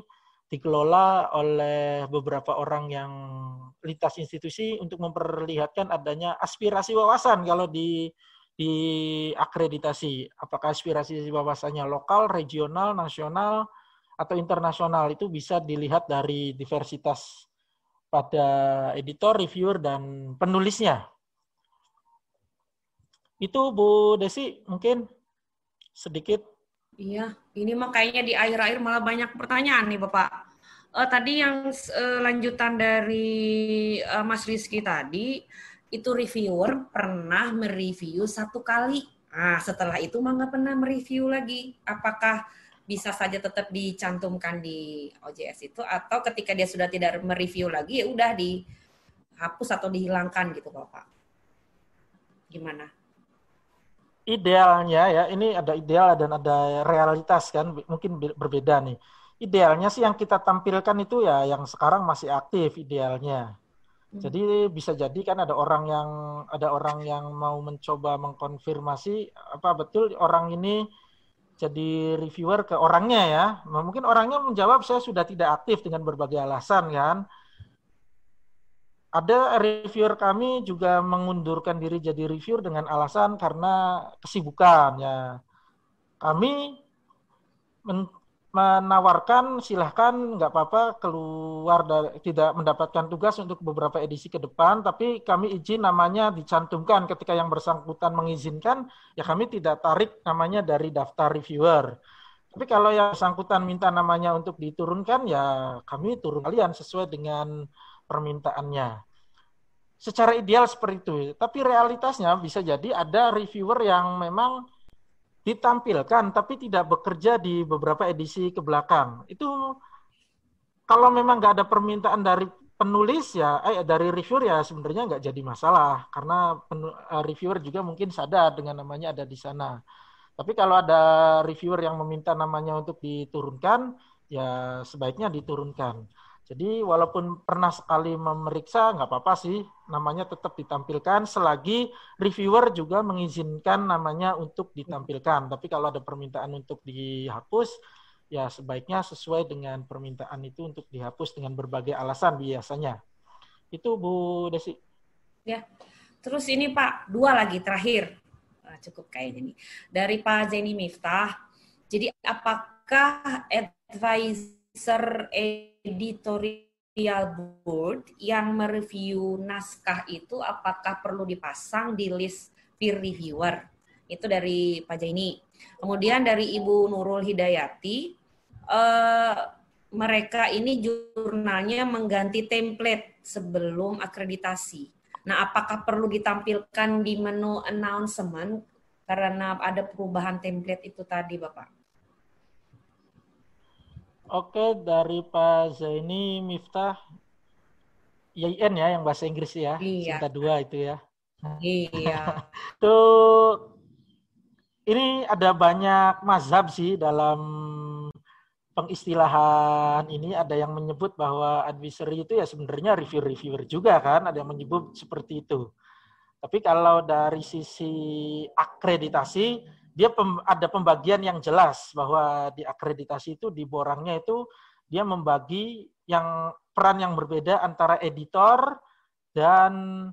dikelola oleh beberapa orang yang lintas institusi untuk memperlihatkan adanya aspirasi wawasan kalau di akreditasi. Apakah aspirasi wawasannya lokal, regional, nasional, atau internasional, itu bisa dilihat dari diversitas pada editor, reviewer, dan penulisnya. Itu Bu Desi mungkin sedikit. Iya, ini mah kayaknya di akhir-akhir malah banyak pertanyaan nih Bapak. Tadi yang lanjutan dari Mas Rizky tadi, itu reviewer pernah mereview satu kali. Nah, setelah itu mah nggak pernah mereview lagi. Apakah bisa saja tetap dicantumkan di OJS itu, atau ketika dia sudah tidak mereview lagi, ya udah dihapus atau dihilangkan gitu Bapak? Gimana? Idealnya ya, ini ada ideal dan ada realitas kan, mungkin berbeda nih. Idealnya sih yang kita tampilkan itu ya yang sekarang masih aktif idealnya. Jadi bisa jadi kan ada orang yang mau mencoba mengkonfirmasi apa betul orang ini jadi reviewer ke orangnya ya. Nah, mungkin orangnya menjawab saya sudah tidak aktif dengan berbagai alasan kan. Ada reviewer kami juga mengundurkan diri jadi reviewer dengan alasan karena kesibukan. Ya. Kami menawarkan silahkan nggak apa-apa keluar dari, tidak mendapatkan tugas untuk beberapa edisi ke depan, tapi kami izin namanya dicantumkan ketika yang bersangkutan mengizinkan, ya kami tidak tarik namanya dari daftar reviewer. Tapi kalau yang bersangkutan minta namanya untuk diturunkan, ya kami turun kalian sesuai dengan permintaannya. Secara ideal seperti itu, tapi realitasnya bisa jadi ada reviewer yang memang ditampilkan tapi tidak bekerja di beberapa edisi kebelakang. Itu kalau memang nggak ada permintaan dari penulis ya, dari reviewer ya sebenarnya nggak jadi masalah karena reviewer juga mungkin sadar dengan namanya ada di sana. Tapi kalau ada reviewer yang meminta namanya untuk diturunkan, ya sebaiknya diturunkan. Jadi walaupun pernah sekali memeriksa, nggak apa-apa sih, namanya tetap ditampilkan selagi reviewer juga mengizinkan namanya untuk ditampilkan. Tapi kalau ada permintaan untuk dihapus, ya sebaiknya sesuai dengan permintaan itu untuk dihapus dengan berbagai alasan biasanya. Itu Bu Desi. Ya, terus ini Pak, dua lagi terakhir. Nah, cukup kayaknya nih. Dari Pak Zaini Miftah, jadi apakah advisor editorial board yang mereview naskah itu apakah perlu dipasang di list peer reviewer? Itu dari Pak Zaini. Kemudian dari Ibu Nurul Hidayati, mereka ini jurnalnya mengganti template sebelum akreditasi. Nah, apakah perlu ditampilkan di menu announcement karena ada perubahan template itu tadi, Bapak? Oke, dari Pak Zaini Miftah, IAIN ya, yang bahasa Inggris ya, iya. Cinta dua itu ya. Iya. Tuh, ini ada banyak mazhab sih dalam pengistilahan ini. Ada yang menyebut bahwa advisory itu ya sebenarnya reviewer-reviewer juga kan, ada yang menyebut seperti itu. Tapi kalau dari sisi akreditasi, dia ada pembagian yang jelas bahwa di akreditasi itu di borangnya itu dia membagi yang peran yang berbeda antara editor dan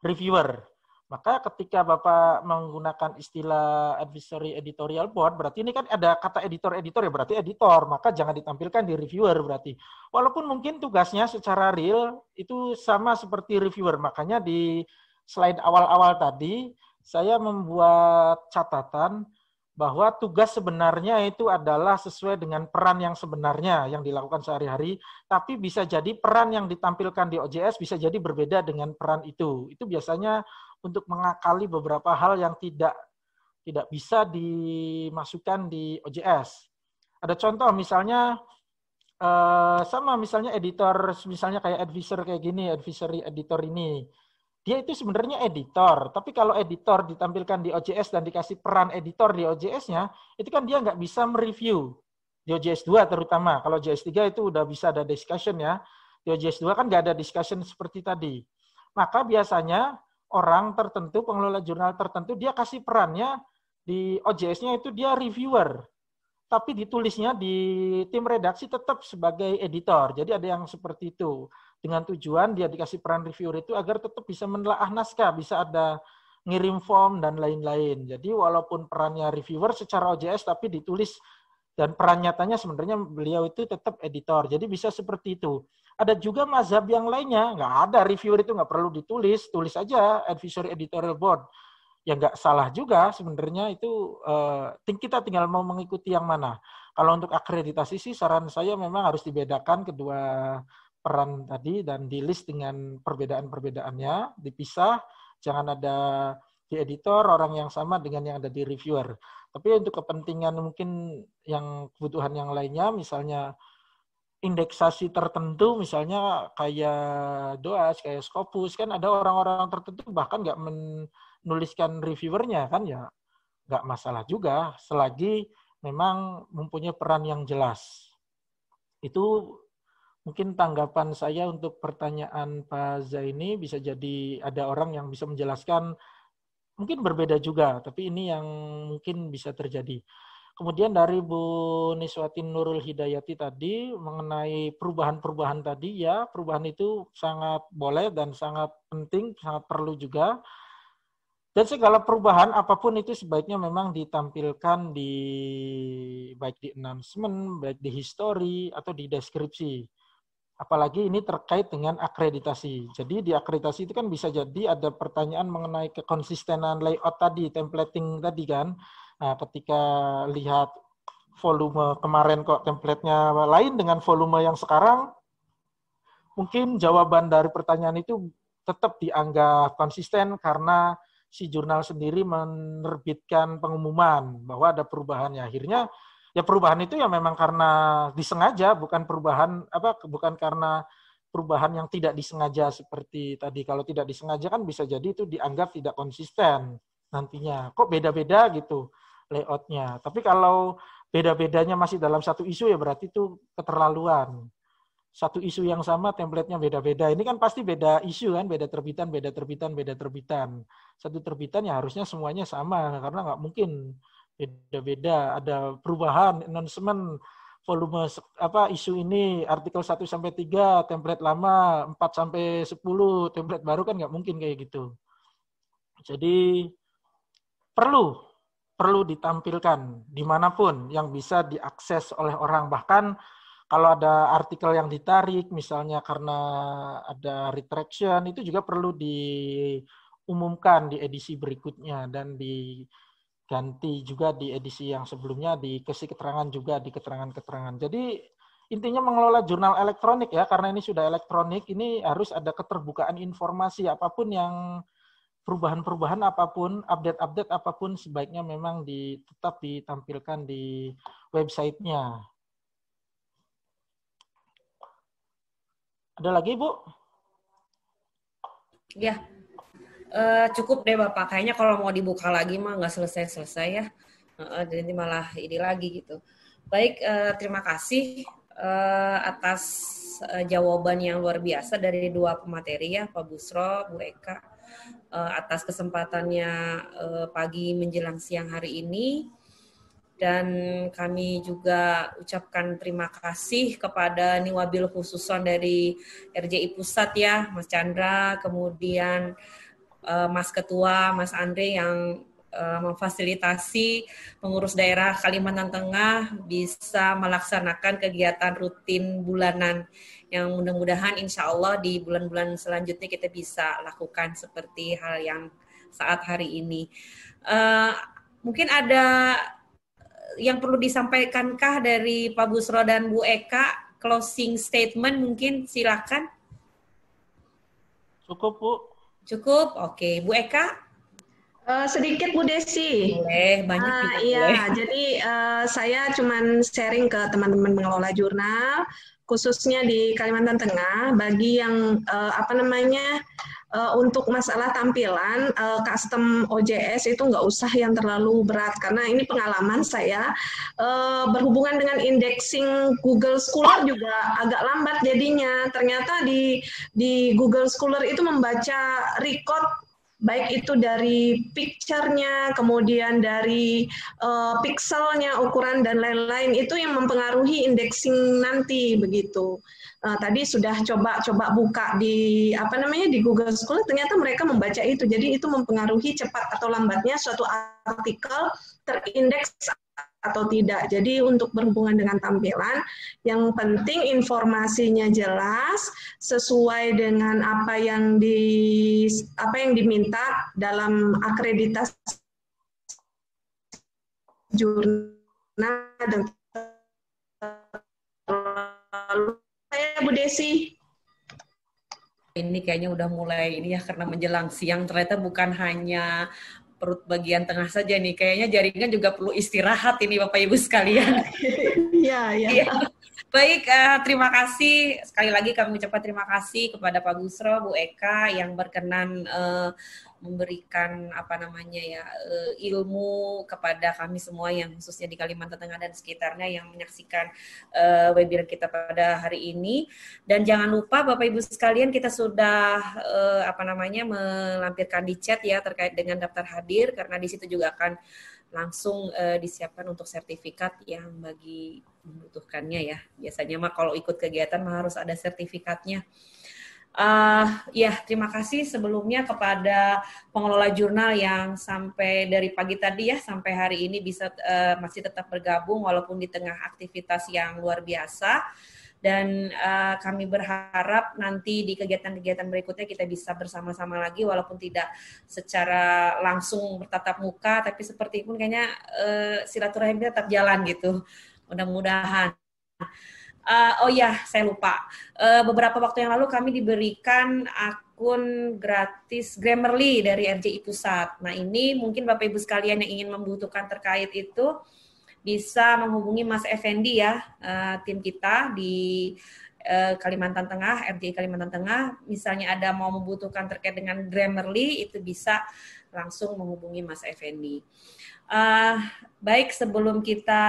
reviewer. Maka ketika Bapak menggunakan istilah advisory editorial board, berarti ini kan ada kata editor-editor ya, berarti editor. Maka jangan ditampilkan di reviewer berarti. Walaupun mungkin tugasnya secara real itu sama seperti reviewer. Makanya di slide awal-awal tadi, saya membuat catatan bahwa tugas sebenarnya itu adalah sesuai dengan peran yang sebenarnya yang dilakukan sehari-hari, tapi bisa jadi peran yang ditampilkan di OJS bisa jadi berbeda dengan peran itu. Itu biasanya untuk mengakali beberapa hal yang tidak bisa dimasukkan di OJS. Ada contoh misalnya, sama misalnya editor, misalnya kayak advisor kayak gini, advisory editor ini. Dia itu sebenarnya editor, tapi kalau editor ditampilkan di OJS dan dikasih peran editor di OJS-nya, itu kan dia nggak bisa mereview. Di OJS 2 terutama, kalau OJS 3 itu udah bisa ada discussion ya. Di OJS 2 kan nggak ada discussion seperti tadi. Maka biasanya orang tertentu, pengelola jurnal tertentu, dia kasih perannya di OJS-nya itu dia reviewer. Tapi ditulisnya di tim redaksi tetap sebagai editor. Jadi ada yang seperti itu. Dengan tujuan dia dikasih peran reviewer itu agar tetap bisa menelaah naskah, bisa ada ngirim form dan lain-lain. Jadi walaupun perannya reviewer secara OJS tapi ditulis dan peran nyatanya sebenarnya beliau itu tetap editor. Jadi bisa seperti itu. Ada juga mazhab yang lainnya, nggak ada reviewer itu nggak perlu ditulis, tulis aja advisory editorial board. Ya nggak salah juga sebenarnya itu, kita tinggal mau mengikuti yang mana. Kalau untuk akreditasi sih saran saya memang harus dibedakan kedua peran tadi dan di list dengan perbedaan-perbedaannya, dipisah, jangan ada di editor orang yang sama dengan yang ada di reviewer. Tapi untuk kepentingan mungkin yang kebutuhan yang lainnya, misalnya indeksasi tertentu, misalnya kayak DOAS, kayak Scopus, kan ada orang-orang tertentu bahkan nggak menuliskan reviewernya kan ya, nggak masalah juga, selagi memang mempunyai peran yang jelas. Itu mungkin tanggapan saya untuk pertanyaan Pak Zaini. Bisa jadi ada orang yang bisa menjelaskan, mungkin berbeda juga, tapi ini yang mungkin bisa terjadi. Kemudian dari Bu Niswatin Nurul Hidayati tadi, mengenai perubahan-perubahan tadi, ya perubahan itu sangat boleh dan sangat penting, sangat perlu juga. Dan segala perubahan apapun itu sebaiknya memang ditampilkan di baik di announcement, baik di history, atau di deskripsi. Apalagi ini terkait dengan akreditasi. Jadi di akreditasi itu kan bisa jadi ada pertanyaan mengenai kekonsistenan layout tadi, templating tadi kan. Nah, ketika lihat volume kemarin kok template-nya lain dengan volume yang sekarang, mungkin jawaban dari pertanyaan itu tetap dianggap konsisten karena si jurnal sendiri menerbitkan pengumuman bahwa ada perubahannya. Akhirnya ya perubahan itu ya memang karena disengaja, bukan perubahan bukan karena perubahan yang tidak disengaja seperti tadi. Kalau tidak disengaja kan bisa jadi itu dianggap tidak konsisten nantinya. Kok beda-beda gitu layoutnya. Tapi kalau beda-bedanya masih dalam satu isu ya berarti itu keterlaluan. Satu isu yang sama template-nya beda-beda. Ini kan pasti beda isu kan, beda terbitan. Satu terbitan ya harusnya semuanya sama karena nggak mungkin beda-beda, ada perubahan announcement volume isu ini artikel 1 sampai 3 template lama, 4 sampai 10 template baru, kan nggak mungkin kayak gitu. Jadi perlu ditampilkan dimanapun yang bisa diakses oleh orang. Bahkan kalau ada artikel yang ditarik misalnya karena ada retraction, itu juga perlu diumumkan di edisi berikutnya dan di ganti juga di edisi yang sebelumnya, dikasih keterangan juga di keterangan-keterangan. Jadi intinya mengelola jurnal elektronik ya, karena ini sudah elektronik, ini harus ada keterbukaan informasi apapun yang perubahan-perubahan apapun, update-update apapun sebaiknya memang tetap ditampilkan di websitenya. Ada lagi, Bu? Ya. Cukup deh Bapak, kayaknya kalau mau dibuka lagi mah nggak selesai-selesai ya, jadi malah ini lagi gitu. Baik, terima kasih atas jawaban yang luar biasa dari dua pemateri ya, Pak Busro, Bu Eka, atas kesempatannya pagi menjelang siang hari ini. Dan kami juga ucapkan terima kasih kepada Niwabil khususon dari RJI Pusat ya, Mas Chandra, kemudian Mas Ketua, Mas Andre yang memfasilitasi pengurus daerah Kalimantan Tengah bisa melaksanakan kegiatan rutin bulanan yang mudah-mudahan insya Allah di bulan-bulan selanjutnya kita bisa lakukan seperti hal yang saat hari ini. Mungkin ada yang perlu disampaikankah dari Pak Busro dan Bu Eka? Closing statement mungkin silakan. Cukup, Bu. Cukup, oke. Bu Eka? Sedikit, Bu Desi. Boleh, banyak juga. Iya, jadi saya cuman sharing ke teman-teman pengelola jurnal, khususnya di Kalimantan Tengah, bagi yang, untuk masalah tampilan, custom OJS itu nggak usah yang terlalu berat, karena ini pengalaman saya, berhubungan dengan indexing Google Scholar juga agak lambat jadinya. Ternyata di Google Scholar itu membaca record, baik itu dari picture-nya, kemudian dari pixelnya, ukuran, dan lain-lain, itu yang mempengaruhi indexing nanti, begitu. Tadi sudah coba buka di, di Google Scholar, ternyata mereka membaca itu, jadi itu mempengaruhi cepat atau lambatnya suatu artikel terindeks atau tidak. Jadi untuk berhubungan dengan tampilan, yang penting informasinya jelas, sesuai dengan apa yang diminta dalam akreditasi jurnal dan Bu Desi. Ini kayaknya udah mulai ini ya, karena menjelang siang ternyata bukan hanya perut bagian tengah saja nih, kayaknya jaringan juga perlu istirahat ini Bapak Ibu sekalian. Iya. Baik, terima kasih. Sekali lagi kami ucapkan terima kasih kepada Pak Busro, Bu Eka yang berkenan memberikan ilmu kepada kami semua yang khususnya di Kalimantan Tengah dan sekitarnya yang menyaksikan webinar kita pada hari ini. Dan jangan lupa Bapak Ibu sekalian, kita sudah melampirkan di chat ya terkait dengan daftar hadir, karena di situ juga akan langsung disiapkan untuk sertifikat yang bagi membutuhkannya ya. Biasanya mah kalau ikut kegiatan mah harus ada sertifikatnya. Terima kasih sebelumnya kepada pengelola jurnal yang sampai dari pagi tadi ya sampai hari ini bisa masih tetap bergabung walaupun di tengah aktivitas yang luar biasa. Dan kami berharap nanti di kegiatan-kegiatan berikutnya kita bisa bersama-sama lagi, walaupun tidak secara langsung bertatap muka, tapi seperti pun kayaknya silaturahmi tetap jalan gitu, mudah-mudahan. Saya lupa. Beberapa waktu yang lalu kami diberikan akun gratis Grammarly dari RJI Pusat. Nah ini mungkin Bapak-Ibu sekalian yang ingin membutuhkan terkait itu, bisa menghubungi Mas Effendi ya, tim kita di Kalimantan Tengah, RJI Kalimantan Tengah. Misalnya ada mau membutuhkan terkait dengan Grammarly, itu bisa langsung menghubungi Mas Effendi. Baik, sebelum kita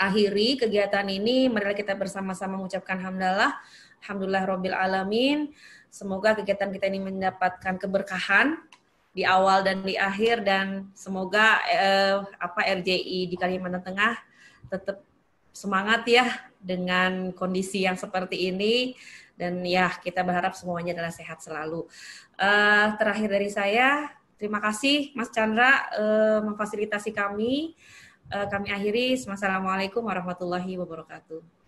akhiri kegiatan ini, marilah kita bersama-sama mengucapkan hamdalah, alhamdulillah robbil alamin. Semoga kegiatan kita ini mendapatkan keberkahan di awal dan di akhir, dan semoga RJI di Kalimantan Tengah tetap semangat ya dengan kondisi yang seperti ini, dan ya kita berharap semuanya adalah sehat selalu. Terakhir dari saya, terima kasih Mas Chandra memfasilitasi kami. Kami akhiri, wassalamualaikum warahmatullahi wabarakatuh.